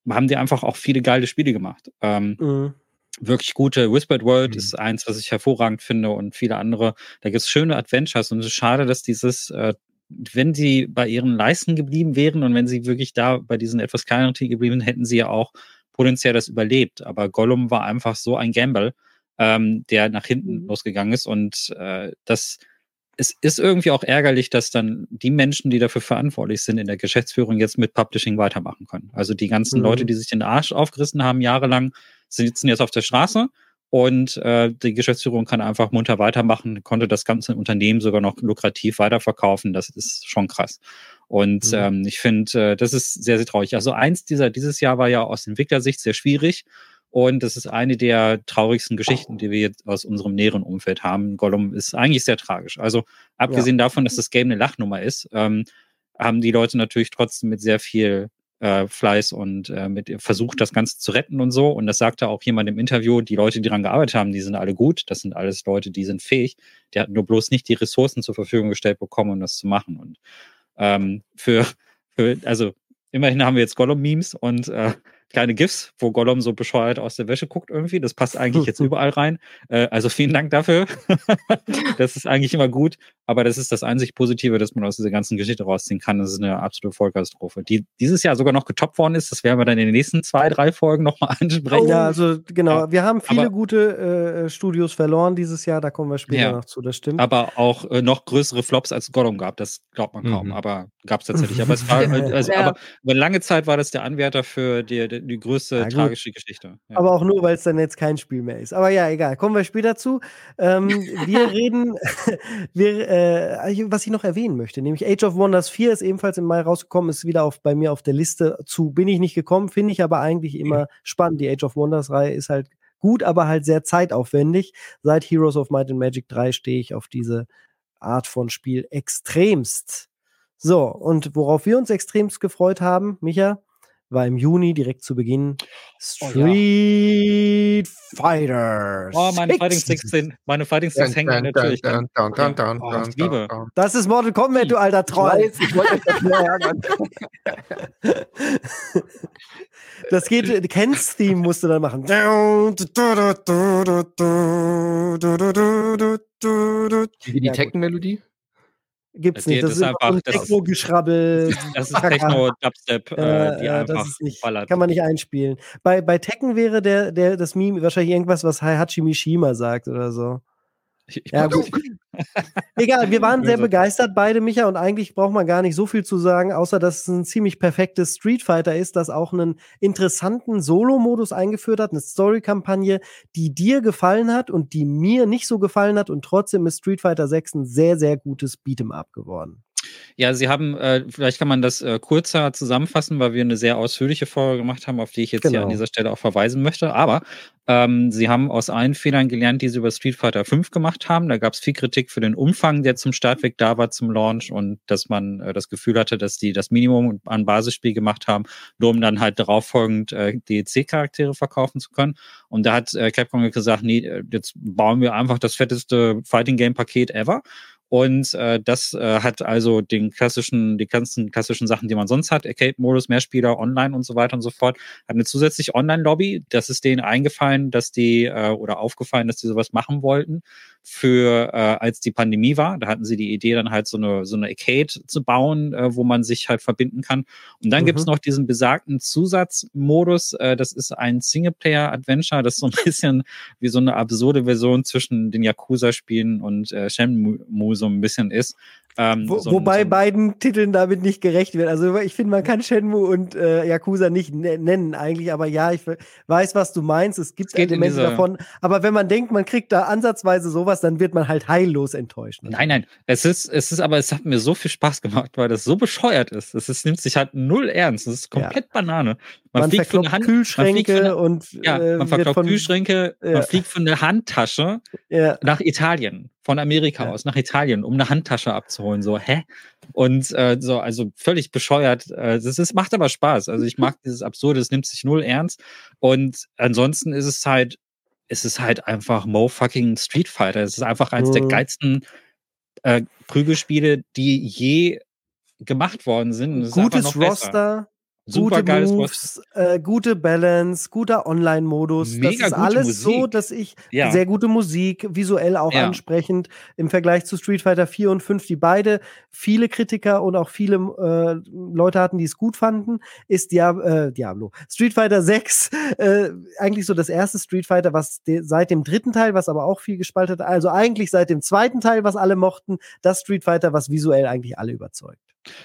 haben die einfach auch viele geile Spiele gemacht. Ähm, mhm. Wirklich gute. Whispered World mhm. ist eins, was ich hervorragend finde, und viele andere. Da gibt es schöne Adventures, und es ist schade, dass dieses, äh, wenn sie bei ihren Leisten geblieben wären und wenn sie wirklich da bei diesen etwas kleineren Titeln geblieben wären, hätten sie ja auch potenziell das überlebt. Aber Gollum war einfach so ein Gamble, Ähm, der nach hinten mhm. losgegangen ist, und äh, das es ist irgendwie auch ärgerlich, dass dann die Menschen, die dafür verantwortlich sind in der Geschäftsführung, jetzt mit Publishing weitermachen können. Also die ganzen mhm. Leute, die sich den Arsch aufgerissen haben jahrelang, sitzen jetzt auf der Straße, und äh, die Geschäftsführung kann einfach munter weitermachen, konnte das ganze Unternehmen sogar noch lukrativ weiterverkaufen. Das ist schon krass. Und mhm. ähm, ich finde, äh, das ist sehr, sehr traurig. Also eins dieser, dieses Jahr war ja aus Entwicklersicht sehr schwierig. Und das ist eine der traurigsten Geschichten, die wir jetzt aus unserem näheren Umfeld haben. Gollum ist eigentlich sehr tragisch. Also abgesehen ja. davon, dass das Game eine Lachnummer ist, ähm, haben die Leute natürlich trotzdem mit sehr viel äh, Fleiß und äh, mit versucht, das Ganze zu retten und so. Und das sagte auch jemand im Interview, die Leute, die daran gearbeitet haben, die sind alle gut. Das sind alles Leute, die sind fähig. Die hatten nur bloß nicht die Ressourcen zur Verfügung gestellt bekommen, um das zu machen. Und ähm, für, für, also immerhin haben wir jetzt Gollum-Memes und äh, kleine GIFs, wo Gollum so bescheuert aus der Wäsche guckt irgendwie. Das passt eigentlich jetzt überall rein. Äh, also vielen Dank dafür. Das ist eigentlich immer gut. Aber das ist das einzig Positive, das man aus dieser ganzen Geschichte rausziehen kann. Das ist eine absolute Vollkatastrophe, die dieses Jahr sogar noch getoppt worden ist. Das werden wir dann in den nächsten zwei, drei Folgen nochmal ansprechen. Ja, also genau. Wir haben viele aber, gute äh, Studios verloren dieses Jahr. Da kommen wir später ja, noch zu, das stimmt. Aber auch äh, noch größere Flops als Gollum gab. Das glaubt man kaum. Mhm. Aber gab es tatsächlich. Aber, es war, also, ja. aber über lange Zeit war das der Anwärter für die die größte ja, tragische Geschichte. Ja. Aber auch nur, weil es dann jetzt kein Spiel mehr ist. Aber ja, egal. Kommen wir später zu. Ähm, wir reden, wir, äh, was ich noch erwähnen möchte, nämlich Age of Wonders vier ist ebenfalls im Mai rausgekommen, ist wieder auf, bei mir auf der Liste zu. Bin ich nicht gekommen, finde ich aber eigentlich immer ja. spannend. Die Age of Wonders-Reihe ist halt gut, aber halt sehr zeitaufwendig. Seit Heroes of Might and Magic drei stehe ich auf diese Art von Spiel extremst. So, und worauf wir uns extremst gefreut haben, Micha, war im Juni direkt zu Beginn Street oh, ja. Fighter Oh, meine sechs. Fighting sechzehn. Meine Fighting sechs hängen dun, natürlich. Dun, dun, dun, dun, oh, dun, Liebe. Dun, dun. Das ist Mortal Kombat, du alter Troll. Ich wollte das nur ärgern. Das geht, Kens Theme musst du dann machen. Wie die Tekken-Melodie? Gibt's nicht. Das, das ist einfach Techno-Geschrabbel. Das ist Techno-Dubstep. Äh, die äh, einfach das ist nicht, kann man nicht einspielen. Bei, bei Tekken wäre der, der, das Meme wahrscheinlich irgendwas, was Heihachi Mishima sagt oder so. Ich, ich ja, gut. Egal, wir waren sehr begeistert, beide, Micha, und eigentlich braucht man gar nicht so viel zu sagen, außer dass es ein ziemlich perfektes Street Fighter ist, das auch einen interessanten Solo-Modus eingeführt hat, eine Story-Kampagne, die dir gefallen hat und die mir nicht so gefallen hat, und trotzdem ist Street Fighter sechs ein sehr, sehr gutes Beat'em-up geworden. Ja, sie haben, äh, vielleicht kann man das äh, kurzer zusammenfassen, weil wir eine sehr ausführliche Folge gemacht haben, auf die ich jetzt genau. hier an dieser Stelle auch verweisen möchte. Aber ähm, sie haben aus allen Fehlern gelernt, die sie über Street Fighter fünf gemacht haben. Da gab es viel Kritik für den Umfang, der zum Startweg da war, zum Launch, und dass man äh, das Gefühl hatte, dass die das Minimum an Basisspiel gemacht haben, nur um dann halt darauffolgend äh, D L C-Charaktere verkaufen zu können. Und da hat äh, Capcom gesagt, nee, jetzt bauen wir einfach das fetteste Fighting-Game-Paket ever. Und äh, das äh, hat also den klassischen, die ganzen klassischen Sachen, die man sonst hat, Arcade-Modus, Mehrspieler, Online und so weiter und so fort, hat eine zusätzliche Online-Lobby. Das ist denen eingefallen, dass die, äh, oder aufgefallen, dass die sowas machen wollten, für äh, als die Pandemie war. Da hatten sie die Idee, dann halt so eine, so eine Arcade zu bauen, äh, wo man sich halt verbinden kann. Und dann mhm. gibt es noch diesen besagten Zusatzmodus. Äh, das ist ein Singleplayer-Adventure, das so ein bisschen wie so eine absurde Version zwischen den Yakuza-Spielen und äh, Shenmue so ein bisschen ist. Ähm, Wo, so wobei so ein, beiden Titeln damit nicht gerecht wird. Also ich finde, man kann Shenmue und äh, Yakuza nicht n- nennen eigentlich, aber ja, ich weiß, was du meinst. Es gibt Elemente davon. Aber wenn man denkt, man kriegt da ansatzweise sowas, dann wird man halt heillos enttäuscht. Nein, nein. Es ist, es ist aber, es hat mir so viel Spaß gemacht, weil das so bescheuert ist. Es ist, nimmt sich halt null ernst. Es ist komplett ja. Banane. Man, man fliegt von Kühlschränke und ja, man verklopft Kühlschränke, ja. man fliegt von der Handtasche ja. nach Italien. Von Amerika ja. aus nach Italien, um eine Handtasche abzuholen. So, hä? Und äh, so, also völlig bescheuert. Äh, das ist, macht aber Spaß. Also ich mag dieses Absurde, es nimmt sich null ernst. Und ansonsten ist es halt, es ist halt einfach Mo-fucking Street Fighter. Es ist einfach eines mhm. der geilsten äh, Prügelspiele, die je gemacht worden sind. Es Gutes ist noch Roster. Besser. Super gute Moves, äh, gute Balance, guter Online-Modus. Das ist alles Musik. So, dass ich ja. sehr gute Musik, visuell auch ja. ansprechend im Vergleich zu Street Fighter vier und fünf, die beide viele Kritiker und auch viele äh, Leute hatten, die es gut fanden, ist Diab- äh, Diablo. Street Fighter sechs, äh, eigentlich so das erste Street Fighter, was de- seit dem dritten Teil, was aber auch viel gespalten hat, also eigentlich seit dem zweiten Teil, was alle mochten, das Street Fighter, was visuell eigentlich alle überzeugt.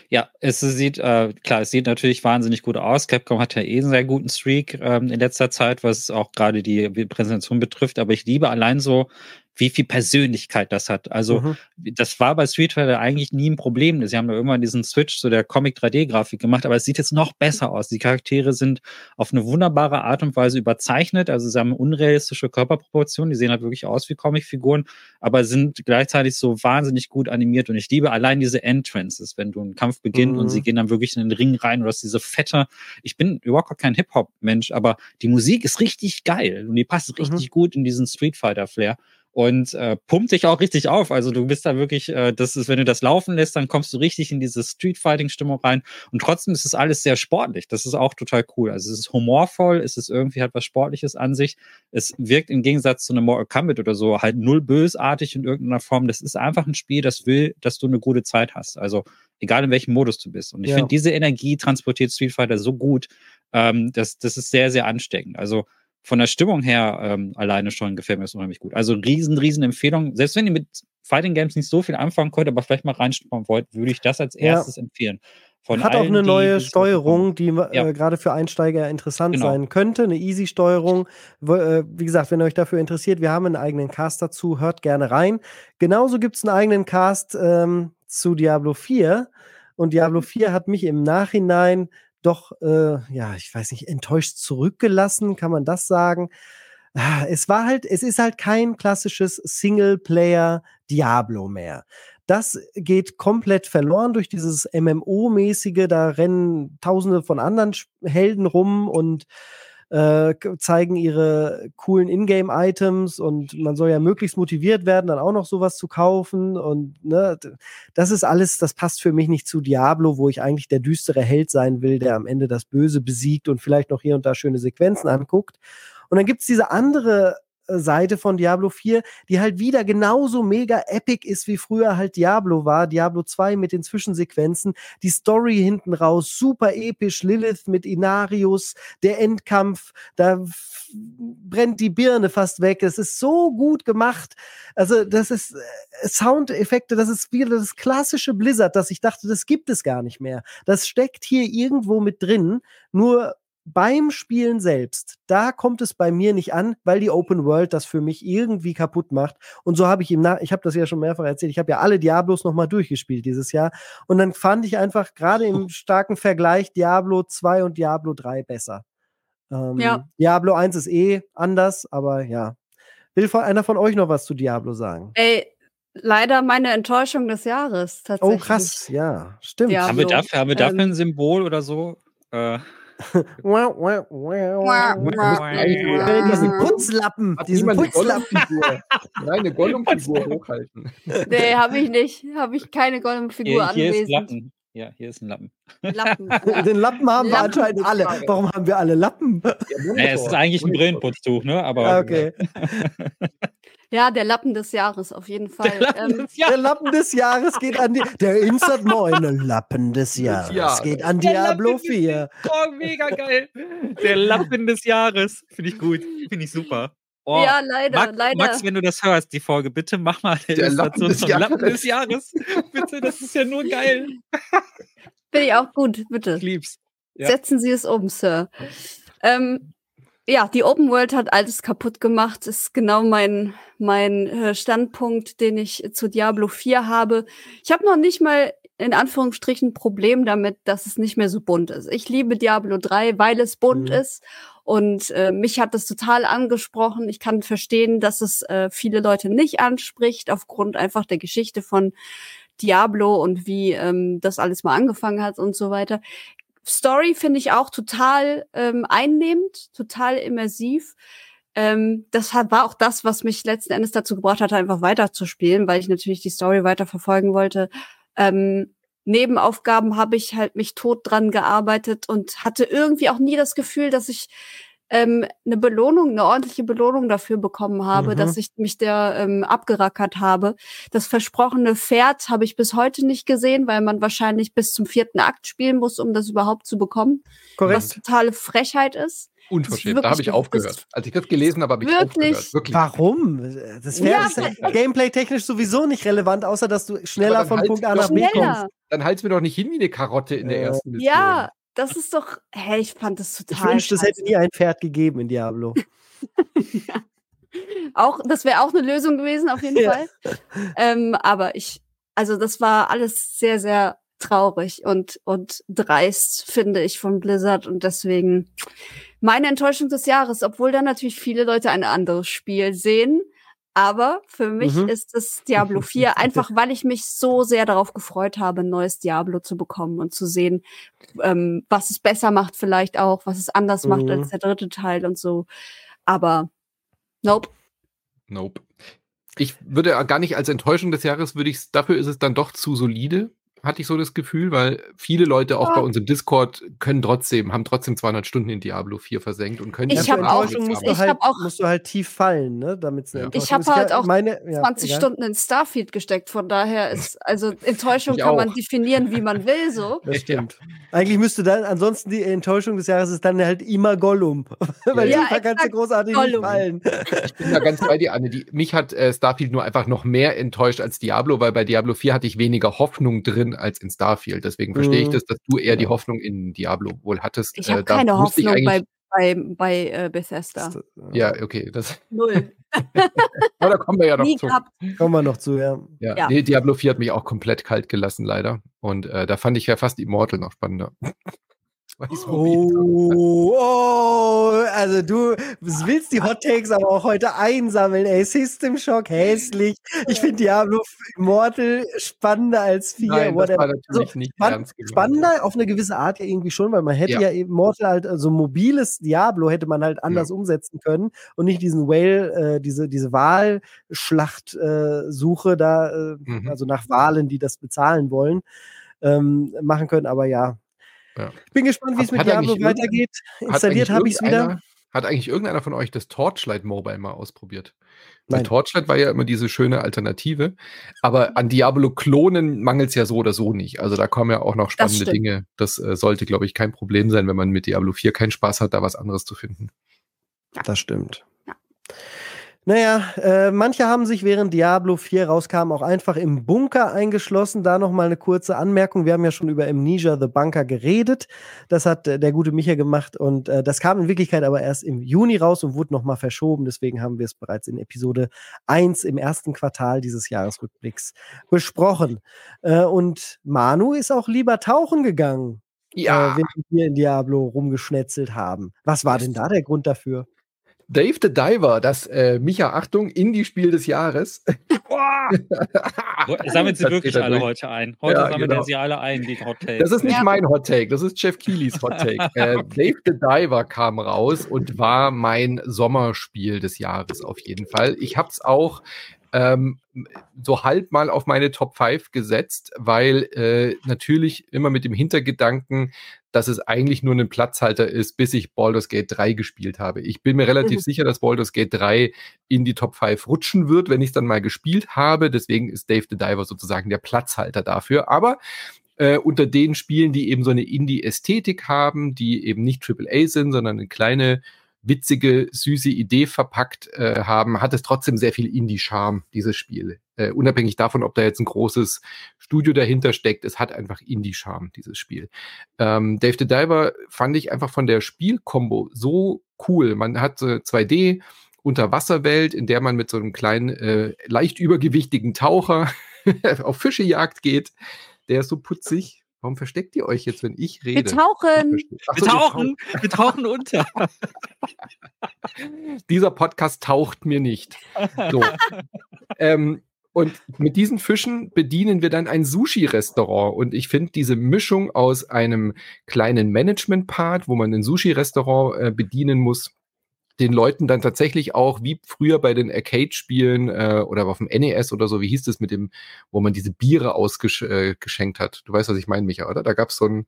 Ja, es sieht, äh, klar, es sieht natürlich wahnsinnig gut aus. Capcom hat ja eh einen sehr guten Streak ähm, in letzter Zeit, was auch gerade die Präsentation betrifft. Aber ich liebe allein so, wie viel Persönlichkeit das hat. Also mhm. das war bei Street Fighter eigentlich nie ein Problem. Sie haben ja irgendwann diesen Switch zu der Comic drei D Grafik gemacht, aber es sieht jetzt noch besser aus. Die Charaktere sind auf eine wunderbare Art und Weise überzeichnet. Also sie haben unrealistische Körperproportionen. Die sehen halt wirklich aus wie Comicfiguren, aber sind gleichzeitig so wahnsinnig gut animiert. Und ich liebe allein diese Entrances, wenn du einen Kampf beginnst mhm. und sie gehen dann wirklich in den Ring rein, oder dass diese fette, ich bin überhaupt kein Hip-Hop-Mensch, aber die Musik ist richtig geil und die passt mhm. richtig gut in diesen Street Fighter-Flair. Und äh, pumpt dich auch richtig auf. Also du bist da wirklich, äh, das ist, wenn du das laufen lässt, dann kommst du richtig in diese Street-Fighting-Stimmung rein. Und trotzdem ist es alles sehr sportlich. Das ist auch total cool. Also es ist humorvoll, es ist irgendwie halt was Sportliches an sich. Es wirkt im Gegensatz zu einem Mortal Kombat oder so halt null bösartig in irgendeiner Form. Das ist einfach ein Spiel, das will, dass du eine gute Zeit hast. Also egal in welchem Modus du bist. Und ich ja. finde, diese Energie transportiert Street Fighter so gut. Ähm, das, das ist sehr, sehr ansteckend. Also von der Stimmung her ähm, alleine schon gefällt mir das unheimlich gut. Also riesen, riesen Empfehlung. Selbst wenn ihr mit Fighting Games nicht so viel anfangen könnt, aber vielleicht mal reinschnuppern wollt, würde ich das als erstes ja. empfehlen. Von Hat allen, auch eine neue die Steuerung, die ja. äh, gerade für Einsteiger interessant genau. sein könnte. Eine Easy-Steuerung. W- äh, wie gesagt, wenn euch dafür interessiert, wir haben einen eigenen Cast dazu. Hört gerne rein. Genauso gibt es einen eigenen Cast ähm, zu Diablo vier. Und Diablo vier hat mich im Nachhinein doch, äh, ja, ich weiß nicht, enttäuscht zurückgelassen, kann man das sagen? Es war halt, es ist halt kein klassisches Singleplayer-Diablo mehr. Das geht komplett verloren durch dieses M M O-mäßige, da rennen tausende von anderen Helden rum und äh, zeigen ihre coolen Ingame-Items und man soll ja möglichst motiviert werden, dann auch noch sowas zu kaufen und ne, das ist alles, das passt für mich nicht zu Diablo, wo ich eigentlich der düstere Held sein will, der am Ende das Böse besiegt und vielleicht noch hier und da schöne Sequenzen anguckt. Und dann gibt's diese andere Seite von Diablo vier, die halt wieder genauso mega epic ist, wie früher halt Diablo war, Diablo zwei mit den Zwischensequenzen, die Story hinten raus, super episch, Lilith mit Inarius, der Endkampf, da f- brennt die Birne fast weg, es ist so gut gemacht, also das ist äh, Soundeffekte, das ist wieder das klassische Blizzard, das ich dachte, das gibt es gar nicht mehr, das steckt hier irgendwo mit drin, nur beim Spielen selbst, da kommt es bei mir nicht an, weil die Open World das für mich irgendwie kaputt macht. Und so habe ich ihm, nach- ich habe das ja schon mehrfach erzählt, ich habe ja alle Diablos nochmal durchgespielt dieses Jahr. Und dann fand ich einfach gerade im starken Vergleich Diablo zwei und Diablo drei besser. Ähm, ja. Diablo eins ist eh anders, aber ja. Will von, einer von euch noch was zu Diablo sagen? Ey, leider meine Enttäuschung des Jahres tatsächlich. Oh krass, ja, stimmt. Diablo. Haben wir dafür, haben wir dafür ähm, ein Symbol oder so? Äh. wow, wow, wow, wow. Diesen Putzlappen, diesen Putzlappen. Nein, eine Gollum-Figur hochhalten. Nee, habe ich nicht. Habe ich keine Gollum-Figur hier, hier anwesend. Hier ist Lappen. Ja, hier ist ein Lappen. Lappen. Den Lappen haben Lappen. Wir anscheinend alle. Warum haben wir alle Lappen? Ja, naja, es ist eigentlich ein Brillenputztuch, ne? Aber okay. Ja, der Lappen des Jahres, auf jeden Fall. Der Lappen, ähm, des, Jahres. Der Lappen des Jahres geht an die... Der Insert neun Lappen des Jahres ja. geht an der Diablo Lappen vier. Des, oh, mega geil. Der Lappen des Jahres. Finde ich gut. Finde ich super. Oh, ja, leider, Max, leider. Max, wenn du das hörst, die Folge, bitte mach mal eine Illustration vom Lappen des Jahres. Bitte, das ist ja nur geil. Finde ich auch gut, bitte. Ich lieb's. Ja. Setzen Sie es um, Sir. Ähm... Ja, die Open World hat alles kaputt gemacht, ist genau mein mein Standpunkt, den ich zu Diablo vier habe. Ich habe noch nicht mal in Anführungsstrichen ein Problem damit, dass es nicht mehr so bunt ist. Ich liebe Diablo drei, weil es bunt mhm. ist und äh, mich hat das total angesprochen. Ich kann verstehen, dass es äh, viele Leute nicht anspricht, aufgrund einfach der Geschichte von Diablo und wie ähm, das alles mal angefangen hat und so weiter. Story finde ich auch total ähm, einnehmend, total immersiv. Ähm, das hat, war auch das, was mich letzten Endes dazu gebracht hat, einfach weiterzuspielen, weil ich natürlich die Story weiter verfolgen wollte. Ähm, Nebenaufgaben habe ich halt mich tot dran gearbeitet und hatte irgendwie auch nie das Gefühl, dass ich ähm, eine Belohnung, eine ordentliche Belohnung dafür bekommen habe, mhm. dass ich mich der ähm, abgerackert habe. Das versprochene Pferd habe ich bis heute nicht gesehen, weil man wahrscheinlich bis zum vierten Akt spielen muss, um das überhaupt zu bekommen. Korrekt. Was totale Frechheit ist. Unverschämt, da habe ich aufgehört. Als ich das gelesen habe, habe ich wirklich? aufgehört. Wirklich. Warum? Das Pferd ja, ist ja gameplay-technisch sowieso nicht relevant, außer dass du schneller von Punkt A nach B kommst. Dann halt's mir doch nicht hin wie eine Karotte in äh, der ersten Mission. Ja. Das ist doch, hey, ich fand das total. Ich wünschte, es hätte nie ein Pferd gegeben in Diablo. ja. Auch, das wäre auch eine Lösung gewesen, auf jeden ja. Fall. Ähm, aber ich, also das war alles sehr, sehr traurig und, und dreist, finde ich, von Blizzard. Und deswegen meine Enttäuschung des Jahres, obwohl da natürlich viele Leute ein anderes Spiel sehen. Aber für mich mhm. ist es Diablo vier, einfach weil ich mich so sehr darauf gefreut habe, ein neues Diablo zu bekommen und zu sehen, ähm, was es besser macht vielleicht auch, was es anders mhm. macht als der dritte Teil und so. Aber nope. Nope. Ich würde gar nicht als Enttäuschung des Jahres, würde ich, dafür ist es dann doch zu solide, hatte ich so das Gefühl, weil viele Leute auch ja. bei uns im Discord können trotzdem, haben trotzdem zweihundert Stunden in Diablo vier versenkt und können... Ich habe auch, musst du, halt, auch musst du halt tief fallen, ne? Damit's ja. Ich habe halt auch meine, ja, zwanzig ja. Stunden in Starfield gesteckt, von daher ist, also Enttäuschung ich kann auch. man definieren, wie man will, so. Das stimmt. Ja. Eigentlich müsste dann, ansonsten die Enttäuschung des Jahres ist dann halt immer Gollum, weil ja, die kannst du großartig Gollum. nicht fallen. Ich bin da ganz bei dir, Anne. Die, mich hat äh, Starfield nur einfach noch mehr enttäuscht als Diablo, weil bei Diablo vier hatte ich weniger Hoffnung drin als in Starfield. Deswegen verstehe mhm. ich das, dass du eher die Hoffnung in Diablo wohl hattest. Ich habe äh, keine Hoffnung bei, bei, bei äh, Bethesda. Ja, okay. Das Null. Aber da kommen wir ja noch Nie zu. Gehabt. Kommen wir noch zu, ja. ja. ja. Nee, Diablo vier hat mich auch komplett kalt gelassen, leider. Und äh, da fand ich ja fast Immortal noch spannender. Oh, oh, also du willst die Hot Takes aber auch heute einsammeln, ey. System Shock, hässlich. Ich finde Diablo Immortal spannender als vier. Nein, das war natürlich also, nicht spann- ernst genommen. Spannender auf eine gewisse Art ja irgendwie schon, weil man hätte ja, ja Immortal halt, also mobiles Diablo hätte man halt anders ja. umsetzen können und nicht diesen Whale, äh, diese, diese Wahlschlacht-Suche äh, da, äh, mhm. also nach Wahlen, die das bezahlen wollen, ähm, machen können, aber ja. Ja. Ich bin gespannt, wie es mit Diablo weitergeht. Installiert habe ich es wieder. Hat eigentlich irgendeiner von euch das Torchlight Mobile mal ausprobiert? Weil Torchlight war ja immer diese schöne Alternative. Aber an Diablo-Klonen mangelt es ja so oder so nicht. Also da kommen ja auch noch spannende das Dinge. Das äh, sollte, glaube ich, kein Problem sein, wenn man mit Diablo vier keinen Spaß hat, da was anderes zu finden. Ja. Das stimmt. Ja. Naja, äh, manche haben sich während Diablo vier rauskam auch einfach im Bunker eingeschlossen. Da nochmal eine kurze Anmerkung. Wir haben ja schon über Amnesia The Bunker geredet. Das hat äh, der gute Micha gemacht und äh, das kam in Wirklichkeit aber erst im Juni raus und wurde nochmal verschoben. Deswegen haben wir es bereits in Episode eins im ersten Quartal dieses Jahresrückblicks besprochen. Äh, und Manu ist auch lieber tauchen gegangen, ja. äh, während wir in Diablo rumgeschnetzelt haben. Was war denn da der Grund dafür? Dave the Diver, das äh, Micha, Achtung, Indie-Spiel des Jahres. Sammelt sie wirklich alle durch. heute ein. Heute ja, sammelt genau. er sie alle ein, die Hot Takes. Das ist nicht ja. mein Hot Take, das ist Jeff Keighlys Hot Take. äh, Dave the Diver kam raus und war mein Sommerspiel des Jahres auf jeden Fall. Ich hab's auch ähm, so halb mal auf meine Top fünf gesetzt, weil äh, natürlich immer mit dem Hintergedanken, dass es eigentlich nur ein Platzhalter ist, bis ich Baldur's Gate drei gespielt habe. Ich bin mir relativ mhm. sicher, dass Baldur's Gate drei in die Top fünf rutschen wird, wenn ich es dann mal gespielt habe. Deswegen ist Dave the Diver sozusagen der Platzhalter dafür. Aber äh, unter den Spielen, die eben so eine Indie-Ästhetik haben, die eben nicht Triple A sind, sondern eine kleine, witzige, süße Idee verpackt äh, haben, hat es trotzdem sehr viel Indie-Charme, dieses Spiel. Äh, unabhängig davon, ob da jetzt ein großes Studio dahinter steckt, es hat einfach Indie-Charme, dieses Spiel. Ähm, Dave the Diver fand ich einfach von der Spielkombo so cool. Man hat äh, zwei D Unterwasserwelt, in der man mit so einem kleinen, äh, leicht übergewichtigen Taucher auf Fischejagd geht. Der ist so putzig. Warum versteckt ihr euch jetzt, wenn ich rede? Wir tauchen! Ach so, wir tauchen! Wir tauchen unter! Dieser Podcast taucht mir nicht. So. ähm, und mit diesen Fischen bedienen wir dann ein Sushi-Restaurant. Und ich finde diese Mischung aus einem kleinen Management-Part, wo man ein Sushi-Restaurant äh, bedienen muss, den Leuten dann tatsächlich auch, wie früher bei den Arcade-Spielen äh, oder auf dem N E S oder so, wie hieß das mit dem, wo man diese Biere ausgeschenkt äh, hat. Du weißt, was ich meine, Micha, oder? Da gab es so einen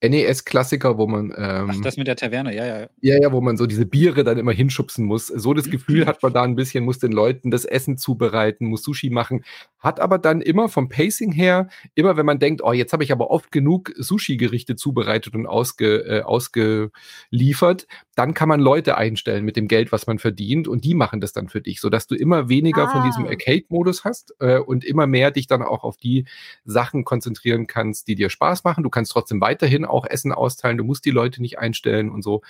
N E S-Klassiker, wo man... Ähm, Ach, das mit der Taverne, ja, ja. Ja, ja, wo man so diese Biere dann immer hinschubsen muss. So das Gefühl hat man da ein bisschen, muss den Leuten das Essen zubereiten, muss Sushi machen. Hat aber dann immer vom Pacing her, immer wenn man denkt, oh, jetzt habe ich aber oft genug Sushi-Gerichte zubereitet und ausge, äh, ausgeliefert, dann kann man Leute einstellen mit dem Geld, was man verdient und die machen das dann für dich, sodass du immer weniger ah. von diesem Arcade-Modus hast äh, und immer mehr dich dann auch auf die Sachen konzentrieren kannst, die dir Spaß machen. Du kannst trotzdem weiterhin auch Essen austeilen, du musst die Leute nicht einstellen und so.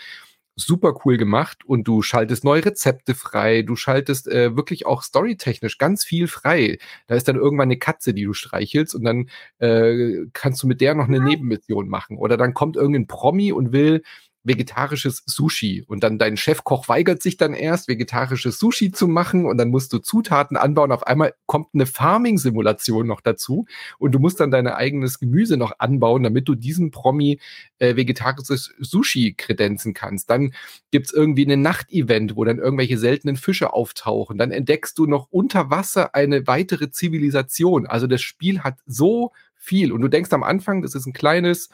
Super cool gemacht und du schaltest neue Rezepte frei, du schaltest äh, wirklich auch storytechnisch ganz viel frei. Da ist dann irgendwann eine Katze, die du streichelst und dann äh, kannst du mit der noch eine Nebenmission machen. Oder dann kommt irgendein Promi und will vegetarisches Sushi und dann dein Chefkoch weigert sich dann erst, vegetarisches Sushi zu machen und dann musst du Zutaten anbauen. Auf einmal kommt eine Farming-Simulation noch dazu und du musst dann dein eigenes Gemüse noch anbauen, damit du diesem Promi äh, vegetarisches Sushi kredenzen kannst. Dann gibt's irgendwie ein Nachtevent, wo dann irgendwelche seltenen Fische auftauchen. Dann entdeckst du noch unter Wasser eine weitere Zivilisation. Also das Spiel hat so viel und du denkst am Anfang, das ist ein kleines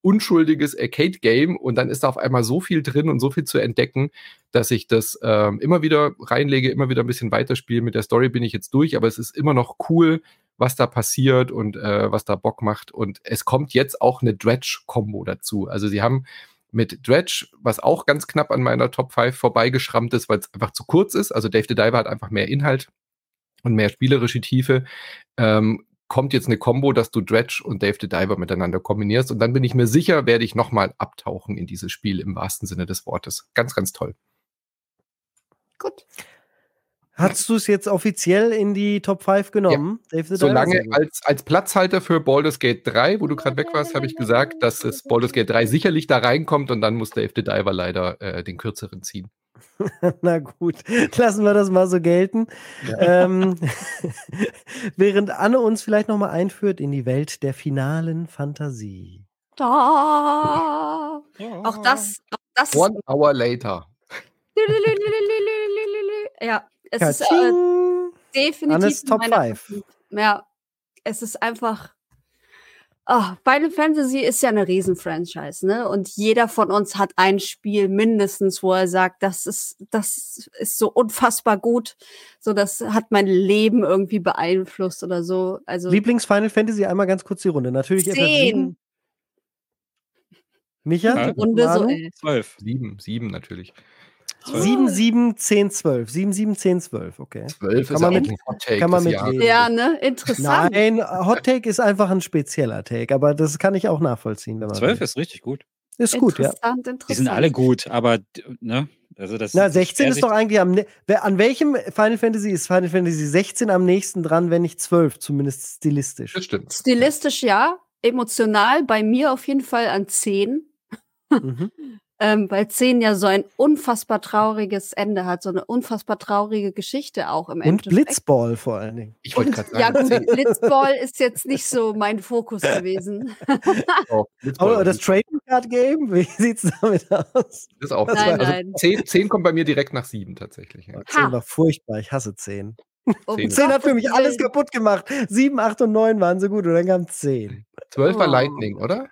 unschuldiges Arcade-Game und dann ist da auf einmal so viel drin und so viel zu entdecken, dass ich das äh, immer wieder reinlege, immer wieder ein bisschen weiterspiele. Mit der Story bin ich jetzt durch, aber es ist immer noch cool, was da passiert und äh, was da Bock macht und es kommt jetzt auch eine Dredge-Kombo dazu. Also sie haben mit Dredge, was auch ganz knapp an meiner Top fünf vorbeigeschrammt ist, weil es einfach zu kurz ist. Also Dave the Diver hat einfach mehr Inhalt und mehr spielerische Tiefe. Ähm, kommt jetzt eine Kombo, dass du Dredge und Dave the Diver miteinander kombinierst und dann bin ich mir sicher, werde ich nochmal abtauchen in dieses Spiel im wahrsten Sinne des Wortes. Ganz, ganz toll. Gut. Hast du es jetzt offiziell in die Top fünf genommen? Ja. Dave the Solange Diver? als, als Platzhalter für Baldur's Gate drei, wo du gerade weg warst, habe ich gesagt, dass es Baldur's Gate drei sicherlich da reinkommt und dann muss Dave the Diver leider äh, den kürzeren ziehen. Na gut, lassen wir das mal so gelten. Ja. Ähm, während Anne uns vielleicht nochmal einführt in die Welt der finalen Fantasie. Da. Ja. Auch das, auch das. One hour later. Ja, es Ka-ching. ist äh, definitiv Top fünf. Ja, es ist einfach. Oh, Final Fantasy ist ja eine Riesen-Franchise, ne? Und jeder von uns hat ein Spiel mindestens, wo er sagt, das ist, das ist so unfassbar gut. So, das hat mein Leben irgendwie beeinflusst oder so. Also Lieblings-Final Fantasy, einmal ganz kurz die Runde. Natürlich zehn. Micha? Ja, Runde so zwölf. Sieben, sieben natürlich. sieben, sieben, zehn, zwölf. sieben, sieben, zehn, zwölf, okay. zwölf kann ist man mit, ein Hot Take. Kann man mit ja, ne? Interessant. Nein, Hot Take ist einfach ein spezieller Take, aber das kann ich auch nachvollziehen. Wenn man zwölf will. Ist richtig gut. Ist gut, ja. Interessant. Die sind alle gut, aber, ne? Also das Na, sechzehn ist doch eigentlich am. Ne- an welchem Final Fantasy ist Final Fantasy sechzehn am nächsten dran, wenn nicht zwölf, zumindest stilistisch? Das stimmt. Stilistisch ja. Emotional bei mir auf jeden Fall an zehn. Mhm. Ähm, weil zehn ja so ein unfassbar trauriges Ende hat, so eine unfassbar traurige Geschichte auch im Endeffekt. Und Blitzball vor allen Dingen. Ich wollte gerade sagen. Ja, Blitzball ist jetzt nicht so mein Fokus gewesen. Oh, oh, das Trading Card Game, wie sieht's damit aus? Das auch. Das nein, nein. Also zehn kommt bei mir direkt nach sieben tatsächlich. Ja. zehn war furchtbar, ich hasse zehn. Oh, zehn hat für mich alles kaputt gemacht. sieben, acht und neun waren so gut und dann kam zehn. zwölf oh. war Lightning, oder?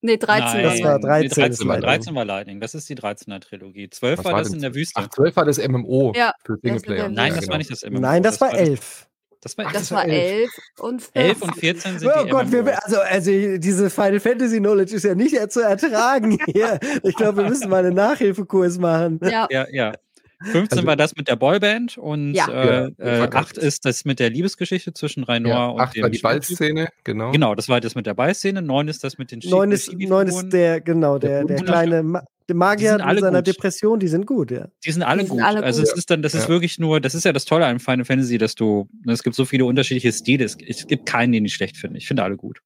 Nee, dreizehn. Nein, das war dreizehn. Nee, dreizehn, war Lightning. dreizehn war Lightning. Das ist die dreizehner-Trilogie. zwölf was war das in der Wüste. Ach, zwölf war das M M O ja, für Singleplayer. Nein, das war nicht das M M O. Nein, das, das war elf. Das war, Ach, das war elf. Und elf und vierzehn sind oh die Gott, wir, also, also diese Final Fantasy Knowledge ist ja nicht zu ertragen hier. Ich glaube, wir müssen mal einen Nachhilfekurs machen. Ja, ja. ja. fünfzehn also, war das mit der Boyband und ja. äh, ja, äh, acht ist das mit der Liebesgeschichte zwischen Raynor ja, und acht dem war die Ballszene, genau. Genau, das war das mit der Ballszene. neun ist das mit den neun ist, neun ist der, genau, der, der, der kleine Ma- der Magier mit seiner gut. Depression, die sind gut, ja. Die sind alle die sind gut. Alle also, gut. Es ist dann, das ja. ist wirklich nur, das ist ja das Tolle an Final Fantasy, dass du, es gibt so viele unterschiedliche Stile, es, es gibt keinen, den ich schlecht finde. Ich finde alle gut.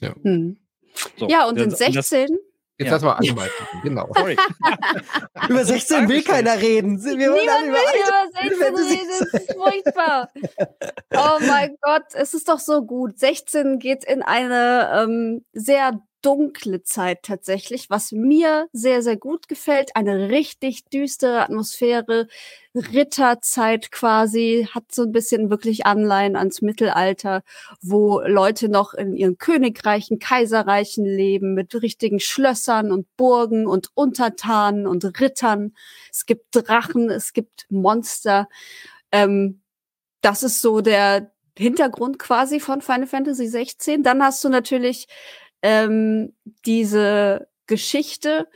Ja, hm. so, ja und in sechzehn. Das, Jetzt ja. lass mal anweisen. Genau. Über sechzehn will keiner reden. Wir Niemand will über sechzehn reden. Das ist furchtbar. Oh mein Gott, es ist doch so gut. sechzehn geht in eine ähm, sehr dunkle Zeit tatsächlich, was mir sehr, sehr gut gefällt. Eine richtig düstere Atmosphäre. Ritterzeit quasi. Hat so ein bisschen wirklich Anleihen ans Mittelalter, wo Leute noch in ihren Königreichen, Kaiserreichen leben, mit richtigen Schlössern und Burgen und Untertanen und Rittern. Es gibt Drachen, es gibt Monster. Ähm, das ist so der Hintergrund quasi von Final Fantasy sechzehn. Dann hast du natürlich Ähm, diese Geschichte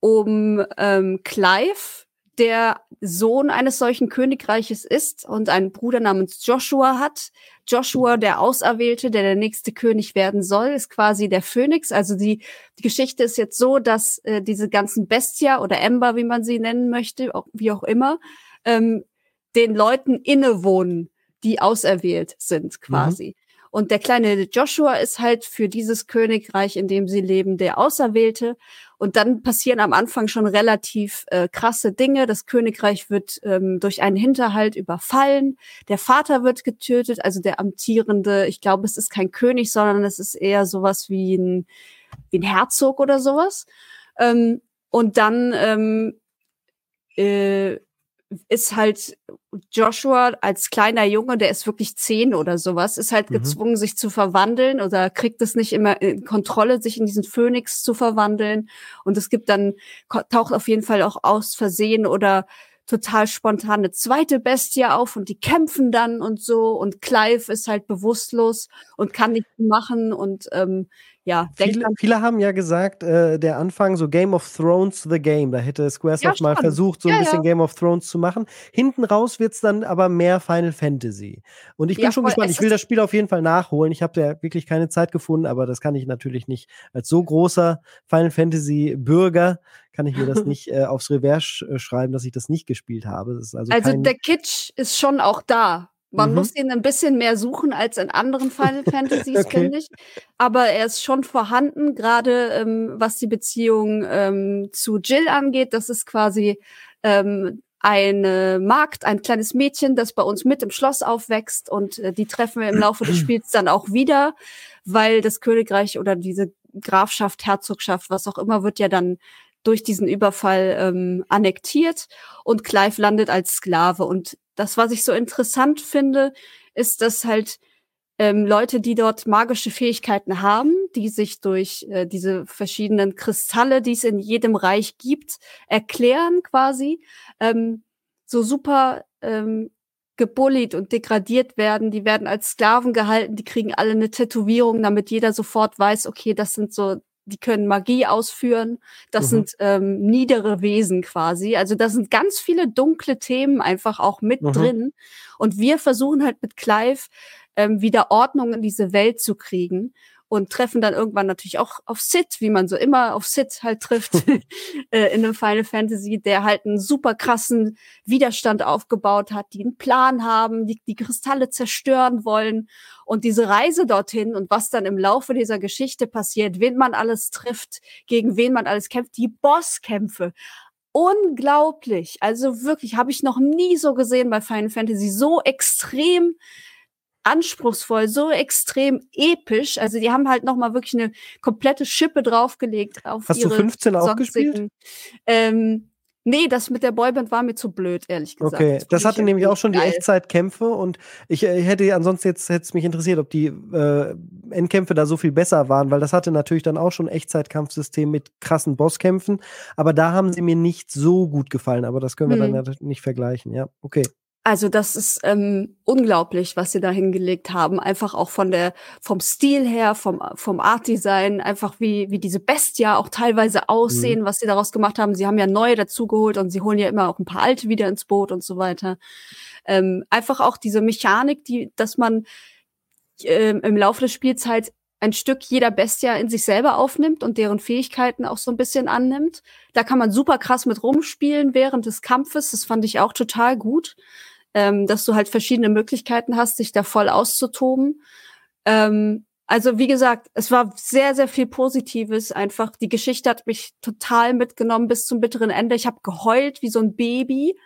um ähm, Clive, der Sohn eines solchen Königreiches ist und einen Bruder namens Joshua hat. Joshua, der Auserwählte, der der nächste König werden soll, ist quasi der Phönix. Also die, die Geschichte ist jetzt so, dass äh, diese ganzen Bestia oder Ember, wie man sie nennen möchte, auch, wie auch immer, ähm, den Leuten innewohnen, die auserwählt sind quasi. Mhm. Und der kleine Joshua ist halt für dieses Königreich, in dem sie leben, der Auserwählte. Und dann passieren am Anfang schon relativ äh, krasse Dinge. Das Königreich wird ähm, durch einen Hinterhalt überfallen. Der Vater wird getötet, also der amtierende. Ich glaube, es ist kein König, sondern es ist eher sowas wie ein, wie ein Herzog oder sowas. Ähm, und dann ähm, äh, ist halt Joshua als kleiner Junge, der ist wirklich zehn oder sowas, ist halt mhm. gezwungen, sich zu verwandeln oder kriegt es nicht immer in Kontrolle, sich in diesen Phönix zu verwandeln. Und es gibt dann, taucht auf jeden Fall auch aus Versehen oder total spontan eine zweite Bestie auf und die kämpfen dann und so. Und Clive ist halt bewusstlos und kann nichts machen und ähm, ja. Viele, viele haben ja gesagt, äh, der Anfang so Game of Thrones the Game, da hätte Squaresoft ja, mal versucht, so ja, ein bisschen ja. Game of Thrones zu machen. Hinten raus wird's dann aber mehr Final Fantasy. Und ich bin ja, schon gespannt, ich will das Spiel auf jeden Fall nachholen. Ich habe ja wirklich keine Zeit gefunden, aber das kann ich natürlich nicht. Als so großer Final Fantasy Bürger kann ich mir das nicht äh, aufs Revers sch- schreiben, dass ich das nicht gespielt habe. Das ist also also kein der Kitsch ist schon auch da. Man mhm. muss ihn ein bisschen mehr suchen als in anderen Final Fantasies, okay. finde ich. Aber er ist schon vorhanden, gerade ähm, was die Beziehung ähm, zu Jill angeht. Das ist quasi ähm, eine Magd, ein kleines Mädchen, das bei uns mit im Schloss aufwächst. Und äh, die treffen wir im Laufe des Spiels dann auch wieder, weil das Königreich oder diese Grafschaft, Herzogschaft, was auch immer, wird ja dann durch diesen Überfall ähm, annektiert. Und Clive landet als Sklave. Und das, was ich so interessant finde, ist, dass halt ähm, Leute, die dort magische Fähigkeiten haben, die sich durch äh, diese verschiedenen Kristalle, die es in jedem Reich gibt, erklären quasi, ähm, so super ähm, gebullied und degradiert werden. Die werden als Sklaven gehalten, die kriegen alle eine Tätowierung, damit jeder sofort weiß, okay, das sind so, die können Magie ausführen. Das mhm. sind ähm, niedere Wesen quasi. Also da sind ganz viele dunkle Themen einfach auch mit mhm. drin. Und wir versuchen halt mit Clive ähm, wieder Ordnung in diese Welt zu kriegen und treffen dann irgendwann natürlich auch auf Sid, wie man so immer auf Sid halt trifft äh, in einem Final Fantasy, der halt einen super krassen Widerstand aufgebaut hat, die einen Plan haben, die die Kristalle zerstören wollen. Und diese Reise dorthin und was dann im Laufe dieser Geschichte passiert, wen man alles trifft, gegen wen man alles kämpft, die Bosskämpfe. Unglaublich. Also wirklich, habe ich noch nie so gesehen bei Final Fantasy, so extrem anspruchsvoll, so extrem episch. Also die haben halt nochmal wirklich eine komplette Schippe draufgelegt auf Hast ihre du fünfzehn auch gespielt? Ähm, nee, das mit der Boyband war mir zu blöd, ehrlich gesagt. Okay, das, das hatte nämlich auch schon geil. Die Echtzeitkämpfe und ich äh, hätte ansonsten jetzt hätte es mich interessiert, ob die äh, Endkämpfe da so viel besser waren, weil das hatte natürlich dann auch schon ein Echtzeitkampfsystem mit krassen Bosskämpfen, aber da haben sie mir nicht so gut gefallen, aber das können wir hm. dann nicht vergleichen, ja, okay. Also das ist ähm, unglaublich, was sie da hingelegt haben. Einfach auch von der vom Stil her, vom vom Art-Design, einfach wie wie diese Bestia auch teilweise aussehen, mhm. was sie daraus gemacht haben. Sie haben ja neue dazugeholt und sie holen ja immer auch ein paar alte wieder ins Boot und so weiter. Ähm, einfach auch diese Mechanik, die, dass man äh, im Laufe der Spielzeit ein Stück jeder Bestia in sich selber aufnimmt und deren Fähigkeiten auch so ein bisschen annimmt. Da kann man super krass mit rumspielen während des Kampfes. Das fand ich auch total gut. Ähm, dass du halt verschiedene Möglichkeiten hast, dich da voll auszutoben. Ähm, also wie gesagt, es war sehr, sehr viel Positives einfach. Die Geschichte hat mich total mitgenommen bis zum bitteren Ende. Ich habe geheult wie so ein Baby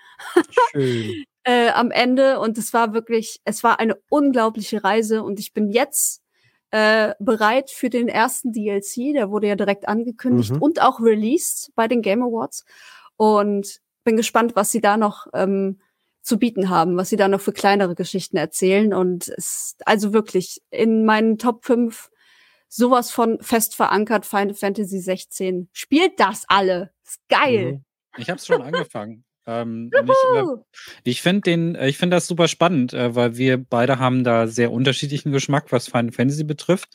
Schön. äh, am Ende. Und es war wirklich, es war eine unglaubliche Reise. Und ich bin jetzt äh, bereit für den ersten D L C. Der wurde ja direkt angekündigt mhm. und auch released bei den Game Awards. Und bin gespannt, was sie da noch Ähm, zu bieten haben, was sie da noch für kleinere Geschichten erzählen. Und es also wirklich in meinen Top fünf sowas von fest verankert, Final Fantasy sechzehn. Spielt das alle! Ist geil! Ich hab's schon angefangen. Ähm, ich ich finde den, ich finde das super spannend, weil wir beide haben da sehr unterschiedlichen Geschmack, was Final Fantasy betrifft.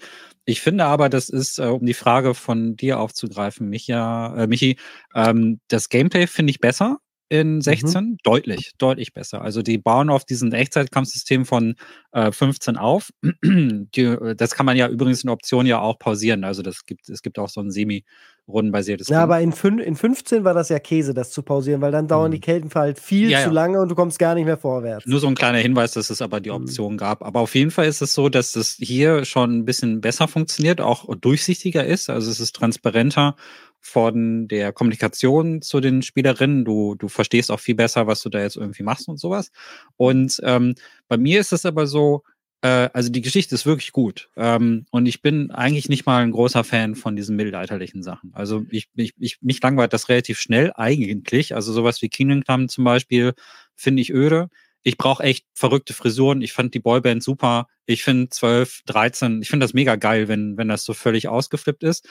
Ich finde aber, das ist, um die Frage von dir aufzugreifen, Micha, äh, Michi, ähm, das Gameplay finde ich besser. In sechzehn, mhm. deutlich, deutlich besser. Also die bauen auf diesen Echtzeitkampfsystem von äh, fünfzehn auf. die, das kann man ja übrigens in Option ja auch pausieren. Also das gibt, es gibt auch so ein semi-rundenbasiertes. Ja, Ding. Aber in, fün- in fünfzehn war das ja Käse, das zu pausieren, weil dann dauern mhm. die Kämpfe halt viel ja, zu ja. lange und du kommst gar nicht mehr vorwärts. Nur so ein kleiner Hinweis, dass es aber die Option mhm. gab. Aber auf jeden Fall ist es so, dass es hier schon ein bisschen besser funktioniert, auch durchsichtiger ist. Also es ist transparenter von der Kommunikation zu den Spielerinnen. Du, du verstehst auch viel besser, was du da jetzt irgendwie machst und sowas. Und ähm, bei mir ist es aber so, äh, also die Geschichte ist wirklich gut. Ähm, und ich bin eigentlich nicht mal ein großer Fan von diesen mittelalterlichen Sachen. Also ich, ich, ich mich langweilt das relativ schnell eigentlich. Also sowas wie Kingdom Come zum Beispiel finde ich öde. Ich brauche echt verrückte Frisuren. Ich fand die Boyband super. Ich finde zwölf, dreizehn, ich finde das mega geil, wenn, wenn das so völlig ausgeflippt ist.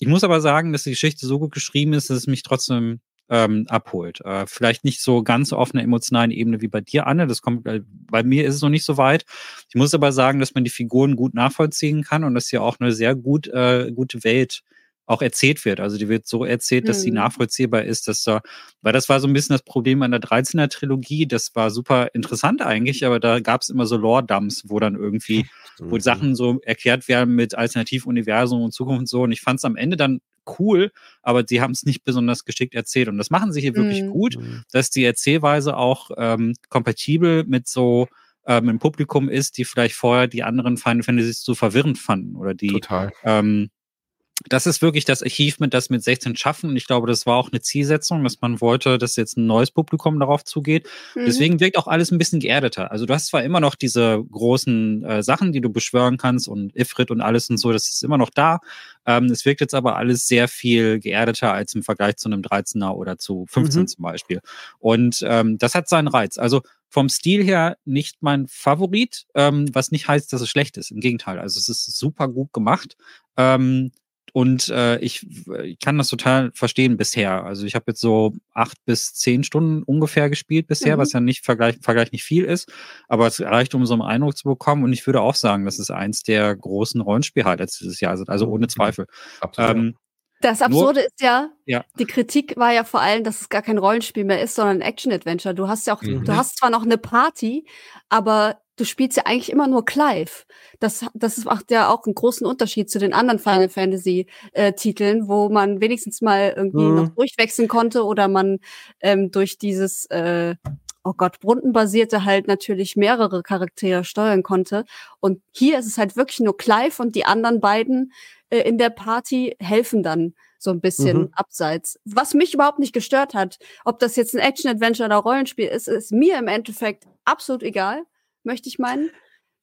Ich muss aber sagen, dass die Geschichte so gut geschrieben ist, dass es mich trotzdem ähm, abholt. Äh, vielleicht nicht so ganz auf einer emotionalen Ebene wie bei dir, Anne. Das kommt, äh, bei mir ist es noch nicht so weit. Ich muss aber sagen, dass man die Figuren gut nachvollziehen kann und dass hier auch eine sehr gut, äh, gute Welt auch erzählt wird. Also die wird so erzählt, dass sie mhm. nachvollziehbar ist, dass da, weil das war so ein bisschen das Problem an der dreizehner-Trilogie, das war super interessant eigentlich, aber da gab es immer so Lore-Dumps, wo dann irgendwie, mhm. wo Sachen so erklärt werden mit Alternativuniversum und Zukunft und so, und ich fand es am Ende dann cool, aber sie haben es nicht besonders geschickt erzählt, und das machen sie hier wirklich mhm. gut, dass die Erzählweise auch ähm, kompatibel mit so ähm, im Publikum ist, die vielleicht vorher die anderen Final Fantasies so verwirrend fanden, oder die Total. ähm, Das ist wirklich das Achievement, das mit sechzehn schaffen. Und ich glaube, das war auch eine Zielsetzung, dass man wollte, dass jetzt ein neues Publikum darauf zugeht. Mhm. Deswegen wirkt auch alles ein bisschen geerdeter. Also du hast zwar immer noch diese großen äh, Sachen, die du beschwören kannst, und Ifrit und alles und so, das ist immer noch da. Ähm, es wirkt jetzt aber alles sehr viel geerdeter als im Vergleich zu einem dreizehner oder zu fünfzehn mhm. zum Beispiel. Und ähm, das hat seinen Reiz. Also vom Stil her nicht mein Favorit, ähm, was nicht heißt, dass es schlecht ist. Im Gegenteil, also es ist super gut gemacht. Ähm, Und äh, ich, ich kann das total verstehen bisher. Also ich habe jetzt so acht bis zehn Stunden ungefähr gespielt bisher, mhm. was ja nicht vergleich, vergleich nicht viel ist, aber es reicht, um so einen Eindruck zu bekommen. Und ich würde auch sagen, das ist eins der großen Rollenspiel-Highlights dieses Jahr, also ohne Zweifel. Absolut. Ähm, Das Absurde Nur, ist ja, ja, die Kritik war ja vor allem, dass es gar kein Rollenspiel mehr ist, sondern ein Action-Adventure. Du hast ja auch, mhm. du hast zwar noch eine Party, aber du spielst ja eigentlich immer nur Clive. Das, das macht ja auch einen großen Unterschied zu den anderen Final Fantasy äh, Titeln, wo man wenigstens mal irgendwie mhm. noch durchwechseln konnte, oder man ähm, durch dieses äh, oh Gott, rundenbasierte halt natürlich mehrere Charaktere steuern konnte. Und hier ist es halt wirklich nur Clive, und die anderen beiden äh, in der Party helfen dann so ein bisschen mhm. abseits. Was mich überhaupt nicht gestört hat, ob das jetzt ein Action-Adventure oder Rollenspiel ist, ist mir im Endeffekt absolut egal, möchte ich meinen.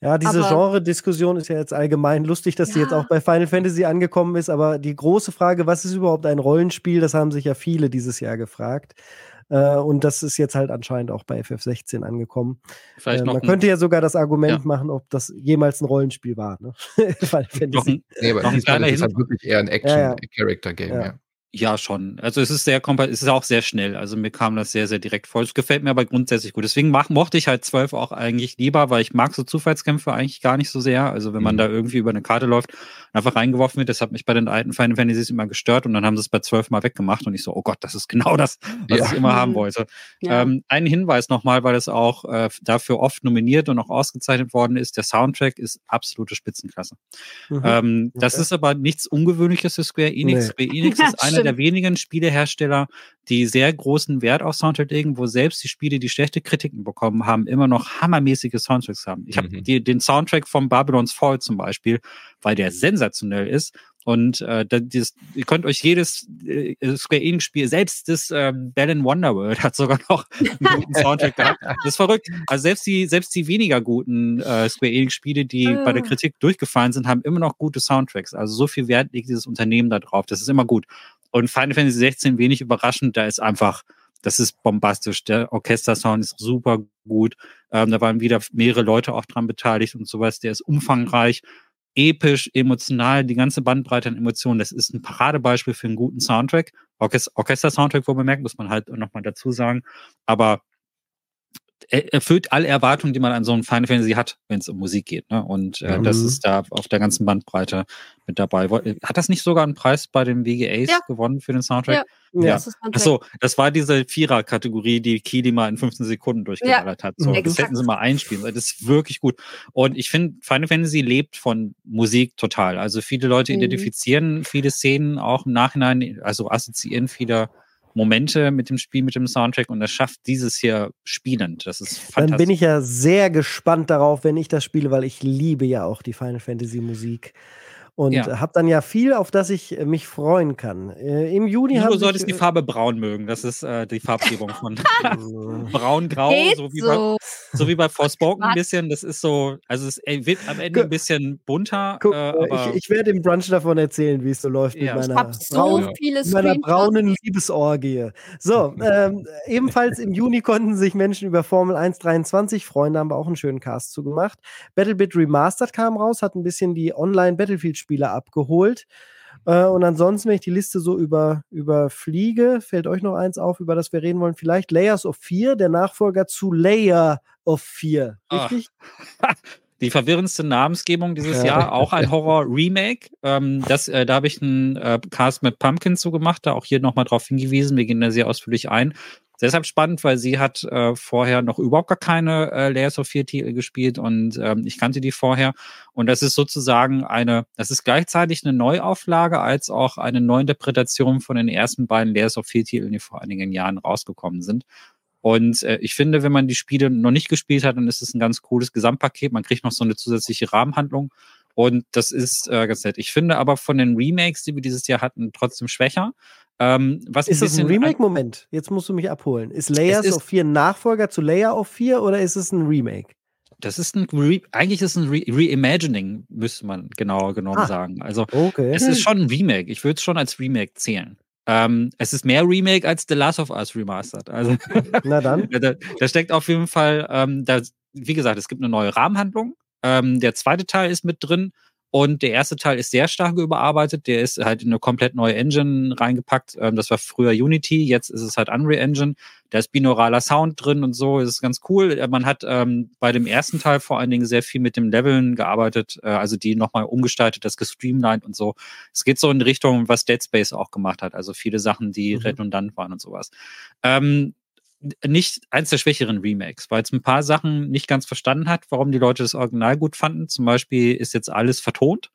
Ja, diese aber, Genre-Diskussion ist ja jetzt allgemein lustig, dass ja. die jetzt auch bei Final Fantasy angekommen ist, aber die große Frage, was ist überhaupt ein Rollenspiel, das haben sich ja viele dieses Jahr gefragt. Und das ist jetzt halt anscheinend auch bei F F sechzehn angekommen. Vielleicht äh, man noch könnte ja sogar das Argument ja. machen, ob das jemals ein Rollenspiel war. Ne? noch, nee, aber diesmal ist es halt wirklich eher ein Action-Character-Game. Ja, ja. ja. ja, schon. Also es ist sehr kompa- es ist auch sehr schnell. Also mir kam das sehr, sehr direkt vor. Es gefällt mir aber grundsätzlich gut. Deswegen mach, mochte ich halt zwölf auch eigentlich lieber, weil ich mag so Zufallskämpfe eigentlich gar nicht so sehr. Also wenn man mhm. da irgendwie über eine Karte läuft, einfach reingeworfen wird, das hat mich bei den alten Final Fantasies immer gestört, und dann haben sie es bei zwölf mal weggemacht, und ich so, oh Gott, das ist genau das, was ja. ich immer haben wollte. Ja. Ähm, ein Hinweis nochmal, weil das auch äh, dafür oft nominiert und auch ausgezeichnet worden ist, der Soundtrack ist absolute Spitzenklasse. Mhm. Ähm, das okay. ist aber nichts Ungewöhnliches für Square Enix. Nee. Square Enix ist einer der wenigen Spielehersteller, die sehr großen Wert auf Soundtrack legen, wo selbst die Spiele, die schlechte Kritiken bekommen haben, immer noch hammermäßige Soundtracks haben. Ich habe mhm. den Soundtrack von Babylon's Fall zum Beispiel, weil der sensationell ist. Und äh, dieses, ihr könnt euch jedes äh, Square Enix-Spiel, selbst das äh, Balan Wonderworld hat sogar noch einen guten Soundtrack gehabt. Das ist verrückt. Also selbst die selbst die weniger guten äh, Square Enix-Spiele, die oh. bei der Kritik durchgefallen sind, haben immer noch gute Soundtracks. Also so viel Wert legt dieses Unternehmen da drauf. Das ist immer gut. Und Final Fantasy sechzehn, wenig überraschend, da ist einfach, das ist bombastisch. Der Orchestersound ist super gut. Ähm, da waren wieder mehrere Leute auch dran beteiligt und sowas. Der ist umfangreich, episch, emotional, die ganze Bandbreite an Emotionen. Das ist ein Paradebeispiel für einen guten Soundtrack. Orchester- Orchester-Soundtrack, wohl bemerkt, muss man halt nochmal dazu sagen. Aber er erfüllt alle Erwartungen, die man an so einem Final Fantasy hat, wenn es um Musik geht. Ne? Und äh, mhm. das ist da auf der ganzen Bandbreite mit dabei. Hat das nicht sogar einen Preis bei den W G As ja. gewonnen für den Soundtrack? Ja. ja. Achso, das war diese Vierer-Kategorie, die Kili mal in fünfzehn Sekunden durchgeballert ja. hat. So, das hätten sie mal einspielen. Das ist wirklich gut. Und ich finde, Final Fantasy lebt von Musik total. Also viele Leute mhm. identifizieren viele Szenen auch im Nachhinein, also assoziieren viele Momente mit dem Spiel, mit dem Soundtrack, und das schafft dieses hier spielend. Das ist fantastisch. Dann bin ich ja sehr gespannt darauf, wenn ich das spiele, weil ich liebe ja auch die Final Fantasy Musik und ja. habe dann ja viel, auf das ich mich freuen kann. Äh, Im Juni habe ich... Du solltest die Farbe braun mögen. Das ist äh, die Farbgebung von braun-grau, so wie, so. Bei, so wie bei Forspoken ein bisschen. Das ist so, also es wird am Ende ein bisschen bunter. Guck, äh, aber ich, ich werde im Brunch davon erzählen, wie es so läuft ja. mit meiner, so braun, meiner braunen Liebesorgie. So, ähm, ebenfalls im Juni konnten sich Menschen über Formel eins dreiundzwanzig freuen. Da haben wir auch einen schönen Cast zu gemacht. Battlebit Remastered kam raus, hat ein bisschen die Online-Battlefield-Spiele abgeholt. Äh, und ansonsten, wenn ich die Liste so über, überfliege, fällt euch noch eins auf, über das wir reden wollen, vielleicht Layers of Fear, der Nachfolger zu Layer of Fear. Richtig? Ach. Die verwirrendste Namensgebung dieses ja. Jahr, auch ein Horror-Remake. Ähm, das, äh, da habe ich einen äh, Cast mit Pumpkin zugemacht, da auch hier nochmal drauf hingewiesen. Wir gehen da sehr ausführlich ein. Deshalb spannend, weil sie hat äh, vorher noch überhaupt gar keine äh, Layers of Fear Titel gespielt und ähm, ich kannte die vorher. Und das ist sozusagen eine, das ist gleichzeitig eine Neuauflage als auch eine Neuinterpretation von den ersten beiden Layers of Fear Titeln, die vor einigen Jahren rausgekommen sind. Und äh, ich finde, wenn man die Spiele noch nicht gespielt hat, dann ist es ein ganz cooles Gesamtpaket. Man kriegt noch so eine zusätzliche Rahmenhandlung. Und das ist äh, ganz nett. Ich finde aber von den Remakes, die wir dieses Jahr hatten, trotzdem schwächer. Ähm, was ist ein das ein Remake-Moment? Jetzt musst du mich abholen. Ist Layers ist, of Fear ein Nachfolger zu Layer of Fear oder ist es ein Remake? Das ist ein Re- eigentlich ist es ein Re- Reimagining, müsste man genauer genommen ah, sagen. Also okay. Es ist schon ein Remake. Ich würde es schon als Remake zählen. Ähm, es ist mehr Remake als The Last of Us Remastered. Also, na dann. da, da steckt auf jeden Fall, ähm, da, wie gesagt, es gibt eine neue Rahmenhandlung. Ähm, der zweite Teil ist mit drin und der erste Teil ist sehr stark überarbeitet. Der ist halt in eine komplett neue Engine reingepackt. Ähm, das war früher Unity, jetzt ist es halt Unreal Engine. Da ist binauraler Sound drin und so. Das ist ganz cool. Man hat ähm, bei dem ersten Teil vor allen Dingen sehr viel mit dem Leveln gearbeitet. Äh, also die nochmal umgestaltet, das gestreamlined und so. Es geht so in die Richtung, was Dead Space auch gemacht hat. Also viele Sachen, die mhm. redundant waren und sowas. Ähm, nicht eins der schwächeren Remakes, weil es ein paar Sachen nicht ganz verstanden hat, warum die Leute das Original gut fanden. Zum Beispiel ist jetzt alles vertont.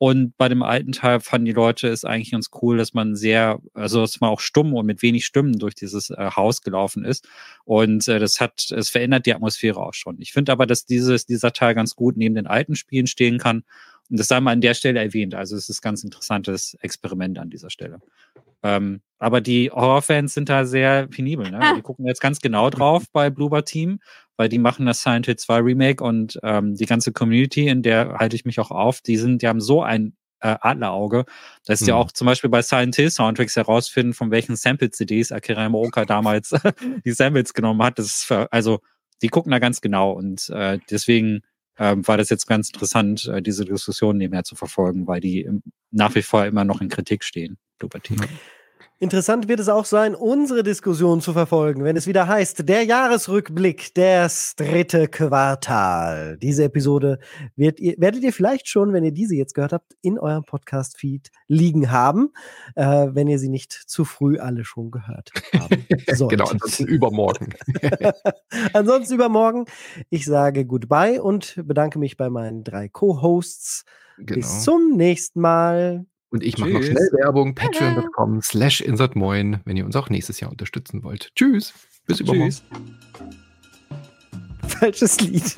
Und bei dem alten Teil fanden die Leute es eigentlich ganz cool, dass man sehr, also dass man auch stumm und mit wenig Stimmen durch dieses äh, Haus gelaufen ist. Und äh, das hat, es verändert die Atmosphäre auch schon. Ich finde aber, dass dieses, dieser Teil ganz gut neben den alten Spielen stehen kann. Und das sei mal an der Stelle erwähnt. Also es ist ein ganz interessantes Experiment an dieser Stelle. Ähm, aber die Horrorfans sind da sehr penibel. Ne? Die gucken jetzt ganz genau drauf bei Bloober Team, weil die machen das Silent Hill zwei Remake und ähm, die ganze Community, in der halte ich mich auch auf, die sind, die haben so ein äh, Adlerauge, dass die mhm. auch zum Beispiel bei Silent Hill Soundtracks herausfinden, von welchen Sample-C Ds Akira Yamaoka damals die Samples genommen hat. Das ist für, also die gucken da ganz genau und äh, deswegen äh, war das jetzt ganz interessant, äh, diese Diskussion nebenher zu verfolgen, weil die im, nach wie vor immer noch in Kritik stehen. Bloober Team. Interessant wird es auch sein, unsere Diskussion zu verfolgen, wenn es wieder heißt, der Jahresrückblick, das dritte Quartal. Diese Episode wird ihr, werdet ihr vielleicht schon, wenn ihr diese jetzt gehört habt, in eurem Podcast-Feed liegen haben, äh, wenn ihr sie nicht zu früh alle schon gehört haben sollt. Genau, ansonsten übermorgen. Ansonsten übermorgen. Ich sage goodbye und bedanke mich bei meinen drei Co-Hosts. Genau. Bis zum nächsten Mal. Und ich mache noch schnell Werbung, patreon.com slash insertmoin, wenn ihr uns auch nächstes Jahr unterstützen wollt. Tschüss, bis übermorgen. Falsches Lied.